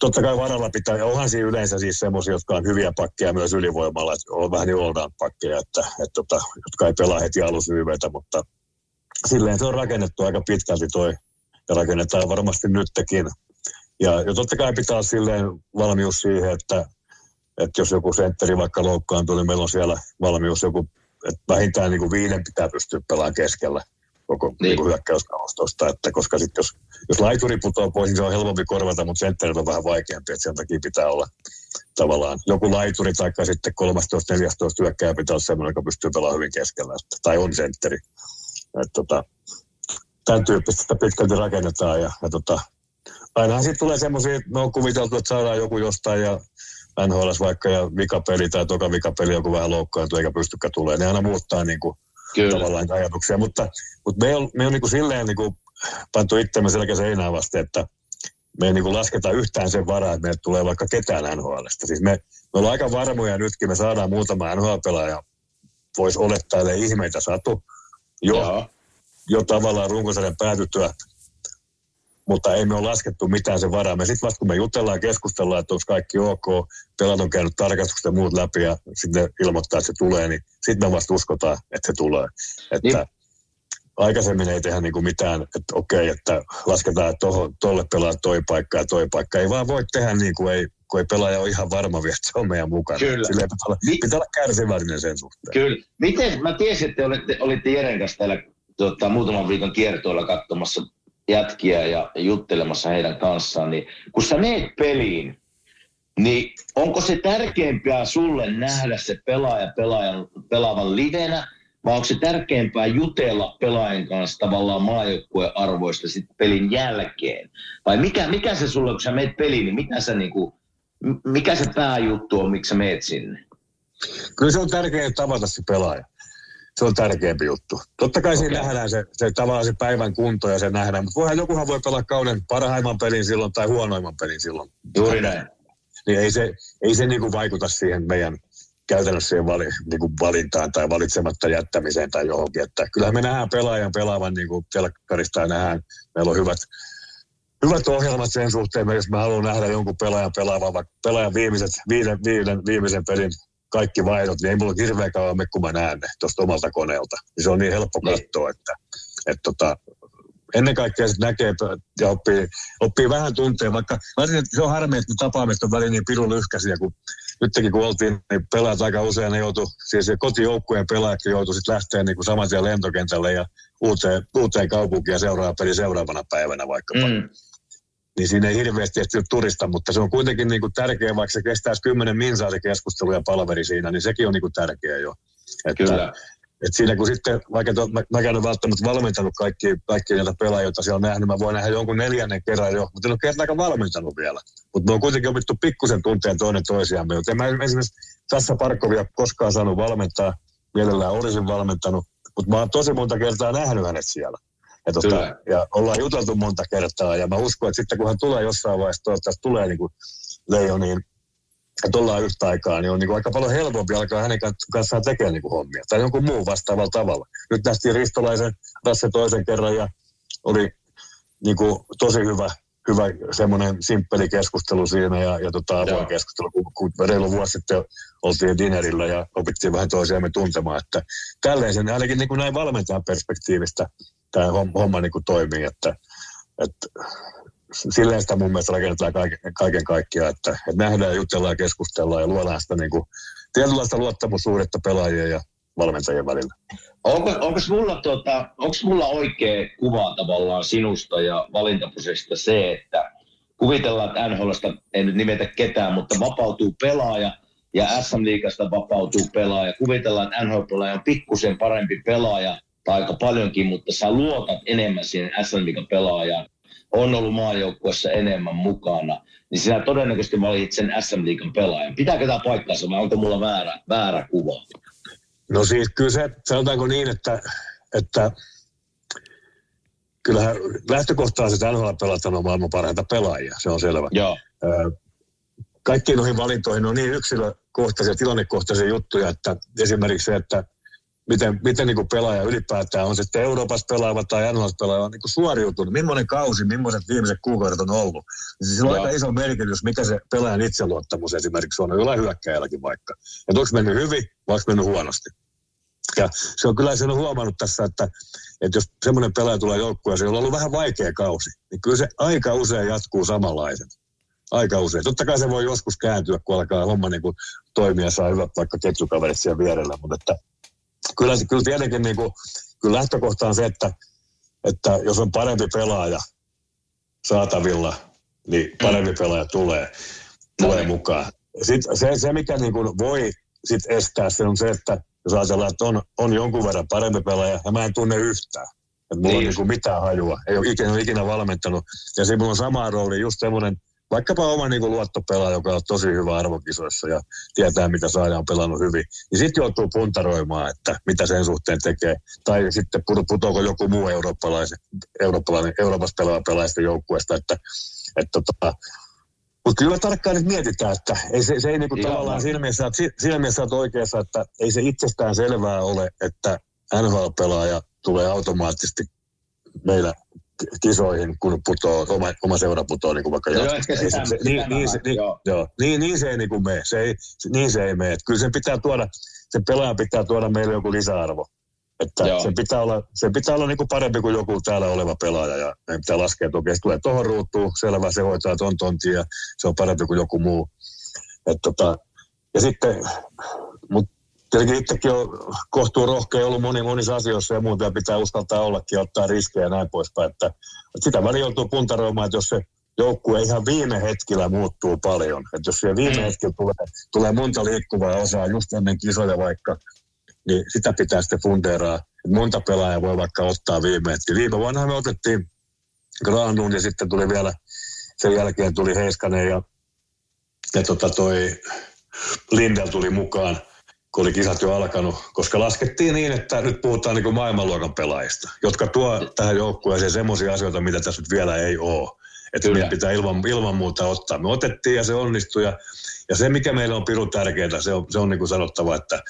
totta kai varalla pitää, ja onhan siinä yleensä siis semmoisia, jotka on hyviä pakkeja myös ylivoimalla, että on vähän niin all-down-pakkeja, että, että, että, jotka ei pelaa heti alusyveitä, mutta silleen se on rakennettu aika pitkälti toi, ja rakennetaan varmasti nytkin. Ja, ja totta kai pitää silleen valmius siihen, että, että jos joku sentteri vaikka loukkaantuu, niin meillä on siellä valmius joku että vähintään niin kuin viiden pitää pystyä pelaamaan keskellä koko niin. niin kuin hyökkäyskalustosta, että koska sitten jos, jos laituri putoaa pois, niin se on helpompi korvata, mutta sentterit on vähän vaikeampi, että sen takia pitää olla tavallaan joku laituri, taikka sitten kolmetoista neljätoista hyökkääjä pitää olla sellainen, joka pystyy pelaamaan hyvin keskellä, että, tai on sentteri. Että, tota, tämän tyyppistä sitä pitkälti rakennetaan, ja, ja tota, ainahan sitten tulee semmoisia, me on kuviteltu, että saadaan joku jostain, ja N H L:s vaikka ja vikapeli tai toka vikapeli joku vähän loukkaantuu eikä pystykään tulemaan. Ne aina muuttaa niin kuin, tavallaan ajatuksia. Mutta, mutta me on, me on niin kuin silleen niin kuin, pantu itsemme selkä seinään vasten, että me ei niin kuin lasketa yhtään sen varaa, että meille tulee vaikka ketään N H L:stä. Siis me, me ollaan aika varmoja nytkin, me saadaan muutama N H L-pelaaja, voisi olettaa, että ihmeitä satu jo, jo tavallaan runkosarjan päätyttyä. Mutta ei me ole laskettu mitään sen varaa. Me sitten vasta kun me jutellaan ja keskustellaan, että onko kaikki ok, pelat on käynyt tarkastukset ja muut läpi ja sitten ilmoittaa, että se tulee, niin sitten me vasta uskotaan, että se tulee. Että niin. Aikaisemmin ei tehdä niinku mitään, että okei, että lasketaan, että tolle pelaa toi paikka ja toi paikka. Ei vaan voi tehdä niin kuin ei kun ei pelaaja ole ihan varma vielä, että se on meidän mukana. Kyllä. Sillä pitää olla, pitää olla kärsivällinen sen suhteen. Kyllä. Miten, mä tiesin, että olitte, olitte Jeren kanssa täällä tota, muutaman viikon kiertoilla katsomassa jätkiä ja juttelemassa heidän kanssaan, niin kun sä meet peliin, niin onko se tärkeämpää sulle nähdä se pelaaja pelaajan, pelaavan livenä, vai onko se tärkeämpää jutella pelaajan kanssa tavallaan maajoukkueen arvoista sit pelin jälkeen? Vai mikä, mikä se sulle, kun sä meet peliin, niin mitä sä niinku, mikä se pääjuttu on, miksi sä meet sinne? Kyllä se on tärkeää tavata se pelaaja. Se on tärkeämpi juttu. Totta kai okay. Siinä nähdään se, se tavallaan se päivän kunto ja se nähdään, mutta voihan jokuhan voi pelaa kauden parhaimman pelin silloin tai huonoimman pelin silloin. Juuri näin. Niin ei se, ei se niinku vaikuta siihen meidän käytännössä siihen vali, niinku valintaan tai valitsematta jättämiseen tai johonkin. Että kyllähän me nähdään pelaajan pelaavan niinku telkkarista ja nähdään. Meillä on hyvät, hyvät ohjelmat sen suhteen, jos mä haluan nähdä jonkun pelaajan pelaavan, vaikka pelaajan viimeiset, viiden, viiden, viimeisen pelin kaikki vaihdot, niin ei mulla hirveän kauan mene, kun mä näen ne tuosta omalta koneelta. Se on niin helppo katsoa, että, että tota, ennen kaikkea sitten näkee ja oppii, oppii vähän tunteen, vaikka se on harmi, että tapaamista on väliin niin pirun lyhkäisiä, kun nytkin kun oltiin, niin pelaat aika usein, ne joutui, siis kotijoukkueen pelaajat joutui sitten lähteä niin saman tien lentokentälle ja uuteen, uuteen kaupunkiin ja seuraava peli seuraavana päivänä vaikkapa. Mm. Niin siinä ei hirveästi ehti turista, mutta se on kuitenkin niin kuin tärkeä, vaikka se kestäisi kymmenen minsaa se keskustelu ja palveri siinä, niin sekin on niin kuin tärkeä jo. Että, Kyllä. Että siinä kun sitten, vaikka mäkään en välttämättä valmentanut kaikkia, kaikkia näitä pelaajia, joita siellä on nähnyt, mä voin nähdä jonkun neljännen kerran jo, mutta en ole kertaakaan valmentanut vielä. Mutta me on kuitenkin opittu pikkusen tunteen toinen toisiamme, joten mä esimerkiksi tässä Parkkovia koskaan saanut valmentaa, mielellään olisin valmentanut, mutta mä oon tosi monta kertaa nähnyt hänet siellä. Ja, tuota, ja ollaan juteltu monta kertaa ja mä uskon, että sitten kun hän tulee jossain vaiheessa, toivottavasti tulee niin kuin Leijoniin, että ollaan yhtä aikaa, niin on niin kuin aika paljon helpompi alkaa hänen kanssaan tekemään niin kuin hommia. Tai jonkun muun vastaavalla tavalla. Nyt nähtiin Ristolaisen tässä toisen kerran ja oli niin kuin tosi hyvä, hyvä semmoinen simppeli keskustelu siinä ja, ja tota avoin keskustelu, kun reilu vuosi sitten oltiin dinerillä ja opittiin vähän toisiamme tuntemaan. Että tälleen sen ainakin niin kuin näin valmentajan perspektiivistä tämä homma niin kuin toimii, että, että silleen sitä mun mielestä rakennetaan kaiken, kaiken kaikkiaan, että, että nähdään, jutellaan ja keskustellaan ja luodaan sitä niin kuin tietynlaista luottamussuhdetta pelaajien ja valmentajien välillä. Onko, onko mulla, tuota, onko mulla oikea kuva tavallaan sinusta ja valintaprosessista se, että kuvitellaan, että N H L:sta ei nyt nimetä ketään, mutta vapautuu pelaaja ja S M-liigasta vapautuu pelaaja. Kuvitellaan, että N H L-pelaaja on pikkusen parempi pelaaja, tai aika paljonkin, mutta sä luotat enemmän siihen S M-liigan pelaajaan, on ollut maajoukkueessa enemmän mukana, niin sinä todennäköisesti valitsit sen S M-liigan pelaajan. Pitääkö tämä paikkansa vai onko mulla väärä, väärä kuva? No siis kyllä se, sanotaanko niin, että, että kyllähän lähtökohtaisesti N H L-pelaajat on maailman parhaita pelaajia, se on selvä. Joo. Kaikkiin noihin valintoihin on niin yksilökohtaisia, tilannekohtaisia juttuja, että esimerkiksi se, että Miten, miten niin kuin pelaaja ylipäätään on sitten Euroopassa pelaava tai N H L:ssä pelaava niin kuin suoriutunut, millainen kausi, millaiset viimeiset kuukaudet on ollut. Siis sillä on aika iso merkitys, mikä se pelaajan itseluottamus esimerkiksi on, jollain hyökkäjälläkin vaikka. Että onko mennyt hyvin vai onko mennyt huonosti. Ja se on kyllä se on huomannut tässä, että, että jos semmoinen pelaaja tulee joukkueeseen, jolla on ollut vähän vaikea kausi, niin kyllä se aika usein jatkuu samanlaisen. Aika usein. Totta kai se voi joskus kääntyä, kun alkaa homma niin kuin toimia, saa hyvät vaikka ketjukaverit siellä vierellä, mutta että Kyllä, kyllä tietenkin niin kuin, kyllä lähtökohta on se, että, että jos on parempi pelaaja saatavilla, niin parempi pelaaja tulee, tulee mukaan. Sitten se, se, mikä niin kuin voi sit estää sen, on se, että jos ajatellaan, että on, on jonkun verran parempi pelaaja, ja mä en tunne yhtään. Että mulla ei niin. ole niin mitään hajua, ei ole ikinä, ikinä valmentanut. Ja siinä mulla on sama rooli, just semmoinen, vaikkapa oma niin kuin luottopelaaja, joka on tosi hyvä arvokisoissa ja tietää, mitä saadaan, on pelannut hyvin, niin sitten joutuu puntaroimaan, että mitä sen suhteen tekee. Tai sitten putoako joku muu eurooppalainen, Euroopassa pelaava pelaajista joukkueesta. Että, että, että, mutta kyllä tarkkaan nyt mietitään, että ei se, se ei niin kuin tavallaan siinä mielessä, siinä mielessä olet oikeassa, että ei se itsestään selvää ole, että N H L-pelaaja tulee automaattisesti meillä kisoihin, kun putoo, oma, oma seura putoo niin vaikka jatkossa. Niin se ei niin kuin mene. Se ei, niin se ei mene. Et kyllä sen pitää tuoda, sen pelaajan pitää tuoda meille joku lisäarvo. Että sen pitää olla, sen pitää olla niin kuin parempi kuin joku täällä oleva pelaaja. Ja meidän pitää laskea, että okei, se tulee tuohon ruutuun, selvä, se hoitaa ton tontin ja se on parempi kuin joku muu. Et tota, ja sitten, mut tietenkin itsekin on kohtuu rohkea ollut moni, monissa asioissa ja muuta, ja pitää uskaltaa ollakin ja ottaa riskejä ja näin poispäin. Että, että sitä väliin joutuu puntaroimaan, että jos se joukkue ihan viime hetkellä muuttuu paljon. Että jos se viime hetkellä tulee, tulee monta liikkuvaa osaa just ennen kisoja vaikka, niin sitä pitää sitten fundeeraa. Monta pelaajaa voi vaikka ottaa viime hetkellä. Viime vuonna me otettiin Granlund ja sitten tuli vielä, sen jälkeen tuli Heiskanen ja, ja tota toi Lindell tuli mukaan, kun oli kisat jo alkanut, koska laskettiin niin, että nyt puhutaan niin kuin maailmanluokan pelaajista, jotka tuo tähän joukkueeseen semmoisia asioita, mitä tässä nyt vielä ei ole. Että niitä pitää ilman, ilman muuta ottaa. Me otettiin ja se onnistui. Ja, ja se, mikä meillä on pirun tärkeää, se on, se on niin kuin sanottava, että,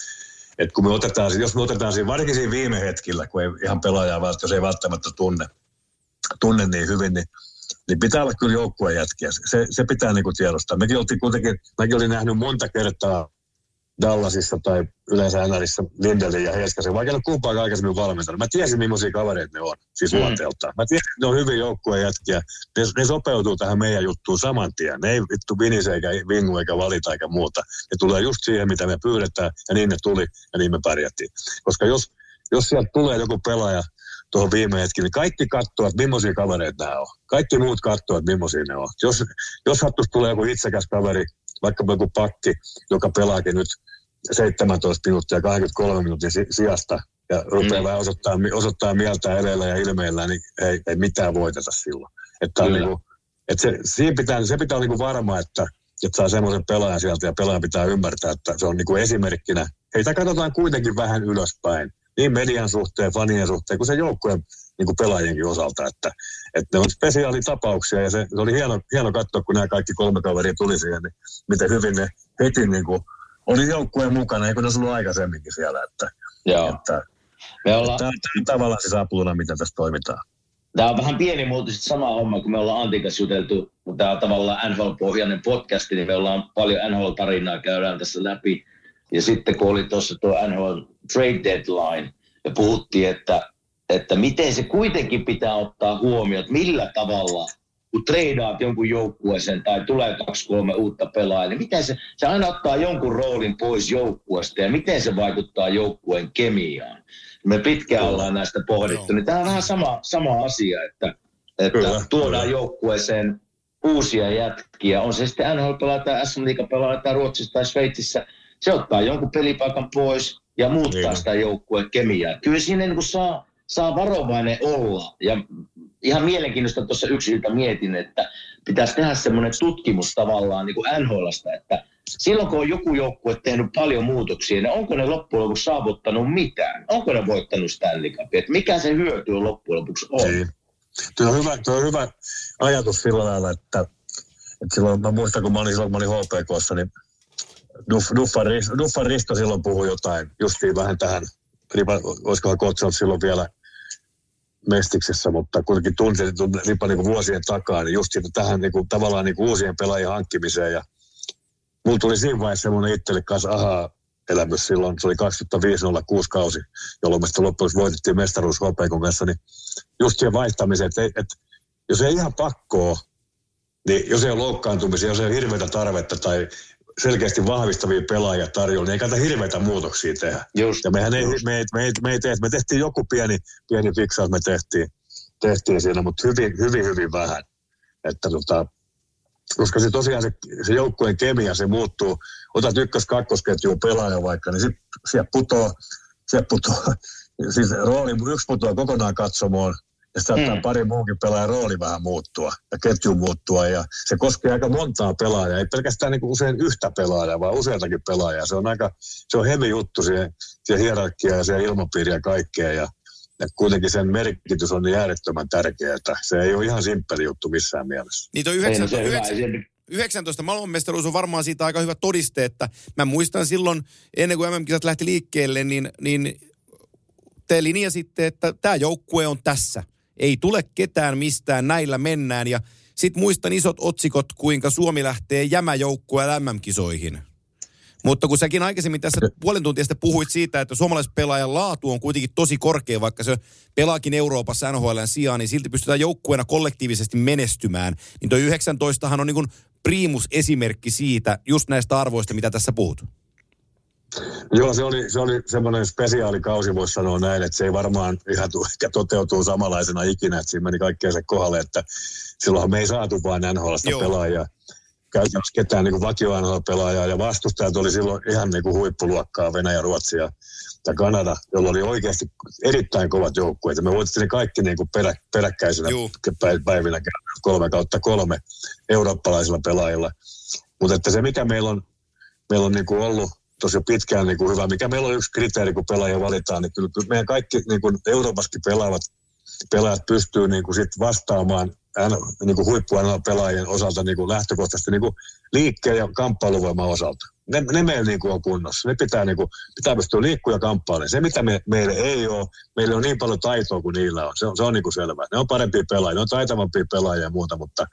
että kun me otetaan, jos me otetaan siinä, varsinkin siinä viime hetkellä, kun ei ihan pelaajaa, jos ei välttämättä tunne, tunne niin hyvin, niin, niin pitää olla kyllä joukkueen jätkiä. Se, se pitää niin kuin tiedostaa. Mekin oltiin kuitenkin, mäkin olin nähnyt monta kertaa Dallasissa tai yleensä N H:ssä Lindelin ja Heiskasen, vaikka en ole kumpaakaan aikaisemmin valmentanut. Mä tiesin, millaisia kavereita ne on, siis mm. luonteeltaan. Mä tiesin, että ne on hyvin joukkueen jätkiä. Ne, ne sopeutuu tähän meidän juttuun saman tien. Ne ei vittu vinise eikä vingu eikä valita eikä muuta. Ne tulee just siihen, mitä me pyydetään, ja niin ne tuli, ja niin me pärjättiin. Koska jos, jos sieltä tulee joku pelaaja tuohon viime hetkeen, niin kaikki katsoo, että millaisia kavereita nämä on. Kaikki muut katsoo, että millaisia ne on. Jos, jos hattus tulee joku itsekäs kaveri, vaikka joku pakki, joka pelaakin nyt seitsemäntoista minuuttia kaksikymmentäkolme minuutin sijasta ja rupeaa mm. vähän osoittaa, osoittaa mieltä edellä ja ilmeillä, niin ei, ei mitään voiteta silloin. Että niinku, et se, siinä pitää, se pitää olla niinku varma, että, että saa semmoisen pelaajan sieltä ja pelaajan pitää ymmärtää, että se on niinku esimerkkinä. Heitä katsotaan kuitenkin vähän ylöspäin, niin median suhteen, fanien suhteen kuin se joukkueen niinku pelaajienkin osalta. Että, että ne on spesiaalitapauksia ja se, se oli hieno, hieno katsoa, kun nämä kaikki kolme kaveria tuli siihen, niin miten hyvin ne heti niinku oli joukkueen mukana, eikö tässä ollut aikaisemminkin siellä, että, että, me ollaan, että tämä on tavallaan se apuluna, miten tässä toimitaan. Tämä on vähän pienimuotoisesti sama homma, kun me ollaan Antikas juteltu, kun tämä on tavallaan N H L-pohjainen podcast, niin me ollaan paljon N H L-tarinaa käydään tässä läpi. Ja sitten kun oli tuossa tuo N H L Trade Deadline, ja puhuttiin, että, että miten se kuitenkin pitää ottaa huomioon, että millä tavalla kun treidaat jonkun joukkueeseen tai tulee kaksi kolme uutta pelaajaa, niin miten se, se aina ottaa jonkun roolin pois joukkueesta ja miten se vaikuttaa joukkueen kemiaan. Me pitkään ollaan näistä pohdittu, niin tämä on vähän sama, sama asia, että, että tuodaan joukkueeseen uusia jätkiä. On se sitten N H L-pelaaja tai S M-liiga-pelaaja tai Ruotsissa tai Sveitsissä, se ottaa jonkun pelipaikan pois ja muuttaa niin sitä joukkueen kemiaa. Kyllä siinä niin kun saa, saa varovainen olla ja ihan mielenkiinnosta tuossa yksiltä mietin, että pitäisi tehdä semmoinen tutkimus tavallaan niin kuin N H L:stä, että silloin kun on joku joukkue tehnyt paljon muutoksia, niin onko ne loppujen lopuksi saavuttanut mitään? Onko ne voittanut Stanley Cupia? Että mikä se hyöty on loppujen lopuksi on? Niin. Tuo on hyvä, tuo on hyvä ajatus sillä lailla, että, että silloin mä muistan, kun mä olin, silloin, kun mä olin H P K:ssa, niin Duffan Risto silloin puhui jotain justiin vähän tähän, olisikohan Kotsalta silloin vielä Mestiksessä, mutta kuitenkin tunsin, että riippa niin vuosien takaa, niin just siitä tähän niin kuin, tavallaan niin kuin uusien pelaajien hankkimiseen. Ja mulla tuli siinä vaiheessa semmoinen itselle kanssa aha-elämys silloin, se oli kaksituhattaviisi nolla kuusi kausi, jolloin me sitten loppujen voitettiin mestaruus H P K:n kanssa, niin just siihen vaihtamiseen, että, että jos ei ihan pakkoa, niin jos ei ole loukkaantumisia, jos ei ole hirveätä tarvetta tai selkeästi vahvistavia pelaajia tarjolla, niin ei kannata hirveitä muutoksia tehdä. Just, ja mehän ei, me, ei, me, ei, me ei tehty, me tehtiin joku pieni, pieni fiksaus, me tehtiin, tehtiin siinä, mutta hyvin, hyvin, hyvin vähän. Että tota, koska se tosiaan se, se joukkueen kemia, se muuttuu, otat ykkös kakkosketjuun pelaaja vaikka, niin sitten siellä putoaa, siellä putoaa, siis rooli, yksi putoaa kokonaan katsomoon, ja saattaa hmm. pari muunkin pelaajan rooli vähän muuttua ja ketju muuttua. Ja se koskee aika montaa pelaajaa, ei pelkästään niin kuin usein yhtä pelaajaa, vaan useiltakin pelaajaa. Se on aika, se on hevi juttu siihen, siihen hierarkiaan ja siihen ilmapiiriin ja kaikkeen. Ja, ja kuitenkin sen merkitys on niin äärettömän tärkeää. Se ei ole ihan simppeli juttu missään mielessä. Niitä on yhdeksäntoista maailmanmestaruus on varmaan siitä aika hyvä todiste, että mä muistan silloin, ennen kuin M M-kisat lähti liikkeelle, niin, niin te linja sitten, että tämä joukkue on tässä. Ei tule ketään mistään, näillä mennään. Ja sit muistan isot otsikot, kuinka Suomi lähtee jämäjoukkueella M M-kisoihin. Mutta kun säkin aikaisemmin tässä puolen tuntia sitten puhuit siitä, että suomalaispelaajan laatu on kuitenkin tosi korkea, vaikka se pelaakin Euroopassa N H L:n sijaan, niin silti pystytään joukkueena kollektiivisesti menestymään. Niin toi yhdeksäntoistahan on niin kuin priimus esimerkki siitä, just näistä arvoista, mitä tässä puhut. Joo, se oli, se oli semmoinen spesiaalikausi, voisi sanoa näin, että se ei varmaan ihan tule, ehkä toteutuu samanlaisena ikinä, että siinä meni kaikkea se kohdalle, että silloinhan me ei saatu vain N H L:sta pelaajaa. Käytännössä ketään niin vakio N H L-pelaajaa ja vastustajat oli silloin ihan niin kuin huippuluokkaa Venäjä, Ruotsia ja Kanada, jolla oli oikeasti erittäin kovat joukkueet. Me voitettiin ne kaikki niin kuin perä, peräkkäisenä Juu. päivinä kolme kautta kolme eurooppalaisilla pelaajilla. Mutta että se, mikä meillä on, meillä on niin kuin ollut tosi pitkään niin kuin hyvä, mikä meillä on yksi kriteeri, kun pelaajia valitaan, niin kyllä meidän kaikki niin kuin Euroopassakin pelaavat, pelaajat pystyy niin kuin sit vastaamaan niin huippuainoa pelaajien osalta niin lähtökohtaisesti niin liikkeen ja kamppailuvoiman osalta. Ne, ne meillä niin on kunnossa. Ne pitää, niin kuin, pitää pystyä liikkua ja kamppailemaan. Se, mitä me, meillä ei ole, meillä on niin paljon taitoa kuin niillä on. Se on, se on niin selvää. Ne on parempia pelaajia, ne on taitavampia pelaajia ja muuta, mutta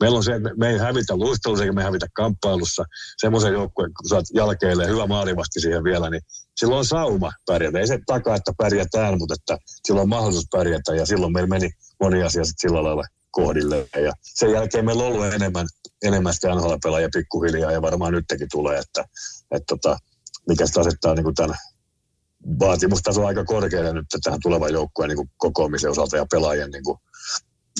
meillä on se, että me ei hävitä luistelussa eikä me ei hävitä kamppailussa. Semmoisen joukkueen, kun saat jälkeilleen hyvä maalivahti siihen vielä, niin silloin on sauma pärjätä. Ei se takaa, että pärjätään, mutta että silloin on mahdollisuus pärjätä ja silloin meillä meni moni asia sitten sillä lailla kohdille. Ja sen jälkeen meillä on ollut enemmän, enemmän sitä N H L-pelaajia pikkuhiljaa ja varmaan nytkin tulee, että, että, että mikä sitä asettaa niin kuin tämän vaatimustason aika korkealle nyt tähän tulevan joukkueen niin kuin kokoamisen osalta ja pelaajien niin kuin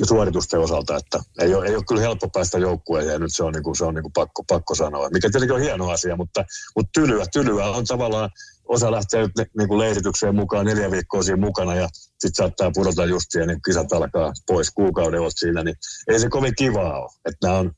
suoritusten osalta, että ei ole, ei ole kyllä helppo päästä joukkueeseen ja nyt se on, niin kuin, se on niin kuin pakko, pakko sanoa, mikä tietenkin on hieno asia, mutta, mutta tylyä, tylyä on tavallaan, osa lähtee nyt niin kuin leiritykseen mukaan, neljä viikkoa siinä mukana ja sitten saattaa pudota just ja niin kisat alkaa pois kuukauden olet siinä, niin ei se kovin kivaa ole. Että nämä on,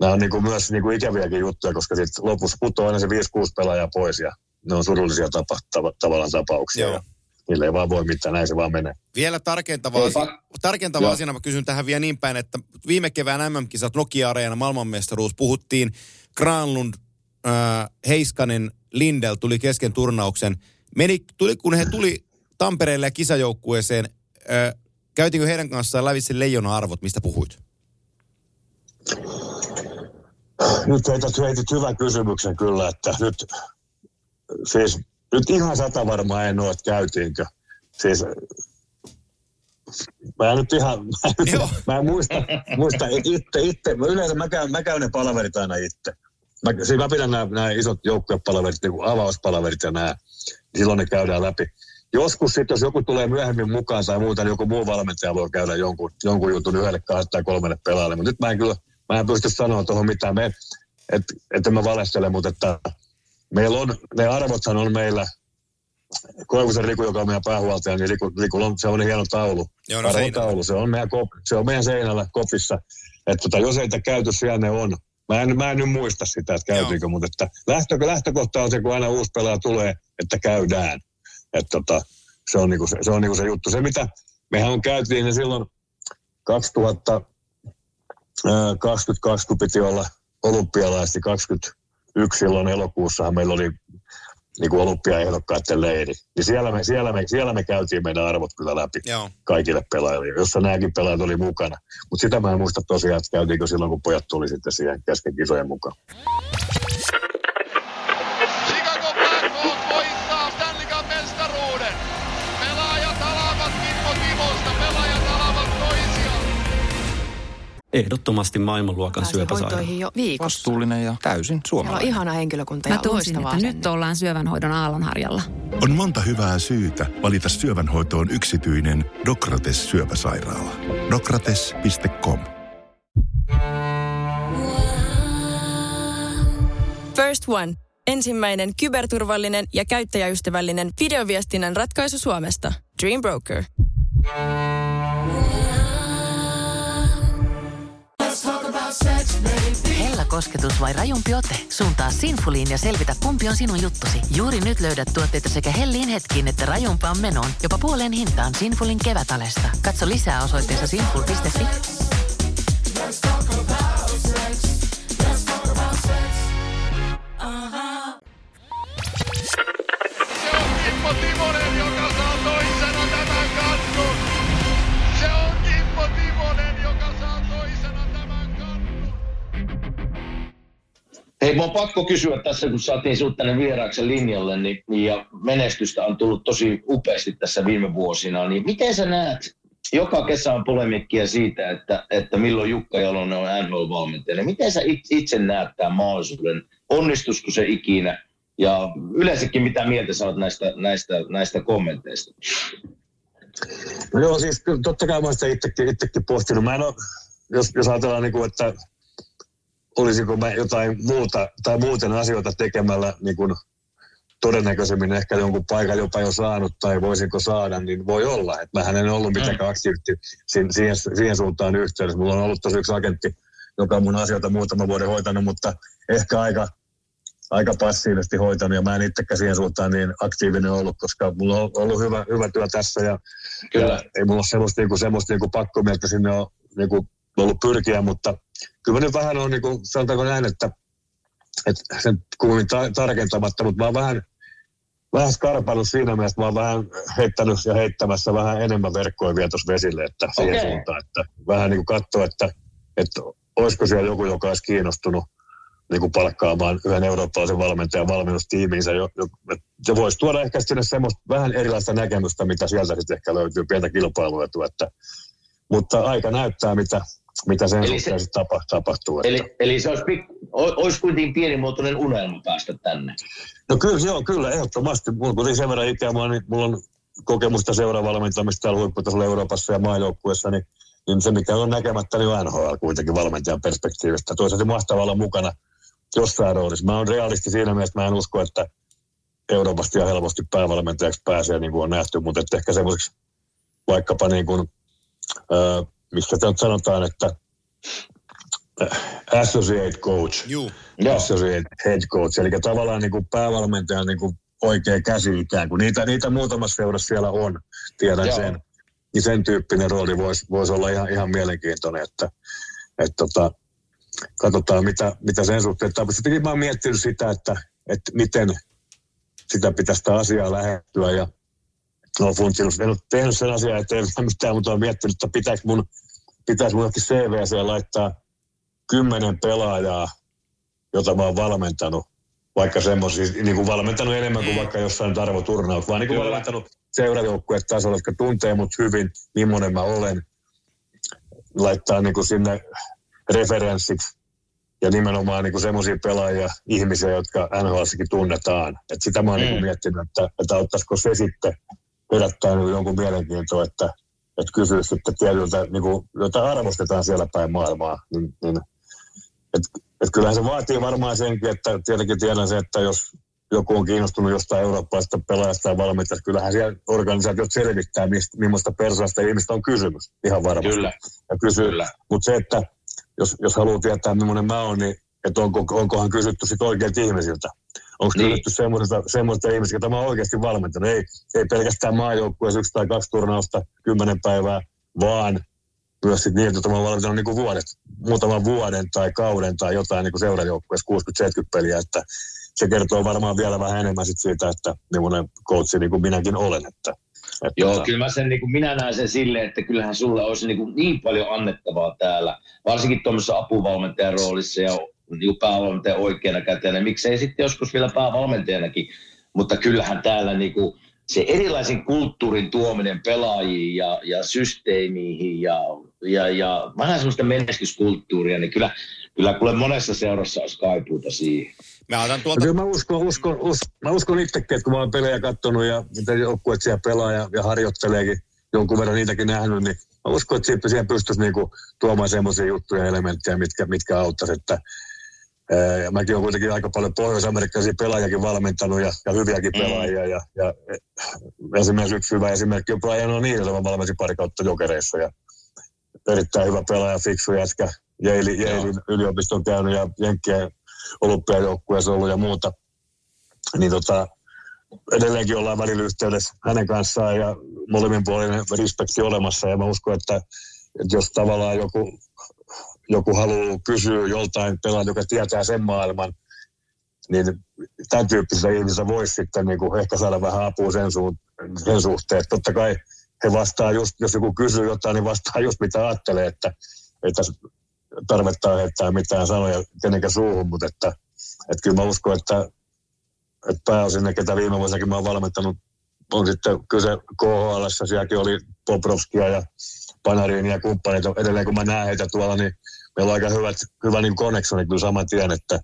nämä on niin kuin myös niin kuin ikäviäkin juttuja, koska sitten lopussa putoaa aina se viisi kuusi pelaajaa pois ja ne on surullisia tapa, tava, tavallaan tapauksia. Joo. Niille ei vaan voi mitään, näin se vaan menee. Vielä tarkentavaa, asia, tarkentavaa asiana mä kysyn tähän vielä niin päin, että viime kevään M M-kisat Nokia-areena maailmanmestaruus puhuttiin. Granlund, äh, Heiskanen, Lindell tuli kesken turnauksen. Meni, tuli, kun he tuli Tampereelle ja kisajoukkueeseen, äh, käytiinkö heidän kanssaan lävitse leijona-arvot, mistä puhuit? Nyt heitit, heitit hyvän kysymyksen kyllä, että nyt siis Nyt ihan sata varmaan en ole, että käytiinkö. Siis, mä en nyt ihan, mä en, mä en muista, muista itse, itse. Mä yleensä mä käyn, mä käyn ne palaverit aina itse. Mä, siis mä pidän nämä, nämä isot joukkuepalaverit, niin kuin avauspalaverit ja nämä, silloin ne käydään läpi. Joskus sitten, jos joku tulee myöhemmin mukaan tai muuta, niin joku muu valmentaja voi käydä jonkun, jonkun jutun yhdelle, kahdelle tai kolmelle pelaajalle. Mutta nyt mä en kyllä, mä en pysty sanoa tuohon mitään, me, et, että mä valestelen, mutta että meillä on, ne arvothan on meillä, Koivusen Riku, joka on meidän päähuoltaja, niin Riku, Rikulla on semmoinen hieno taulu. Joo, no taulu. Se, on meidän kop, se on meidän seinällä kopissa. Että tota, jos ei tätä käyty, siellä ne on. Mä en, mä en nyt muista sitä, että käytiinkö, mutta että lähtö, lähtökohta on se, kun aina uusi pelaaja tulee, että käydään. Että tota, se on niinku se, se, on niinku se juttu. Se mitä mehän on käytiin, niin silloin kaksituhattakaksikymmentäkaksi, kun piti olla olympialaisesti kaksikymmentä. Yksi silloin elokuussahan meillä oli niin kuin olympiaehdokkaiden leiri. Niin siellä me, siellä, me, siellä me käytiin meidän arvot kyllä läpi Joo. kaikille pelaajille, jossa nämäkin pelaajat oli mukana. Mutta sitä mä en muista tosiaan, että käytiinkö silloin, kun pojat tuli sitten siihen kesken kisojen mukaan. Chicago Blackhawks voittaa Stanley Cupin mestaruuden. Pelaajat alaavat Kimmo Timosta, pelaajat alaavat toisiaan. Ehdottomasti maailmanluokan syöpäsairaala. Vastuullinen ja täysin suomalainen. Siellä on ihana henkilökunta ja Mä toisin, että asenne. Nyt ollaan syövänhoidon aallonharjalla. On monta hyvää syytä valita syövänhoitoon yksityinen Dokrates syöpäsairaala. Dokrates piste com First One. Ensimmäinen kyberturvallinen ja käyttäjäystävällinen videoviestinnän ratkaisu Suomesta. Dream Broker. Hella kosketus vai rajumpi ote? Suuntaa Sinfuliin ja selvitä, kumpi on sinun juttusi. Juuri nyt löydät tuotteita sekä helliin hetkiin että rajumpaan menoon. Jopa puoleen hintaan Sinfulin kevätalesta. Katso lisää osoitteessa sinful piste fi. Se on Kimmo Timonen, joka saa toisena tämän kannun. Se on Kimmo Timonen, joka saa toisena tämän kannun. Hei, mä oon pakko kysyä tässä, kun saatiin sut tänne vieraaksen linjalle, niin, ja menestystä on tullut tosi upeasti tässä viime vuosina, niin miten sä näet joka kesä on polemiikkia siitä, että, että milloin Jukka Jalonen on N H L-valmentajana. Miten sä itse näet tämän mahdollisuuden? Onnistuisiko se ikinä? Ja yleensäkin mitä mieltä sä oot näistä, näistä, näistä kommenteista? No joo, siis totta kai mä oon sitä itsekin, itsekin pohtinut. Mä en ole, jos, jos ajatellaan, niin kuin, että olisiko mä jotain muuta tai muuten asioita tekemällä niin kuin todennäköisemmin ehkä jonkun paikan jopa jo saanut tai voisinko saada, niin voi olla. Et mähän en ollut mitenkään aktiivisesti siihen, siihen suuntaan yhteydessä. Mulla on ollut tosi yksi agentti, joka on mun asioita muutama vuoden hoitanut, mutta ehkä aika... aika passiivisesti hoitanut ja mä en itsekään siihen suuntaan niin aktiivinen ollut, koska mulla on ollut hyvä, hyvä työ tässä ja, ja ei mulla ole semmoista, niinku, semmoista niinku pakkomieltä sinne on niinku, ollut pyrkiä, mutta kyllä mä nyt vähän on, niinku, sanotaanko näin, että et sen kuulin ta- tarkentamatta, mutta mä oon vähän, vähän skarpannut siinä mielessä, mä oon vähän heittänyt ja heittämässä vähän enemmän verkkoja vielä tuossa vesille, että okay. Siihen suuntaan, että vähän niinku katsoa, että, että olisiko siellä joku, joka olisi kiinnostunut niin kuin palkkaamaan yhden eurooppalaisen valmentajan valmennustiimiinsä. Jo, jo, se voisi tuoda ehkä sinne semmoista vähän erilaista näkemystä, mitä sieltä sitten ehkä löytyy, pientä kilpailuetua. Että, mutta aika näyttää, mitä, mitä sen eli suhteen se, tapa, tapahtuu. Eli, että. eli se olisi, olisi kuitenkin pienimuotoinen unelma päästä tänne? No kyllä, joo, kyllä ehdottomasti. Mulla on kuitenkin sen verran ikää, niin mulla on kokemusta seuravalmentamista täällä huipputasolla Euroopassa ja maajoukkueessa, niin, niin se, mikä on näkemättä, niin on N H L kuitenkin valmentajan perspektiivistä. Toisaalta mahtavaa olla mukana jossain roolissa. Mä oon realisti siinä mielessä, että mä en usko, että Euroopasta ja helposti päävalmentajaksi pääsee, niin kuin on nähty, mutta että ehkä semmoiseksi vaikkapa niin kuin, äh, mistä te nyt sanotaan, että äh, associate coach, Juu. associate head coach, eli tavallaan niin kuin päävalmentajan niin kuin oikea käsi ikään kuin. Niitä, niitä muutamassa seurassa siellä on, tiedän Joo. sen. Niin sen tyyppinen rooli voisi vois olla ihan, ihan mielenkiintoinen, että et tota, katsotaan, mitä, mitä sen suhteen tapahtuu. Sitten mä oon miettinyt sitä, että, että miten sitä pitäisi sitä asiaa lähettyä. Ja no, funtsinut. En ole tehnyt sen asiaa, että ei mitään, mutta oon miettinyt, että pitäisi mun, pitäisi mun johonkin C V:seen laittaa kymmenen pelaajaa, jota mä oon valmentanut. Vaikka semmoisia, niin kuin valmentanut enemmän kuin vaikka jossain arvoturnaus, vaan niin kuin valmentanut seurajoukkueen tasolla, jotka tuntee mut hyvin, millainen mä olen. Laittaa niin kuin sinne referenssiksi ja nimenomaan niinku semmoisia pelaajia, ihmisiä, jotka N H L:ssäkin tunnetaan. Et sitä mä oon mm. niinku miettinyt, että, että ottaisiko se sitten herättää jonkun mielenkiintoa, että, että kysyä sitten tietyltä, niinku, jota arvostetaan siellä päin maailmaa. Niin, niin, et, et kyllähän se vaatii varmaan senkin, että tietenkin tiedän se, että jos joku on kiinnostunut jostain eurooppalaisesta pelaajasta ja valmentajasta, kyllähän siellä organisaatiot selvittää, mistä, millaista persoonasta ihmistä on kysymys. Ihan varmasti. Kyllä. Ja kysyy. Mutta se, että Jos, jos haluaa tietää, millainen mä oon, niin että onko, onkohan kysytty sit oikeilta ihmisiltä. Onko niin. kysytty semmoisilta ihmisiltä, joita mä oon oikeasti valmentanut. Ei, ei pelkästään maajoukkueessa yksi tai kaksi turnausta kymmenen päivää, vaan myös sit niitä, joita mä oon valmentanut niin kuin vuodet. Muutaman vuoden tai kauden tai jotain niin kuin seurajoukkueessa kuusikymmentä seitsemänkymmentä peliä. Että se kertoo varmaan vielä vähän enemmän sit siitä, että millainen coachi niin kuin minäkin olen. Että, että Joo, saa. Kyllä mä sen, niin kuin minä näen sen silleen, että kyllähän sulla olisi niin, kuin niin paljon annettavaa täällä. Varsinkin tuommoisessa apuvalmentajan roolissa ja päävalmentajan oikeana käteenä. Miksei sitten joskus vielä päävalmentajanakin. Mutta kyllähän täällä niinku se erilaisen kulttuurin tuominen pelaajiin ja, ja systeemiin ja, ja, ja vähän semmoista menestyskulttuuria, niin kyllä, kyllä kuule monessa seurassa olisi kaipuuta siihen. Mä, otan tuolta... kyllä mä uskon, uskon, uskon, mä uskon itsekin, että kun mä oon pelejä katsonut ja miten joukkueet siellä pelaa ja, ja harjoitteleekin, jonkun verran niitäkin nähnyt, niin mä uskon, että siihen pystyisi niinku tuomaan semmoisia juttuja ja elementtejä, mitkä, mitkä auttaisi, että ja mäkin olen kuitenkin aika paljon pohjois-amerikkalaisia pelaajakin valmentanut ja, ja hyviäkin pelaajia. Ja, ja esimerkiksi yksi hyvä esimerkki on Brian O'Neill, joka valmensi pari kautta Jokereissa. Ja erittäin hyvä pelaaja, fiksu jätkä. Yalein yliopiston käynyt ja Jenkkien olympiajoukkueessa ollut ja muuta. Niin tota, edelleenkin ollaan välillä yhteydessä hänen kanssaan ja molemminpuolinen respekti olemassa. Ja mä uskon, että, että jos tavallaan joku... joku haluaa kysyä joltain pelaa, joka tietää sen maailman, niin tämän tyyppisillä ihmisillä voisi sitten niin kuin ehkä saada vähän apua sen, su- sen suhteen. Että totta kai he vastaa just, jos joku kysyy jotain, niin vastaa just mitä ajattelee, että ei tässä tarvetta heittää mitään sanoja kenenkään suuhun, mutta että, että kyllä mä uskon, että, että pääosin ne, ketä viime vuosinakin mä oon valmentanut on sitten kyse K H L:ssä, sielläkin oli Poprovskia ja Panarin ja kumppaneita. Edelleen kun mä näen heitä tuolla, niin meillä on aika hyvät, hyvä niin koneksoni kyllä saman tien, että,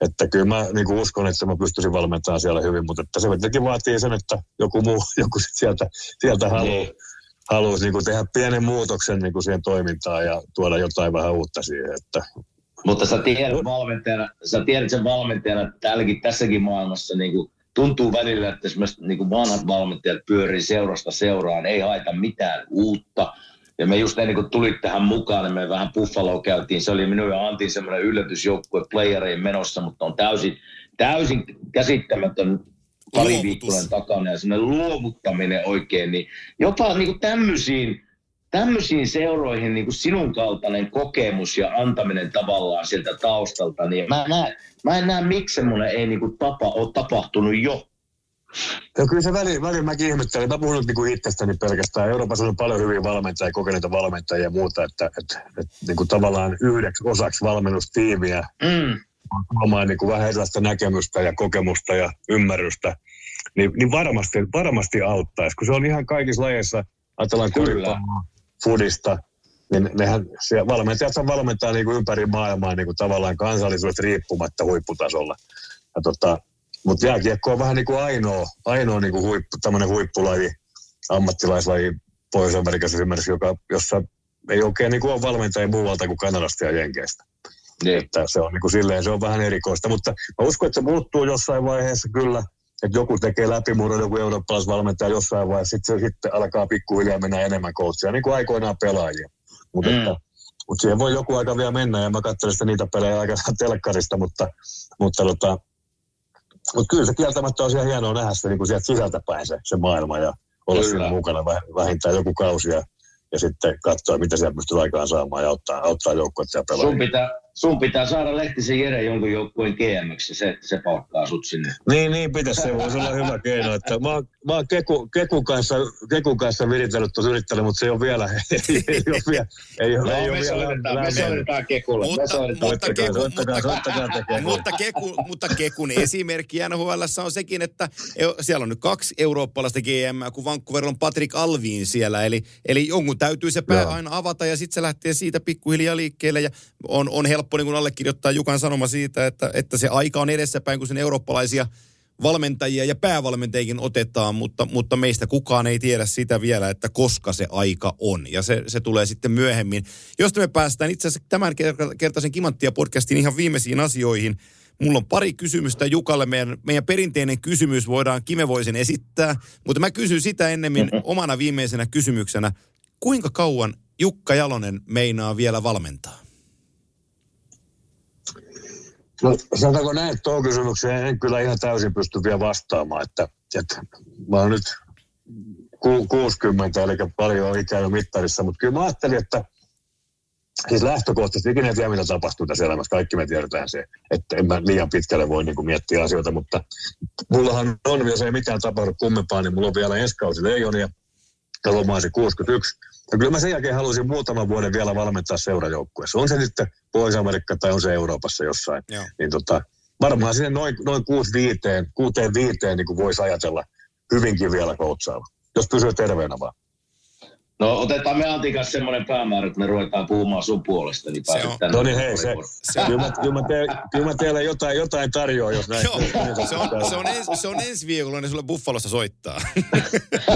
että kyllä mä niin kuin uskon, että mä pystyisin valmentamaan siellä hyvin, mutta että se jotenkin vaatii sen, että joku muu, joku sit sieltä, sieltä haluaa. Haluaisi niin kuin tehdä pienen muutoksen niin kuin siihen toimintaan ja tuoda jotain vähän uutta siihen. Että. Mutta sä tiedät, valmentajana, sä tiedät sen valmentajana, että täälläkin, tässäkin maailmassa niin kuin tuntuu välillä, että esimerkiksi niin kuin vanhat valmentajat pyörii seurasta seuraan, ei haeta mitään uutta. Ja me just ennen kuin tulit tähän mukaan, niin me vähän Buffaloa käytiin. Se oli minun ja Antin semmoinen yllätysjoukkue playereihin menossa, mutta on täysin, täysin käsittämätön. Pari viikkojen takana ja semmoinen luovuttaminen oikein, niin jopa niin kuin tämmöisiin, tämmöisiin seuroihin niin kuin sinun kaltainen kokemus ja antaminen tavallaan sieltä taustalta, niin mä, mä, mä en näe, miksi semmoinen ei niin kuin tapa, ole tapahtunut jo. No kyllä se väli, väli mäkin ihmettelen. Mä puhun nyt niin kuin itsestäni pelkästään. Euroopassa on paljon hyviä valmentajia, kokeneita valmentajia ja muuta, että, että, että niin kuin tavallaan yhdeksi osaksi valmennustiimiä. Mm. Omaa niin kuin vähän erilaista näkemystä ja kokemusta ja ymmärrystä, niin, niin varmasti, varmasti auttaisi. Kun se on ihan kaikissa lajeissa, ajatellaan koripalloa, fudista, niin nehän valmentajat valmentaa niin kuin ympäri maailmaa niin kuin tavallaan kansallisuudesta riippumatta huipputasolla. Ja tota, mutta jääkiekko on vähän niin kuin ainoa, ainoa niin kuin huippu, tämmöinen huippulaji, ammattilaislaji Pohjois-Amerikassa esimerkiksi, joka, jossa ei oikein niin kuin ole valmentajia muualta kuin Kanadasta ja Jenkeistä. Niin. Että se on niin kuin silleen, se on vähän erikoista, mutta mä uskon, että se muuttuu jossain vaiheessa kyllä, että joku tekee läpimurron, joku eurooppalaisvalmentaja jossain vaiheessa, sitten se sitten alkaa pikkuhiljaa mennä enemmän coachia, niin kuin aikoinaan pelaajia. Mutta mm. mut siihen voi joku aika vielä mennä, ja mä katselin sitä niitä pelejä aika telkkarista, mutta, mutta, mutta, mutta kyllä se kieltämättä on siellä hienoa nähdä se, niin kuin sieltä sisältä päin se, se maailma, ja olla siinä mukana vähintään joku kausi, ja, ja sitten katsoa, mitä siellä pystyy aikaan saamaan, ja auttaa, auttaa joukkoja ja pelaajia. Sun pitää... Sun pitää saada Lehtisen Jere jonkun joukkueen G M:ksi, se, se palkkaa sut sinne. Niin, niin pitäisi. Se voisi olla hyvä keino. Että mä oon, mä oon Keku, Kekun kanssa, Keku kanssa viritellyt tuossa yrittänyt, mutta se ei ole vielä. Ei, ei ole vielä. Ei, no, ei me ole soitetaan, vielä, me soitetaan Kekulle. Mutta, mutta, Keku, soittakaa, mutta, soittakaa, soittakaa mutta, Keku, mutta Kekun esimerkki N H L:ssä on sekin, että siellä on nyt kaksi eurooppalaista G M:ää, kun Vancouver on Patrick Alvin siellä. Eli, eli jonkun täytyy se pää aina avata ja sitten se lähtee siitä pikkuhiljaa liikkeelle ja on, on helppo. Helppo niin kun allekirjoittaa Jukan sanoma siitä, että, että se aika on edessäpäin, kun sen eurooppalaisia valmentajia ja päävalmentajikin otetaan, mutta, mutta meistä kukaan ei tiedä sitä vielä, että koska se aika on. Ja se, se tulee sitten myöhemmin. Josta me päästään itse asiassa tämän kertaisen Kimanttia-podcastin ihan viimeisiin asioihin. Mulla on pari kysymystä Jukalle. Meidän, meidän perinteinen kysymys voidaan, Kime voi sen esittää, mutta mä kysyn sitä ennemmin omana viimeisenä kysymyksenä. Kuinka kauan Jukka Jalonen meinaa vielä valmentaa? No sanotaanko näin, että tuohon kysymykseen en kyllä ihan täysin pysty vielä vastaamaan, että, että mä oon nyt kuusikymmentä, eli paljon ikää mittarissa, mutta kyllä mä ajattelin, että siis lähtökohtaisesti ikinä ei tiedä, mitä tapahtuu tässä elämässä, kaikki me tiedetään se, että en mä liian pitkälle voi niin kuin miettiä asioita, mutta mullahan on, jos ei mitään tapahdu kummempaa, niin mulla on vielä ensi kausi leijonia ja lomaasi kuusikymmentäyksi. Ja kyllä mä sen jälkeen haluaisin muutaman vuoden vielä valmentaa seurajoukkueessa. On se nyt Pohjois-Amerikka tai on se Euroopassa jossain. Joo. Niin tota, varmaan sinne noin, noin kuusi viiteen, kuuteen viiteen niin kuin voisi ajatella hyvinkin vielä koutsaava, jos pysyy terveenä vaan. No otetaan me Antin kanssa semmoinen päämäärä, että me ruvetaan puhumaan sun puolesta, niin pääset tänne. No niin hei, se, se, kyllä, mä, kyllä, mä te, kyllä mä teille jotain, jotain tarjoaa, jos näin. Joo, se on, se on, ens, se on ensi viikolla, niin sulle Buffalossa soittaa.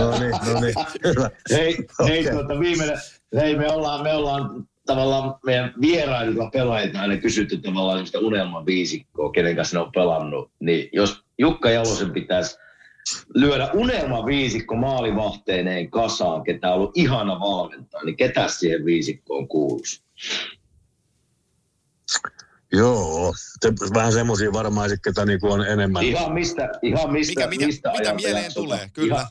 No niin, no niin, kyllä. Hei, okay. hei tuota, viimeinen, hei me ollaan, me ollaan tavallaan meidän vierailla pelaajilta aina kysytty tavallaan semmoista unelmaviisikkoa, kenen kanssa ne on pelannut, niin jos Jukka Jalosen pitäisi lyödä unelma viisikko maalivahteineen kasaan, ketä on ollut ihana valmentaa, niin ketä siihen viisikkoon kuuluisi? Joo, te, vähän semmoisia varmaan, ketä niinku on enemmän. Ihan mistä, ihan mistä, Mikä, mitä, mistä mitä mieleen jaksota. Tulee, kyllä. Ihan,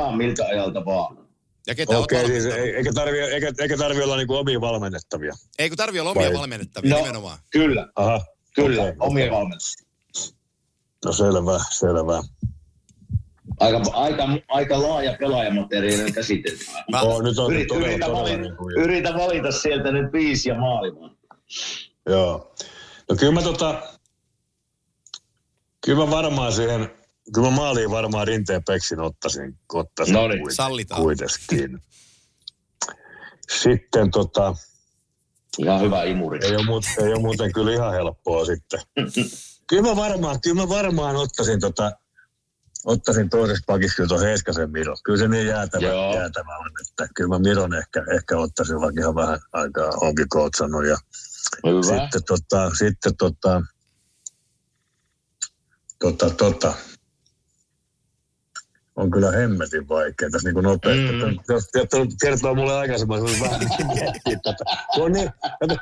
ihan miltä ajalta vaan. Ja ketä Okei, okay, siis eikä tarvitse eikä, eikä tarvi olla niinku omia valmennettavia. Eikö tarvitse olla omia Vai? valmennettavia no, nimenomaan? Kyllä, Aha, kyllä, okay, omia okay. valmennettavia. No selvä, selvä. Aika, aika, aika laaja pelaajamateriaalinen käsiteltävä. Oh, Yrit, yritä, yritä valita sieltä nyt viisi ja maailman. Joo. No kyllä mä, tota, kyllä mä varmaan siihen Kyllä mä maaliin varmaan Rinteen Peksin ottaisin, ottaisin no niin, kuitenkin. kuitenkin. Sitten tota... Ihan hyvä imuri. Ei ole, ei ole muuten kyllä ihan helppoa sitten. Kyllä mä varmaan, kyllä mä varmaan ottaisin, tota, ottaisin toisessa pakissa kyllä tuon Heiskasen Miron. Kyllä se niin jäätävä, jäätävä on, että kyllä mä Miron ehkä, ehkä ottaisin, vaikka ihan vähän aikaa onkin koutsannut. Ja hyvä. Sitten tota... Sitten, tota Tota, tota. On kyllä hemmetin vaikea tässä niin kuin nopeasti. Mm. Jos kertoo mulle aikaisemmin, se on vähän miettiä tätä. On niin,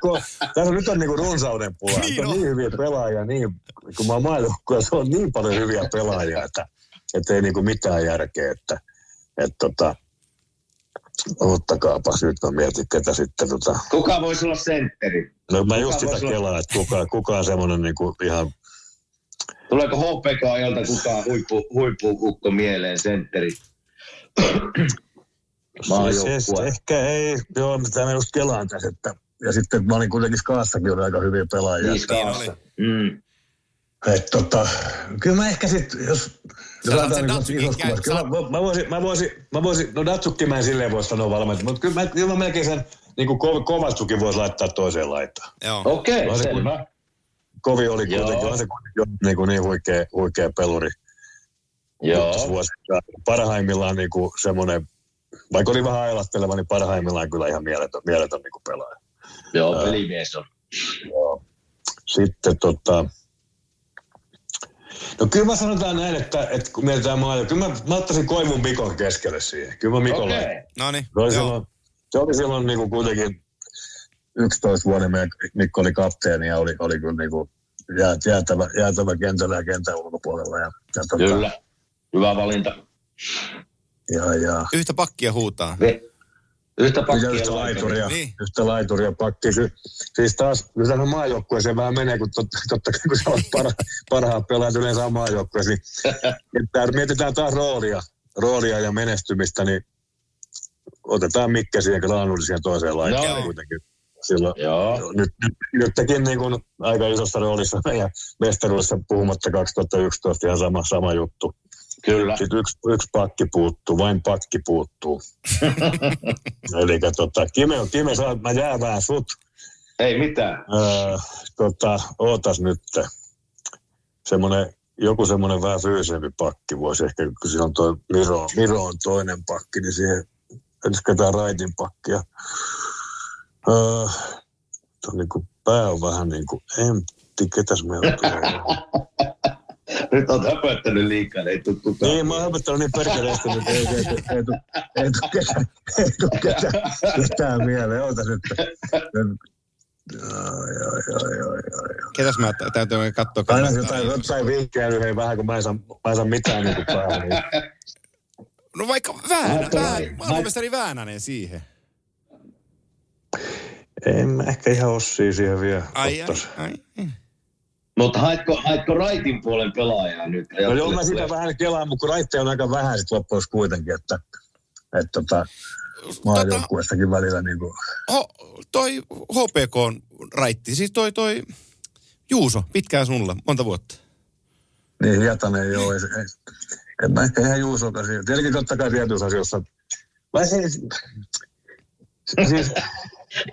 kun, tässä nyt on niin kuin runsauden pulaa. Niin on niin hyviä pelaajia, niin, kun mä oon maailmanjoukkueella, se on niin paljon hyviä pelaajia, että, että ei niin kuin mitään järkeä. Että, että, tota, ottakaapas nyt, mä mietin ketä sitten. Tota. Kuka voisi olla sentteri? No mä kuka just sitä kelaan, olla... että kuka, kuka on semmoinen niin kuin ihan... Tuleeko H P K-ajalta kukaan huippu, huippuukko mieleen sentteri? Siis ehkä ei. Joo, mitä mä just kelaan tässä. Että, ja sitten mä olin kuitenkin Skaassakin oli aika hyviä pelaajia. Niin, Skaassa. Mm. Että tota, kyllä mä ehkä sitten, jos... Sä saat sen Datsukin käy. Mä voisin, mä voisin, mä voisin, no Datsukki mä en silleen voi sanoa valmiita, mutta kyllä mä, kyllä mä melkein sen, niin kuin Kovastukin voisi laittaa toiseen laitaan. Joo. Okei, okay, selvä. Kovi oli kuitenkin, on se kuitenkin niin, kuin niin huikea, huikea peluri. Parhaimmillaan niin kuin semmoinen, vaikka oli vähän ailahteleva, niin parhaimmillaan kyllä ihan mieletön, mieletön niin kuin pelaaja. Joo, Ää, pelimies on. Joo. Sitten tota... No kyllä mä sanotaan näin, että, että kun mietitään maailmaa, kyllä mä, mä ottaisin Koivun Mikon keskelle siihen. Kyllä mä Mikon okay. Noniin, se, oli silloin, se oli silloin niin kuin kuitenkin... yksitoista vuoden meidän Mikko oli kapteeni ja oli, oli kyllä niin kuin jäätävä, jäätävä kentällä ja kentän ulkopuolella. Ja, ja tota... Kyllä, hyvä valinta. Ja, ja... Yhtä pakkia huutaa. Ne. Yhtä pakkia. Yhtä laituria, niin. Yhtä laituria pakkia. Siis taas, kun tähän maajoukkueeseen vähän menee, kun tot, totta kai kun sä olet parha, parhaat pelaat yleensä maajoukkueeseen. Niin mietitään taas roolia, roolia ja menestymistä, niin otetaan Mikke siihen Graanulisiin toiseen laitaan kuitenkin. Silloin, nyt, nyt, nyt tekin niin kuin aika isossa roolissa meidän mestaruudessa puhumatta kaksituhattayksitoista ihan sama, sama juttu. Kyllä. Sitten yksi, yksi pakki puuttuu, vain pakki puuttuu. Eli tota, Kime, Kime, mä jää vähän sut. Ei mitään. Öö, tota, ootas nyt. Semmoinen, joku semmoinen vähän fyysisempi pakki voisi ehkä, kun siinä on toi Miro, Miro on toinen pakki, niin siihen edusketaan Raitin pakkia. Uh, niin kuin pää on vähän niin kuin empty. Ketäs meillä on? Nyt olet höpöttänyt liikaa, ei tule kukaan. Niin, mä oon höpöttänyt niin perkeleistä, että ei, ei, ei, ei tule ketään, ketään, ketään mieleen. Ootas nyt. Ketäs mä täytyy katsoa? Aina jotain, jotain vinkkeä, ei vähän, kun mä en saa, mä en saa mitään niin kuin päähän. No vaikka Väänä, maailmanmestari Väänänen siihen. En mä ehkä ihan Ossia siihen vielä ottaisi. Mutta haetko, haetko Raitin puolen pelaajaa nyt? No joo, mä sitä vähän kelaan, mutta kun Raitteja on aika vähän sit loppuisi kuitenkin, että et tota, maajoukkuestakin välillä niinku. Oh, toi H P K on Raitti, siis toi, toi Juuso, pitkään sulla, monta vuotta. Niin, Hietanen joo. Ei, ei, en mä ehkä ihan Juusolta siinä. Tietenkin totta kai tietyissä asioissa. Vai se... Siis...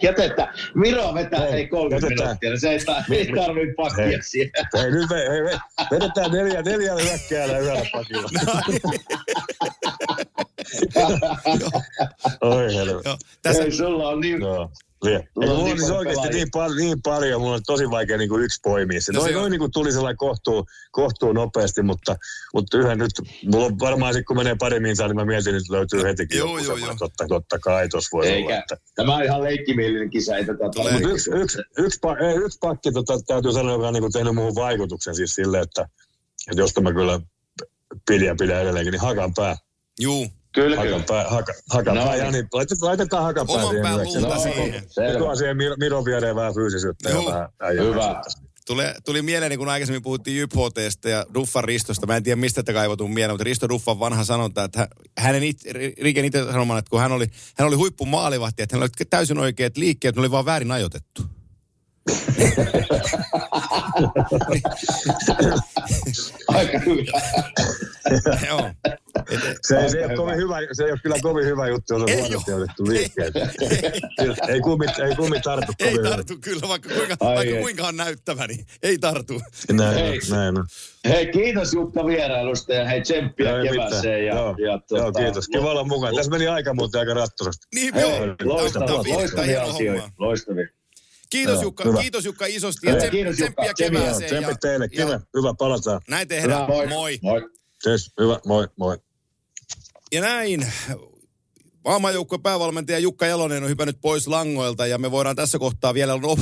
Jätetään. Miro vetää ei kolmekymmentä minuuttia. Se ei tarvitse pakkia siihen. Ei nyt me, hei, me. Vedetään neljä, neljä hyökkäällä yhdellä pakilla. Oi helvetti. Tässä... Ei sulla on niin... No. Ei, mulla on siis oikeasti niin, pal- niin paljon, mulla on tosi vaikea niin kuin yksi poimia se. No, noin, se noin niin kuin tuli sellainen kohtuun, kohtuun nopeasti, mutta, mutta yhä nyt, mulla on varmaan sit kun menee paremmin saa, niin mä mietin, että löytyy hetikin joo, joku joo, joo. Totta, totta kai tuossa voi eikä. Olla. Että... Tämä on ihan leikkimielinen kisa. Ei tätä tulee. Mut yksi, yksi, yksi, pa- ei, yksi pakki tota, täytyy sanoa, joka on niin kuin tehnyt muuhun vaikutuksen siis silleen, että, että josta mä kyllä pidän ja pidän edelleenkin, niin Hakanpää. Juu. Kyllä, hakan kyllä. Haka, hakan no, pää, Jani. Niin. Laitetaan, laitetaan hakan pää siihen. Oman pää luulta siihen. Kukaan siihen Miron viereen vähän fyysisyyttä ja vähän äijämäisyyttä. Tule, tuli mieleen, kun aikaisemmin puhuttiin Jyp-H T:stä ja Ruffan Ristosta. Mä en tiedä, mistä tätä kaivotui mieleen, mutta Risto Ruffan vanha sanonta, että hänen itse, Riken itse sanomaan, että kun hän oli, hän oli huippumaalivahti, että hän oli täysin oikeat liikkeet, ne oli vaan väärin ajoitettu. Aika hyvä. Joo. Se, se, ei ole hyvä, se ei ole kyllä kovin hyvä juttu, jos on huonosti otettu liikkeelle. Ei, ei kummi kummi tartu. Ei tartu kyllä, vaikka kuinka, vaikka kuinka on näyttävä, niin ei tartu. Näin, hei, näin on. Hei, kiitos Jukka vierailusta ja hei tsemppiä no, kevääseen. Ja, joo, ja, tuota, joo, kiitos. Kiva olla mukana. Tässä meni aika muuten aika ratturasti. Niin, loistavia asioita. Loistavia. Kiitos no, Jukka, hyvä. Kiitos Jukka isosti ja tsemppiä kevääseen. Tsemppi teille, kiva, hyvä, palataan. Näin tehdään, moi. Moi. Tes, hyvä, moi, moi. Ja näin, maailmanjoukkueen päävalmentaja Jukka Jalonen on hypännyt pois langoilta ja me voidaan tässä kohtaa vielä, no,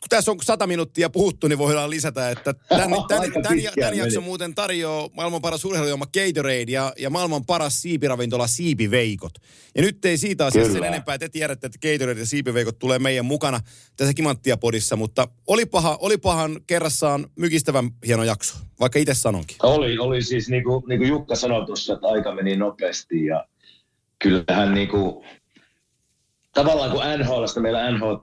kun tässä on sata minuuttia puhuttu, niin voidaan lisätä, että tämän, tämän, tämän, tämän jakson muuten tarjoaa maailman paras urheilujuoma Gatorade ja, ja maailman paras siipiravintola Siipiveikot. Ja nyt ei siitä asiassa sen enempää, te tiedätte, että Gatorade ja Siipiveikot tulee meidän mukana tässä Kimanttia-podissa, mutta oli paha, oli pahan kerrassaan mykistävän hieno jakso, vaikka itse sanonkin. Oli, oli siis niin kuin, niin kuin Jukka sanoi tuossa, että aika meni nopeasti ja kyllähän niin kuin, tavallaan kun N H L:stä meillä N H L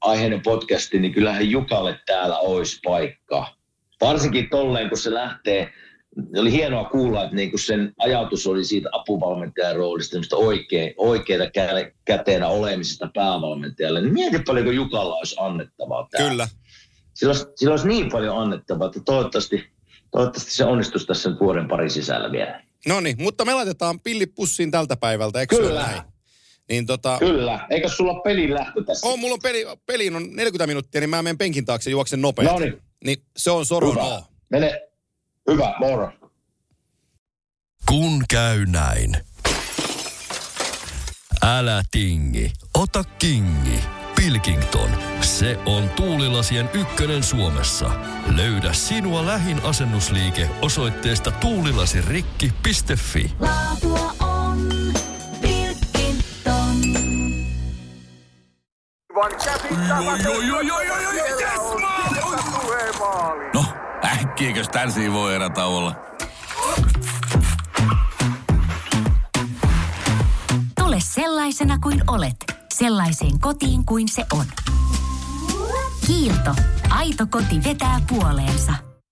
aiheinen podcasti, niin kyllähän Jukalle täällä olisi paikka. Varsinkin tolleen, kun se lähtee, oli hienoa kuulla, että niin kun sen ajatus oli siitä apuvalmentajan roolista, oikein, oikeita käteenä olemisesta päävalmentajalle, niin mieti paljonko Jukalla olisi annettavaa täällä. Kyllä. Sillä olisi, sillä olisi niin paljon annettavaa, että toivottavasti, toivottavasti se onnistuisi tässä vuoden parin sisällä vielä. No niin, mutta me laitetaan pillit pussiin tältä päivältä, eikö se ole näin? Niin tota... Kyllä. Eikös sulla pelin lähtö tässä? On, mulla on peli, peliin on neljäkymmentä minuuttia, niin mä menen penkin taakse juoksen nopeasti. No niin. Niin se on Soron hyvä. A. Mene. Hyvä, moro. Kun käy näin. Älä tingi, ota kingi. Pilkington, se on tuulilasien ykkönen Suomessa. Löydä sinua lähin asennusliike osoitteesta tuulilasirikki piste fi. Laatua on. No, äkkiäkös tän siivoo erätauolla? Tule sellaisena kuin olet, sellaiseen kotiin kuin se on. Kiilto. Aito koti vetää puoleensa.